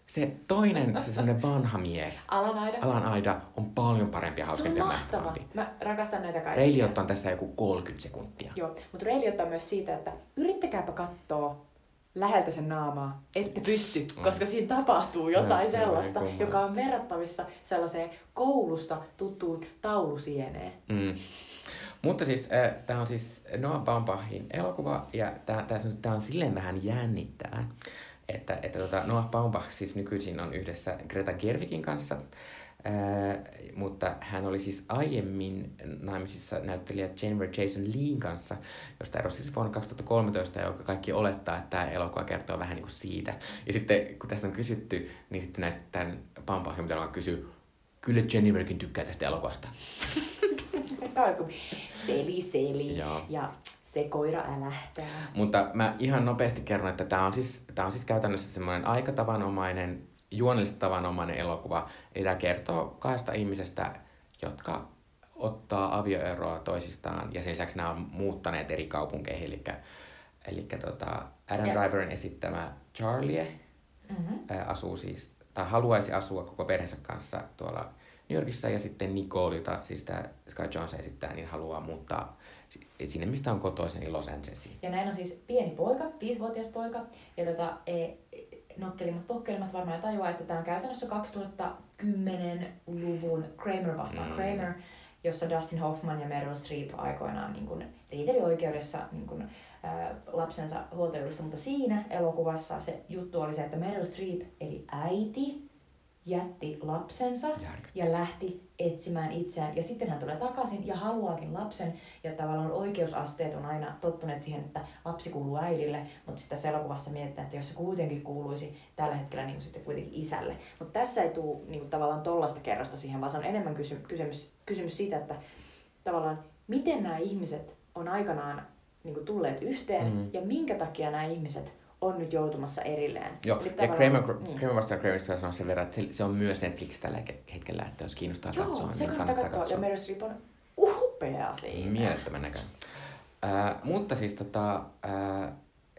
Se toinen, se semmoinen vanha mies, Alan Aida. Alan Aida on paljon parempi ja hauskempi ja nähtävämpi. Mä rakastan näitä kaikkia. Ray Liotta on tässä joku kolmekymmentä sekuntia. Joo, mutta Ray Liotta on myös siitä, että yrittäkääpä katsoa läheltä sen naamaa, ette pysty, mm. koska siinä tapahtuu jotain no, se sellaista, on joka on verrattavissa sellaiseen koulusta tuttuun taulusieneen. Mm. Mutta siis, äh, tää on siis Noah Baumbachin elokuva, ja tää, tää, tää on silleen vähän jännittää, että, että tota, Noah Baumbach siis nykyisin on yhdessä Greta Gerwigin kanssa, äh, mutta hän oli siis aiemmin naimisissa näyttelijä Jennifer Jason Leen kanssa, josta erosi siis vuonna kaksituhattakolmetoista, joka kaikki olettaa, että tämä elokuva kertoo vähän niin kuin siitä. Ja sitten kun tästä on kysytty, niin sitten näitä tämän Baumbachin pitää kysyy, kyllä Jenniferkin tykkää tästä elokuvasta. Seli, seli. Joo. Ja se koira älähtää. Mutta mä ihan nopeasti kerron, että tää on siis, tää on siis käytännössä semmoinen aika tavanomainen, juonellisesti tavanomainen elokuva. Ja tää kertoo kahdesta ihmisestä, jotka ottaa avioeroa toisistaan. Ja sen lisäksi nämä on muuttaneet eri kaupunkeihin. Eli, eli tota Adam Driverin esittämä Charlie mm-hmm. asuu siis, tai haluaisi asua koko perheensä kanssa tuolla New Yorkissa, ja sitten Nicole, jota siis tää Scarlett Johansson esittää, niin haluaa muuttaa sinne, mistä on kotoisin, niin Los Angelesiin. Ja näin on siis pieni poika, viisivuotias poika, ja tota, e, nokkelimmat pokkelimat varmaan tajuaa, että tämä on käytännössä kaksituhattakymmenen luvun Kramer vastaan mm. Kramer, jossa Dustin Hoffman ja Meryl Streep aikoinaan niin kun riiteli oikeudessa niin kun, ä, lapsensa huoltajuudesta, mutta siinä elokuvassa se juttu oli se, että Meryl Streep, eli äiti, jätti lapsensa ja lähti etsimään itseään. Ja sitten hän tulee takaisin ja haluaakin lapsen. Ja tavallaan oikeusasteet on aina tottuneet siihen, että lapsi kuuluu äidille. Mutta sitten tässä elokuvassa mietitään, että jos se kuitenkin kuuluisi tällä hetkellä niin sitten kuitenkin isälle. Mutta tässä ei tule niin tavallaan tollaista kerrosta siihen, vaan se on enemmän kysy- kysymys, kysymys siitä, että tavallaan miten nämä ihmiset on aikanaan niin tulleet yhteen mm-hmm. ja minkä takia nämä ihmiset on nyt joutumassa erilleen. Joo, eli ja Kramer niin. vastaan Kramerista sanoa sen verran, että se, se on myös Netflix tällä hetkellä, että jos kiinnostaa joo, katsoa, niin kannattaa katsoa. katsoa. Ja Meryl Streep on upea siinä. Mielettömän näköinen. Äh, mutta siis tota, äh,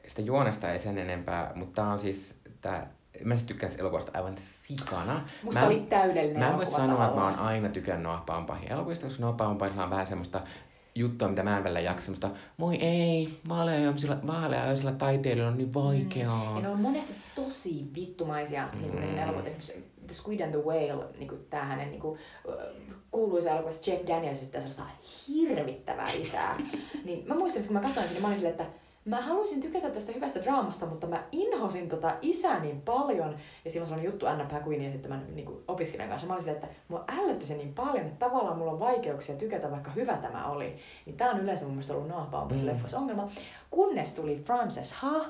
sitä juonesta ei sen enempää, mutta tää on siis, tää, mä siis tykkään elokuvasta aivan sikana. Musta mä, oli täydellinen Mä en voi sanoa, että mä oon aina tykännyt Noah Baumbachin elokuvista, koska Noah Baumbachilla on vähän semmoista juttua, mitä mä en välillä jaksa, semmoista moi ei, vaaleajoisilla taiteilijoilla on niin vaikeaa. Mm. Ne on monesti tosi vittumaisia mm. niin elokuvia. The Squid and the Whale, niin kuin tää hänen niin kuin, kuuluisa elokuva, Jack Daniels esittää sellaista hirvittävää lisää. niin mä muistan, että kun mä katsoin sen, mä olin silleen, että mä haluaisin tykätä tästä hyvästä draamasta, mutta mä inhosin tota isää niin paljon. Ja siinä on sellainen juttu Anna Paquinin ja sitten tämän niin opiskelijan kanssa. Mä olin silleen, että mua ällötti se niin paljon, että tavallaan mulla on vaikeuksia tykätä, vaikka hyvä tämä oli. Niin tää on yleensä mun mielestä ollut Noah Baumbachin mm. leffoissa ongelma. Kunnes tuli Frances Ha,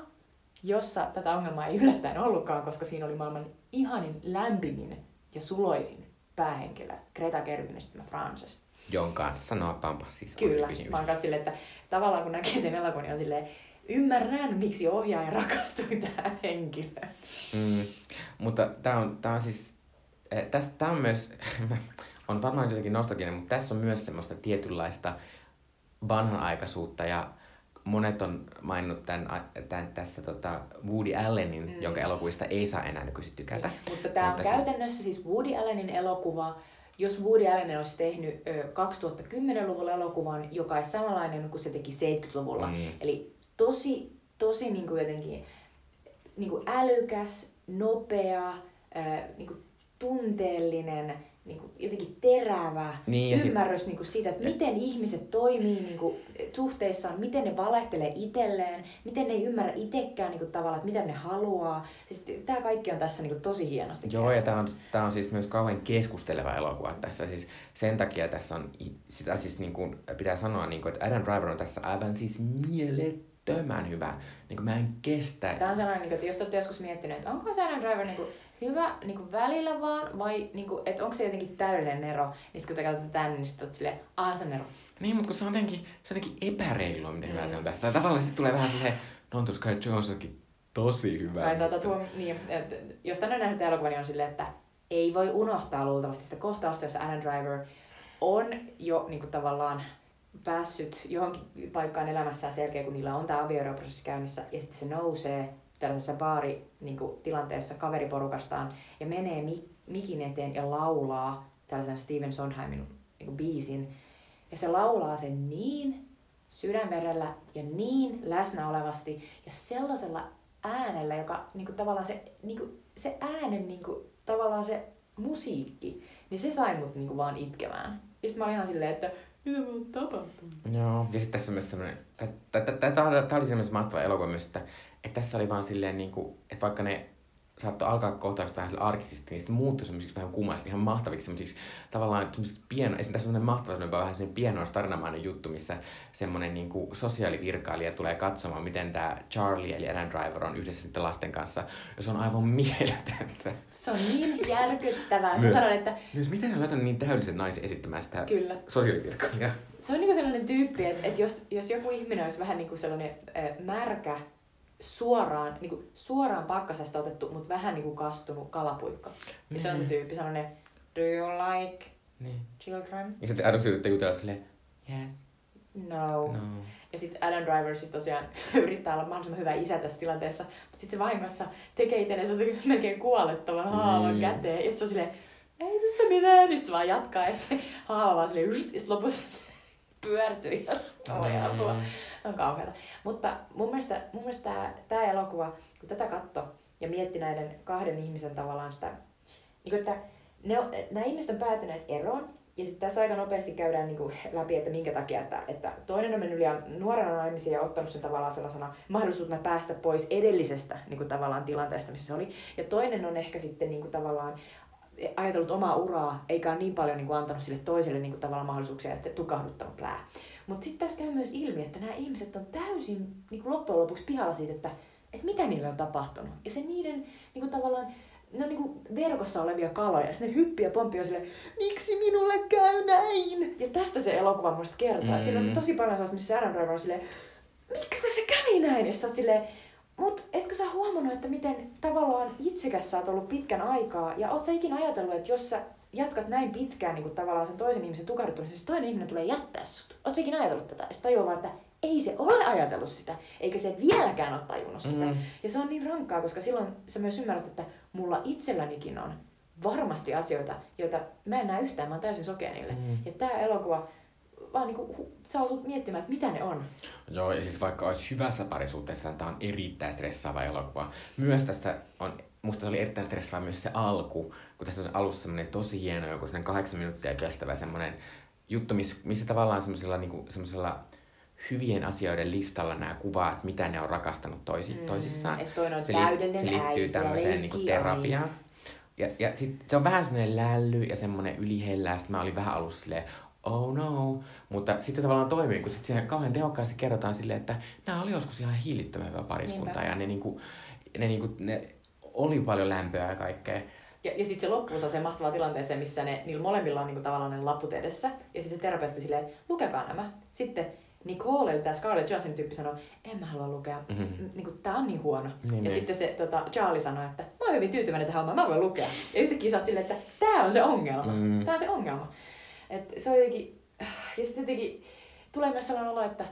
jossa tätä ongelmaa ei yllättäen ollutkaan, koska siinä oli maailman ihanin, lämpimin ja suloisin päähenkilö. Greta Gerwig ja sitten Frances. Jon kanssa Noah Baumbach siis on kyllä, mä oon kanssa silleen, että tavallaan kun näkee sen elokuvan, niin on silleen, ymmärrän, miksi ohjaaja rakastui tähän henkilöön. Mm, mutta tämä on, on siis, äh, tästä on myös, on varmaan jotenkin nostalginen, mutta tässä on myös semmoista tietynlaista vanhanaikaisuutta ja monet on maininnut tämän, tämän tässä tota Woody Allenin, mm. jonka elokuvista ei saa enää nykyisin tykätä. Niin, mutta tämä on mutta käytännössä se... siis Woody Allenin elokuva. Jos Woody Allen olisi tehnyt kaksituhattakymmenen luvulla elokuvan, joka olisi samanlainen kuin se teki seitsemänkymmentäluvulla, mm. eli tosi, tosi niin kuin jotenkin niin kuin älykäs, nopea, niin kuin tunteellinen, niin kuin jotenkin terävä niin, ymmärrys sit... niin kuin siitä, että miten ihmiset toimii niin kuin suhteissaan, miten ne valehtelee itselleen, miten ne ei ymmärrä itsekään niin kuin tavallaan, että mitä ne haluaa. Siis tämä kaikki on tässä niin kuin tosi hienosti. Joo, ja tämä on, tämä on siis myös kauhean keskusteleva elokuva tässä. Siis sen takia tässä on, sitä siis niin kuin pitää sanoa, niin kuin, että Adam Driver on tässä aivan siis mielettömän hyvä. Niin kuin mä en kestä. Tämä on sellainen, että jos te olette joskus miettineet, että onko se Adam Driver niin kuin hyvä niinku välillä vaan, vai niinku, et onko se jotenkin täydellinen ero, niin sit kun te katsotaan tänne, niin sit oot silleen, aah, se on ero. Niin, mut kun se on jotenkin, se on jotenkin epäreilua, miten mm. hyvä se on tästä. Tavallaan sit tulee vähän siihen, no on tos kai Johnsonkin tosi hyvä. Tai saatat huom... Niin, että jos tänne on nähnyt elokuva, niin on silleen, että ei voi unohtaa luultavasti sitä kohtausta, jossa Adam Driver on jo niinku tavallaan päässyt johonkin paikkaan elämässään selkeä, kun niillä on tää avioeroprosessi käynnissä, ja sitten se nousee tällaisessa baaritilanteessa niin kaveriporukastaan ja menee mikin eteen ja laulaa tällaisen Stephen Sondheimin niin biisin. Ja se laulaa sen niin sydänverellä ja niin läsnäolevasti ja sellaisella äänellä, joka niin tavallaan se, niin se äänen, niin tavallaan se musiikki, niin se sai mut niin vaan itkemään. Ja sit mä olin ihan silleen, että mitä mulla on tapahtunut? Joo, ja sit tässä on myös semmonen, tää oli semmonen mahtava elokuva myös, että että tässä oli vaan silleen niinku, että vaikka ne saattoi alkaa kohtaukset vähän sillä arkisesti, niin sitten muuttui semmoisiksi vähän kummallisesti, ihan mahtaviksi semmoisiksi tavallaan semmoisiksi pieno... Esimerkiksi tässä on semmoinen mahtava, semmoinen vähän semmoinen pienoistarnamainen juttu, missä semmoinen niinku sosiaalivirkailija tulee katsomaan, miten tää Charlie eli Adam Driver on yhdessä sitten lasten kanssa, ja se on aivan mieletöntä. Se on niin järkyttävää. Myös, sanon, että... myös miten ne laitan niin täydellisen naisen esittämään sitä Kyllä. sosiaalivirkailijaa. Se on niinku sellainen tyyppi, että et jos, jos joku ihminen olisi vähän niinku sellainen äh, märkä, suoraan, niinku suoraan pakkasesta otettu, mut vähän niinku kastunut kalapuikka. Mm-hmm. Ja se on se tyyppi, sanonut, do you like niin. children? Ja sitten Adam yrittää jutella silleen, yes, no. no. Ja sitten Adam Driver siis tosiaan yrittää olla mahdollisimman hyvä isä tässä tilanteessa, mutta sitten se vahingossa tekee itsellensä se melkein kuolettavan haavan mm. käteen. Ja se on silleen, ei tässä mitään, niin vaan jatkaa. Ja se haava vaan silleen, ja sit lopussa pyörtyi ja oli apua. Se on kauheata. Mutta mun mielestä, mun mielestä tää, tää elokuva, kun tätä katto ja mietti näiden kahden ihmisen tavallaan sitä, niin kuin, että ne on, nämä ihmiset on päätyneet eroon ja sitten tässä aika nopeasti käydään niin kuin läpi, että minkä takia, että, että toinen on mennyt liian nuorena naimisiin ja ottanut sen tavallaan sellaisena mahdollisuutena päästä pois edellisestä niin kuin tavallaan tilanteesta, missä se oli. Ja toinen on ehkä sitten niin kuin tavallaan ajatellut omaa uraa, eikä ole niin paljon niin kuin antanut sille toiselle niin kuin tavallaan mahdollisuuksia, että tukahduttanut plää. Mutta sitten tässä käy myös ilmi, että nämä ihmiset on täysin niin kuin loppujen lopuksi pihalla siitä, että, että mitä niille on tapahtunut. Ja se niiden niin kuin tavallaan, ne on niin kuin verkossa olevia kaloja, ja sitten ne hyppii ja pomppii silleen, miksi minulle käy näin? Ja tästä se elokuva muista kertoo. Mm. Siinä on tosi paljon sellaista, missä Adam Driver on silleen, miksi tässä kävi näin? Ja sitten silleen, mut etkö sä huomannut, että miten tavallaan itsekäs sä oot ollut pitkän aikaa, ja oot sä ikinä ajatellut, että jos sä jatkat näin pitkään niin kuin tavallaan sen toisen ihmisen tukahduttamisen, siis toinen ihminen tulee jättää sut. Oot sä ikinä ajatellut tätä? Ja sit tajuu vaan, että ei se ole ajatellut sitä, eikä se vieläkään ole tajunnut sitä. Mm-hmm. Ja se on niin rankkaa, koska silloin sä myös ymmärrät, että mulla itsellänikin on varmasti asioita, joita mä en näe yhtään, mä oon täysin sokea niille. Mm-hmm. Ja tää elokuva vaan niinku, sä olet miettimään, että mitä ne on. Joo, ja siis vaikka olisi hyvässä parisuhteessa, tämä on erittäin stressaava elokuva. Myös tässä on, musta se oli erittäin stressaava myös se alku, kun tässä on alussa semmoinen tosi hieno, joku semmoinen kahdeksan minuuttia kestävä semmoinen juttu, missä, missä tavallaan semmoisella niinku, semmoisella hyvien asioiden listalla nämä kuvaa, että mitä ne on rakastanut toisi, mm, toisissaan. Että toinen on se täydellinen äiti. Se liittyy tämmöiseen niinku terapiaan. Ja, ja sitten se on vähän semmoinen lälly ja semmoinen ylihellää. Sitten mä olin vähän alussa silleen, oh no, mutta sitten se tavallaan toimii, kun sitten siinä kauhean tehokkaasti kerrotaan silleen, että nämä oli joskus ihan hiilittömän hyvä pariskunta ja ne, niinku, ne, niinku, ne oli paljon lämpöä ja kaikkea. Ja, ja sitten se loppuun saa se mahtavaan tilanteeseen, missä ne, niillä molemmilla on niinku tavallaan ne laput edessä ja sitten se terapeutti silleen, lukekaa nämä. Sitten Nicole, eli tämä Scarlett Johansson tyyppi sanoo, en mä halua lukea, mm-hmm. niinku, tää on niin huono. Niin, ja niin. Sitten se tota, Charlie sanoo, että mä oon hyvin tyytyväinen tähän hommaan, mä voin lukea. Ja yhtäkkiä sä oot silleen, että tää on se ongelma, mm. tää on se ongelma. Et se on jotenkin, ja sitten jotenkin tulee myös sellainen olo, että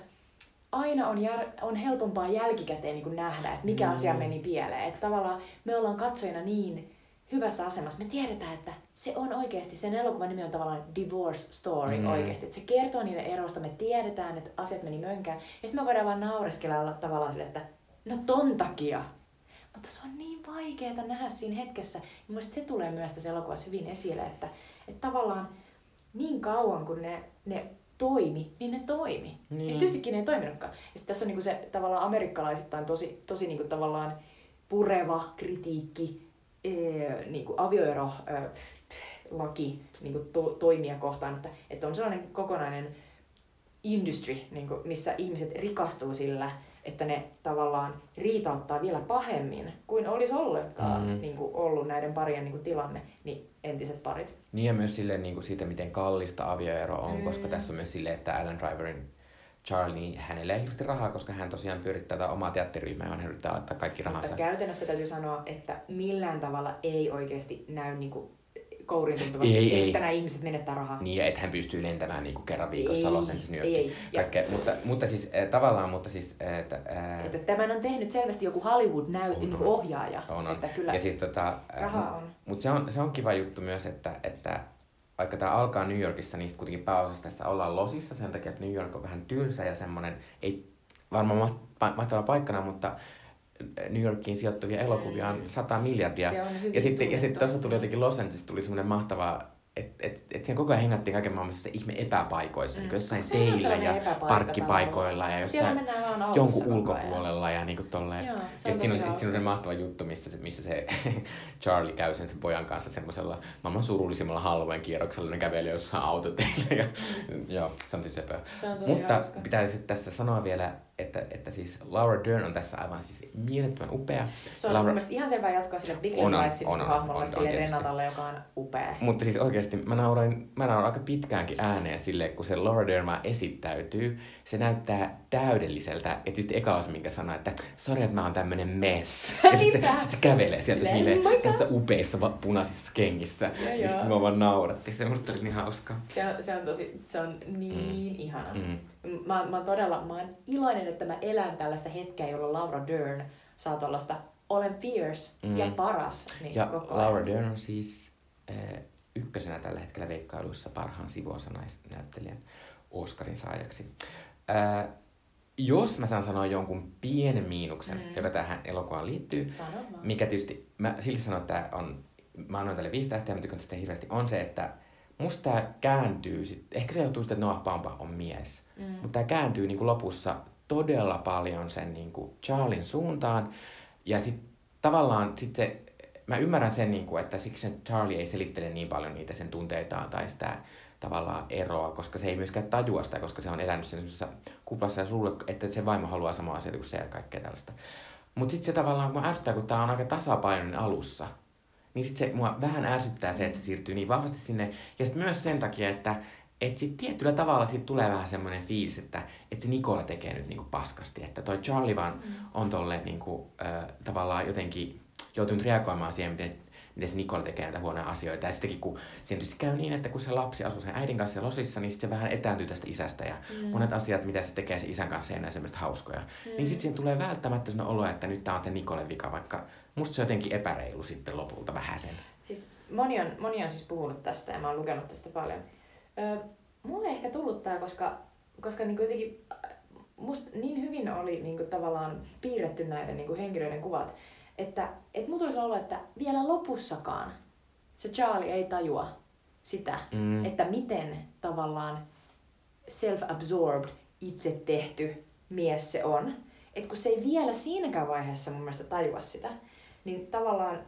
aina on, jär, on helpompaa jälkikäteen niin kuin nähdä, että mikä mm. asia meni pieleen. Että tavallaan me ollaan katsojina niin hyvässä asemassa. Me tiedetään, että se on oikeasti, sen elokuvan nimi on tavallaan divorce story mm. oikeasti. Että se kertoo niiden eroista, me tiedetään, että asiat meni mönkään. Ja sitten me voidaan vaan naureskella olla tavallaan sille, että no ton takia. Mutta se on niin vaikeaa nähdä siinä hetkessä. Ja mun se tulee myös tässä elokuvassa hyvin esille, että, että tavallaan niin kauan kun ne, ne toimi, niin ne toimi. Niin. Ja sitten yhtäkkiä ne ei toiminutkaan. Ja tässä on niinku se tavallaan amerikkalaisittain tosi, tosi niinku tavallaan pureva kritiikki, ee, niinku avioero ee, laki niinku to, toimia kohtaan. Että, että on sellainen kokonainen industry, niin kuin, missä ihmiset rikastuu sillä, että ne tavallaan riitauttaa vielä pahemmin kuin olisi ollenkaan mm-hmm. niin kuin ollut näiden parien niin kuin tilanne, niin entiset parit. Niin ja myös silleen, niin kuin siitä, miten kallista avioero on, mm-hmm. koska tässä on myös silleen, että Adam Driverin Charlie, niin hänellä ei hirveästi rahaa, koska hän tosiaan pyörittää tätä omaa teatteriryhmää ja hän yrittää laittaa kaikki rahansa. Mutta käytännössä täytyy sanoa, että millään tavalla ei oikeasti näy niin kuin kouriin tuntuvasti, ei, että ei. Nämä ihmiset menettää rahaa. Niin, ja että hän pystyy lentämään niin kuin kerran viikossa Los Angelesiin. Mutta, mutta siis äh, tavallaan, mutta siis... Äh, äh, että tämän on tehnyt selvästi joku Hollywood-ohjaaja. On, on. Että kyllä ja siis, tota, äh, rahaa on. Mutta se on, se on kiva juttu myös, että, että vaikka tämä alkaa New Yorkissa, niin sitten kuitenkin pääosassa tässä ollaan Losissa sen takia, että New York on vähän tylsä ja semmoinen, ei varmaan mahtavalla paikkana, mutta New Yorkiin sijoittuvia elokuvia on sata miljardia. Ja sitten ja sitten tuossa tuli jotenkin Los Angeles tuli semmoinen mahtava, että et, et siinä koko ajan hengattiin kaiken maailmassa ihme epäpaikoissa, mm. niin jossain teillä ja parkkipaikoilla ja jossain jonkun ulkopuolella ja niinku tolleen. Joo, ja sitten siinä on semmoinen mahtava juttu, missä se, missä se Charlie käy sen pojan kanssa semmoisella maailman surullisimmalla Halloween kierroksella, ne kävelee jossain autoteillä ja mm. joo, se on tosi sepä. Mutta hauska. Pitää sitten tässä sanoa vielä, että, että siis Laura Dern on tässä aivan siis mielettömän upea. Se on Laura... mun mielestä ihan selvää jatkoa sille Big Little hahmolle, sille Renatalle, joka on upea. Mutta siis oikeesti mä nauroin, mä nauroin aika pitkäänkin ääneen silleen, kun se Laura Dern vaan esittäytyy. Se näyttää täydelliseltä. Ja tietysti eka osa, minkä sanoo, että sori, että mä oon tämmönen mess. Ja sit se, sit se kävelee sieltä silleen, tässä upeissa punaisissa kengissä. Ja, ja sitten mä vaan naurattiin. Se musta oli niin hauskaa. Se on, se on tosi, se on niin mm. ihana. Mm. Mä, mä, todella, mä oon iloinen, että mä elän tällaista hetkeä, jolloin Laura Dern saa tollaista olen fierce mm. ja paras. Niin ja Laura Dern on siis äh, ykkösenä tällä hetkellä veikkailuissa parhaan sivuosanaisnäyttelijän Oscarin saajaksi. Äh, jos mä saan sanoa jonkun pienen miinuksen, mm. joka tähän elokuvaan liittyy, mikä tietysti, mä silti sanon, että tää on, mä annoin tälle viisi tähteä, mä tykän tästä hirveästi, on se, että musta tää kääntyy, sit, ehkä se johtuu sitä, että Noah Baumbach on mies, mm. mutta tää kääntyy niinku lopussa todella paljon sen niinku Charlin suuntaan. Ja sit tavallaan sit se, mä ymmärrän sen, niinku, että siksi Charlie ei selittele niin paljon niitä sen tunteitaan tai sitä tavallaan eroa, koska se ei myöskään tajua sitä, koska se on elänyt semmoisessa kuplassa ja sulle, että se vaimo haluaa samaa asiaa kuin se ja kaikkea tällaista. Mut sit se tavallaan mua ärsyttää, kun tää on aika tasapainoinen alussa. Niin sit se mua vähän ärsyttää se, että se siirtyy niin vahvasti sinne. Ja sit myös sen takia, että et sit tietyllä tavalla siitä tulee vähän semmoinen fiilis, että et se Nikola tekee nyt niinku paskasti. Että toi Charlie vaan on tolle niinku, äh, tavallaan jotenkin joutunut reagoimaan siihen, miten, miten se Nikola tekee näitä huonoja asioita. Ja sittenkin kun siinä tietysti käy niin, että kun se lapsi asuu sen äidin kanssa ja Losissa, niin sit se vähän etääntyy tästä isästä. Ja mm. monet asiat, mitä se tekee sen isän kanssa, ei enää semmoista hauskoja. Mm. Niin sit siinä tulee välttämättä semmoinen olo, että nyt tää on te Nikolen vika, vaikka... Musta se on jotenkin epäreilu sitten lopulta vähäsen. Siis moni on, moni on siis puhunut tästä ja mä oon lukenut tästä paljon. Öö, mulle ei ehkä tullut tää, koska, koska niinku jotenkin musta niin hyvin oli niinku tavallaan piirretty näiden niinku henkilöiden kuvat, että et mun tulisi olla, että vielä lopussakaan se Charlie ei tajua sitä, mm. että miten tavallaan self-absorbed, itse tehty mies se on. Että kun se ei vielä siinäkään vaiheessa mun mielestä tajua sitä, niin tavallaan,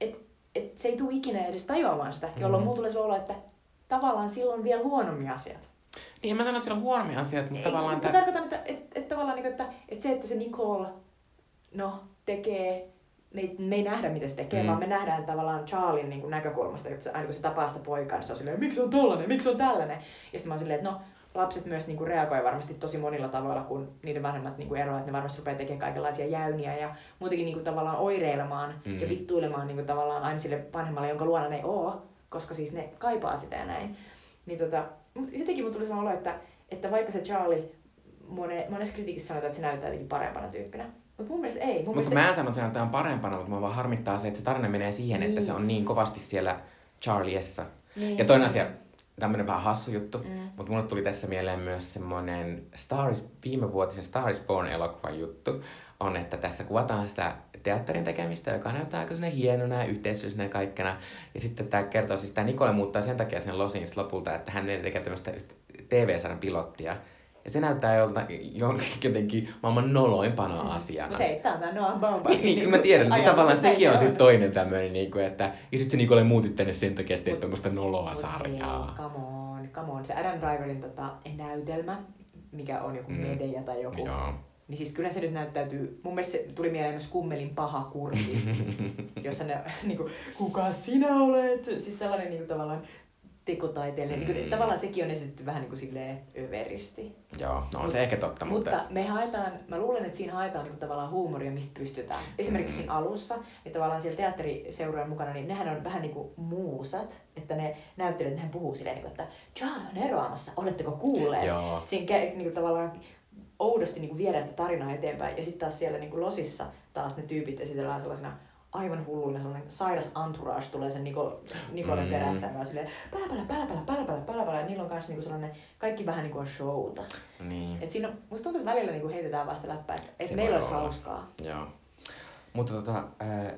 että et se ei tule ikinä edes tajuamaan sitä, jolloin mm-hmm. mulla tulee se olo, että tavallaan silloin vielä huonommin asiat. Niin, mä sanon, että silloin huonommin asiat, mutta ei, tavallaan... Mä tämän... tarkoitan, että, että, että, tavallaan, että, että se, että se Nicole no, tekee, me ei, me ei nähdä, mitä se tekee, mm. vaan me nähdään tavallaan Charlien niin kuin näkökulmasta, että se, aina kun se tapaa sitä poikaa, niin se on silleen, miksi on tollanen, miksi on tällainen? Ja sitten mä oon silleen, että no... Lapset myös niinku reagoi varmasti tosi monilla tavoilla, kun niiden vanhemmat niinku eroavat, että ne varmasti rupeaa tekemään kaikenlaisia jäyniä ja muutenkin niinku tavallaan oireilemaan mm. ja vittuilemaan niinku tavallaan aina sille vanhemmalle, jonka luona ne ei oo, koska siis ne kaipaa sitä ja näin. Niin tota, jotenkin mun tuli sanoa olo, että, että vaikka se Charlie mone, monessa kritiikissä sanotaan, että se näyttää jotenkin parempana tyyppinä, mutta mun mielestä ei. Mun mielestä mä en sano, että se näyttää parempana, mutta mä vaan harmittaa se, että se tarina menee siihen, niin. Että se on niin kovasti siellä Charliessa. Niin. Ja toinen asia... Tämmönen vähän hassu juttu, mm. mutta mulle tuli tässä mieleen myös semmonen Stars, viimevuotisen Star is Born-elokuvan juttu, on, että tässä kuvataan sitä teatterin tekemistä, joka näyttää aika hienona ja yhteisöllisenä ja kaikkena. Ja sitten tämä kertoo, siis tämä Nicole muuttaa sen takia sen Losin lopulta, että hän tekee tämmöistä T V-sarjan pilottia. Ja se näyttää jolta, jotenkin maailman noloimpana mm. asiana. Mutta hei, tää on tää Noah Baumbach. Niin, niin, niin mä tiedän, mutta tavallaan sekin on sit toinen tämmönen, niin kuin, että ja sit se Nicole muutit tänne sen takia, että et on musta noloa sarjaa. Come on, come on, se Adam Driverin tota, näytelmä, mikä on joku mm. medeja tai joku. Joo. Niin siis kyllä se nyt näyttäytyy, mun mielestä se tuli mieleen myös Kummelin paha kurki, jossa ne niinku, kuka sinä olet? Siis sellainen niinku tavallaan tekotaiteellinen, mm. niinku, tavallaan sekin on esitetty vähän niinku silleen överisti. Joo, no on Mut, se ehkä totta. Mutta muuten. me haetaan, mä luulen, että siinä haetaan niinku tavallaan huumoria, mistä pystytään. Esimerkiksi mm. siinä alussa, niin tavallaan siellä teatteriseurojen mukana, niin nehän on vähän niinku muusat, että ne näyttelijät, nehän puhuu silleen niinku, että John on eroamassa, oletteko kuulleet? Joo. Siinä niinku tavallaan oudosti niin kuin viedään sitä tarinaa eteenpäin, ja sitten taas siellä niin kuin losissa taas ne tyypit esitellään sellaisena aivan hulluina, sellainen sairas entourage tulee sen Niko, Nikolen mm. perässä, vaan silleen pälä pälä pälä pälä pälä pälä pälä, ja niillä on myös niin kuin sellainen, kaikki vähän niin kuin on showta. Niin. Et siinä on, musta tuntuu, että välillä niin kuin heitetään vaan sitä läppää, että et meillä olisi olla hauskaa. Joo. Mutta tota, äh,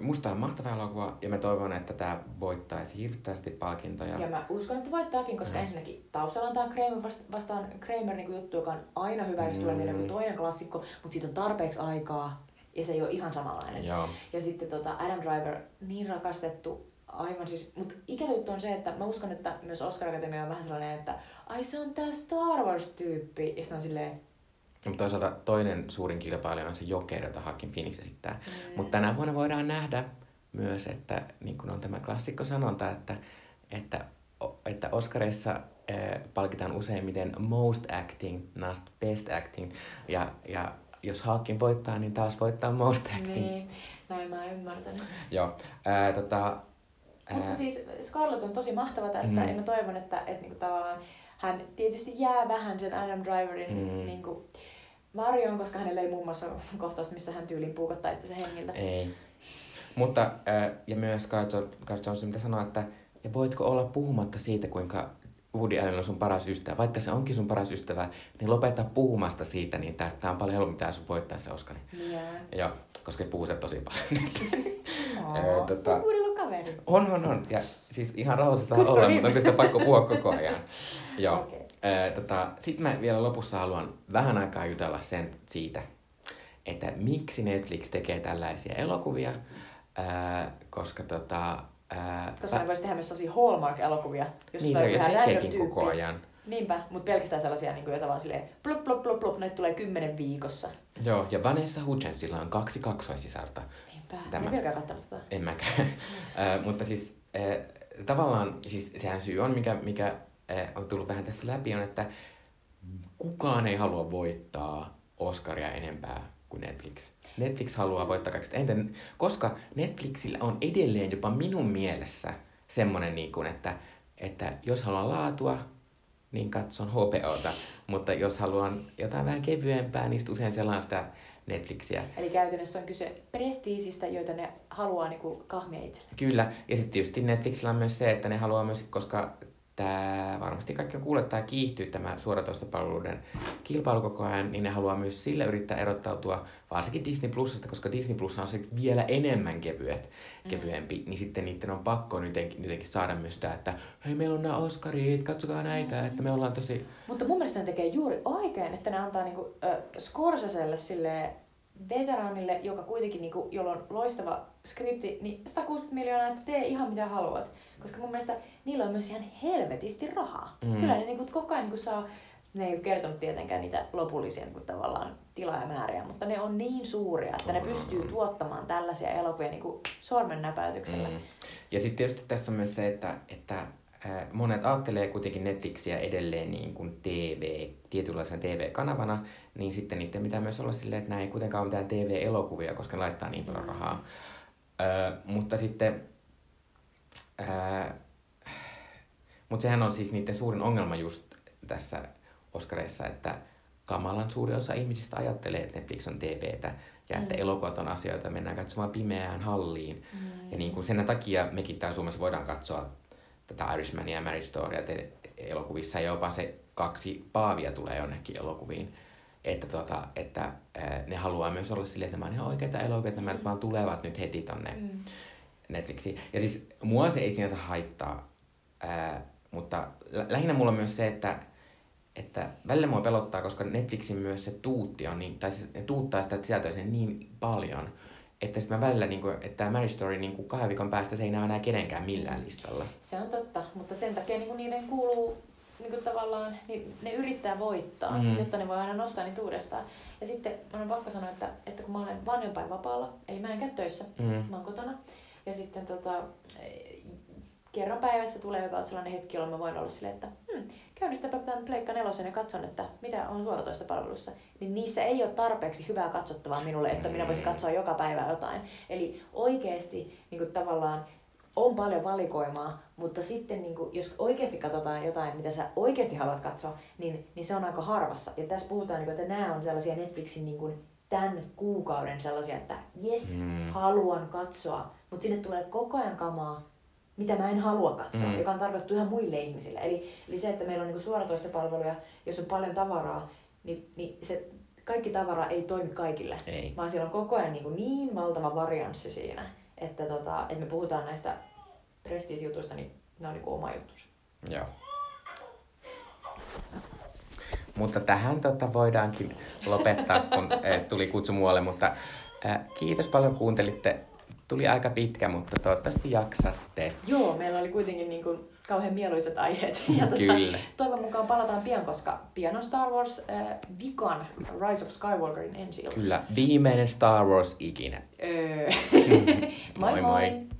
musta on mahtava elokuva, ja mä toivon, että tää voittaisi hirveästi palkintoja. Ja mä uskon, että voittaakin, koska mm. ensinnäkin taustalla on tää Kramer vastaan Kramer niin juttu, joka on aina hyvä, jos tulee vielä mm. joku toinen klassikko, mutta siitä on tarpeeksi aikaa, ja se ei ole ihan samanlainen. Joo. Ja sitten tota Adam Driver, niin rakastettu, aivan siis, mutta ikävä juttu on se, että mä uskon, että myös Oscar-akatemia on vähän sellainen, että ai se on tää Star Wars-tyyppi, ja se on silleen. Mutta toisaalta toinen suurin kilpailija on se Joker, jota Joaquin Phoenix esittää. Mm. Mutta tänä vuonna voidaan nähdä myös, että niin kuin on tämä klassikko sanonta, että, että, että Oscarissa äh, palkitaan useimmiten most acting, not best acting. Ja, ja jos Joaquin voittaa, niin taas voittaa most acting. Niin, näin mä ymmärtänyt. Joo. Äh, tota, äh, Mutta siis Scarlett on tosi mahtava tässä, mm. ja mä toivon, että, että niinku tavallaan hän tietysti jää vähän sen Adam Driverin mm. niinku varjoon, koska hänellä ei muun muassa kohtausta, missä hän tyyliin puukottaa itse hengiltä. Ei. Mutta, äh, ja myös Carl Johnson, mitä sanoo, että ja voitko olla puhumatta siitä, kuinka Woody Allen on sun paras ystävä. Vaikka se onkin sun paras ystävä, niin lopeta puhumasta siitä, niin tästä on paljon helpommin, mitä sun voittaa se Oscarin. Yeah. Koska puhuu se tosi paljon. oh, tota, Woodilla on kaveri. On, on, on. Ja siis ihan rauhassa saa olla, mutta onko sitä pakko puhua koko ajan. Joo. Okay. Tota, sitten mä vielä lopussa haluan vähän aikaa jutella sen siitä, että miksi Netflix tekee tällaisia elokuvia, ää, koska tota... Ää, koska ne ta- voisi tehdä myös sellaisia Hallmark-elokuvia, jos niitä tulee vähän random koko ajan. Niinpä, mutta pelkästään sellaisia, niin joita vaan silleen plup, plup, plup, plup, näitä tulee kymmenen viikossa. Joo, ja Vanessa Hudgensilla on kaksi kaksoisisarta. Niinpä, Tämä. en vieläkään kattanut tätä. En mäkään. äh, mutta siis äh, tavallaan, siis sehän syy on, mikä... mikä on tullut vähän tässä läpi, on, että kukaan ei halua voittaa Oscaria enempää kuin Netflix. Netflix haluaa voittaa kaikista eniten, koska Netflixillä on edelleen jopa minun mielessä semmoinen, niin kuin, että, että jos haluan laatua, niin katson H B O:ta, mutta jos haluan jotain vähän kevyempää, niin usein sellaista Netflixiä. Eli käytännössä on kyse prestiisistä, joita ne haluaa niin kuin kahmia itse. Kyllä, ja sitten tietysti Netflixillä on myös se, että ne haluaa myös, koska Tää, varmasti kaikki on kuullut, että tämä kiihtyy, tämä suoratoistopalveluiden kilpailu koko ajan, niin ne haluaa myös sillä yrittää erottautua varsinkin Disney Plusasta, koska Disney Plus on se vielä enemmän kevyet, kevyempi, mm. niin sitten niiden on pakko jotenkin, jotenkin saada myös sitä, että hei, meillä on nämä Oscarit, katsokaa näitä, mm. että me ollaan tosi... Mutta mun mielestä ne tekee juuri oikein, että ne antaa niinku, äh, Scorseselle silleen veteraanille, joka kuitenkin, niinku, jolla on loistava skripti, niin sata kuusikymmentä miljoonaa, että tee ihan mitä haluat. Koska mun mielestä niillä on myös ihan helvetisti rahaa. Mm. Kyllä ne niinku, koko ajan niinku, saa, ne ei ole kertonut tietenkään niitä lopullisia niinku, tavallaan tilaajamääriä, mutta ne on niin suuria, että ne pystyy tuottamaan tällaisia elokuvia niinku, sormen näpäytyksellä. Mm. Ja sitten tietysti tässä on myös se, että, että monet ajattelee kuitenkin Netflixiä edelleen niin kuin T V, tietynlaisena T V-kanavana, niin sitten niiden pitää myös olla silleen, että nämä ei kuitenkaan ole mitään T V-elokuvia, koska ne laittaa niin paljon rahaa. Öö, mutta sitten... Öö, mutta sehän on siis niiden suurin ongelma just tässä Oscarissa, että kamalan suuri osa ihmisistä ajattelee, että Netflix on T V:tä ja että mm. elokuvat on asioita, mennään katsomaan pimeään halliin. Mm. Ja niin kuin sen takia mekin täällä Suomessa voidaan katsoa tätä Irishmania ja Marriage Storya elokuvissa, jopa se kaksi paavia tulee jonnekin elokuviin. Että, tota, että ne haluaa myös olla silleen, että nämä on ihan oikeita elokuvia, nämä vaan tulevat nyt heti tonne mm. Netflixiin. Ja siis mua se ei sinänsä haittaa, ää, mutta lä- lähinnä mulla on myös se, että, että välillä mua pelottaa, koska Netflixin myös se tuutti on niin, tai se tuuttaa sitä sisältöä niin paljon, Että sitten mä välillä, niin kuin, että tämä Marriage Story niin kuin kahden viikon päästä se ei näy enää kenenkään millään listalla. Se on totta, mutta sen takia niin kuin niiden kuuluu niin kuin tavallaan, niin ne yrittää voittaa, mm-hmm. jotta ne voi aina nostaa niitä uudestaan. Ja sitten on pakko sanoa, että, että kun mä olen vanhempainvapaalla, eli mä en käy töissä, mm-hmm. mä oon kotona. Ja sitten tota, kerran päivässä tulee jopa sellainen hetki, jolloin mä voin olla silleen, että hmm, käynnistäpä tämän Pleikka nelosen ja katson, että mitä on suoratoista palveluissa. Niin niissä ei ole tarpeeksi hyvää katsottavaa minulle, että minä voisin katsoa joka päivä jotain. Eli oikeasti niin kuin tavallaan on paljon valikoimaa, mutta sitten niin kuin, jos oikeasti katsotaan jotain, mitä sä oikeasti haluat katsoa, niin, niin se on aika harvassa. Ja tässä puhutaan, niin kuin, että nämä on sellaisia Netflixin niin kuin tämän kuukauden sellaisia, että jes, mm. haluan katsoa, mutta sinne tulee koko ajan kamaa, mitä mä en halua katsoa, mm. joka on tarkoitettu ihan muille ihmisille. Eli, eli se, että meillä on niinku suoratoistopalveluja, jos on paljon tavaraa, niin, niin se kaikki tavara ei toimi kaikille, ei. Vaan siellä on koko ajan niinku niin valtava varianssi siinä, että, tota, että me puhutaan näistä prestiisijutuista, niin ne on niinku oma juttunsa. Joo. Mutta tähän tota voidaankin lopettaa, kun tuli kutsu muualle, mutta äh, kiitos paljon kuuntelitte. Tuli aika pitkä, mutta toivottavasti jaksatte. Joo, meillä oli kuitenkin niin kuin kauhean mieluiset aiheet. Ja Kyllä. Tota, toivon mukaan palataan pian, koska pian on Star Wars äh, vikan Rise of Skywalkerin ensi-ilta. Kyllä, viimeinen Star Wars ikinä. Öö. moi moi! moi. moi.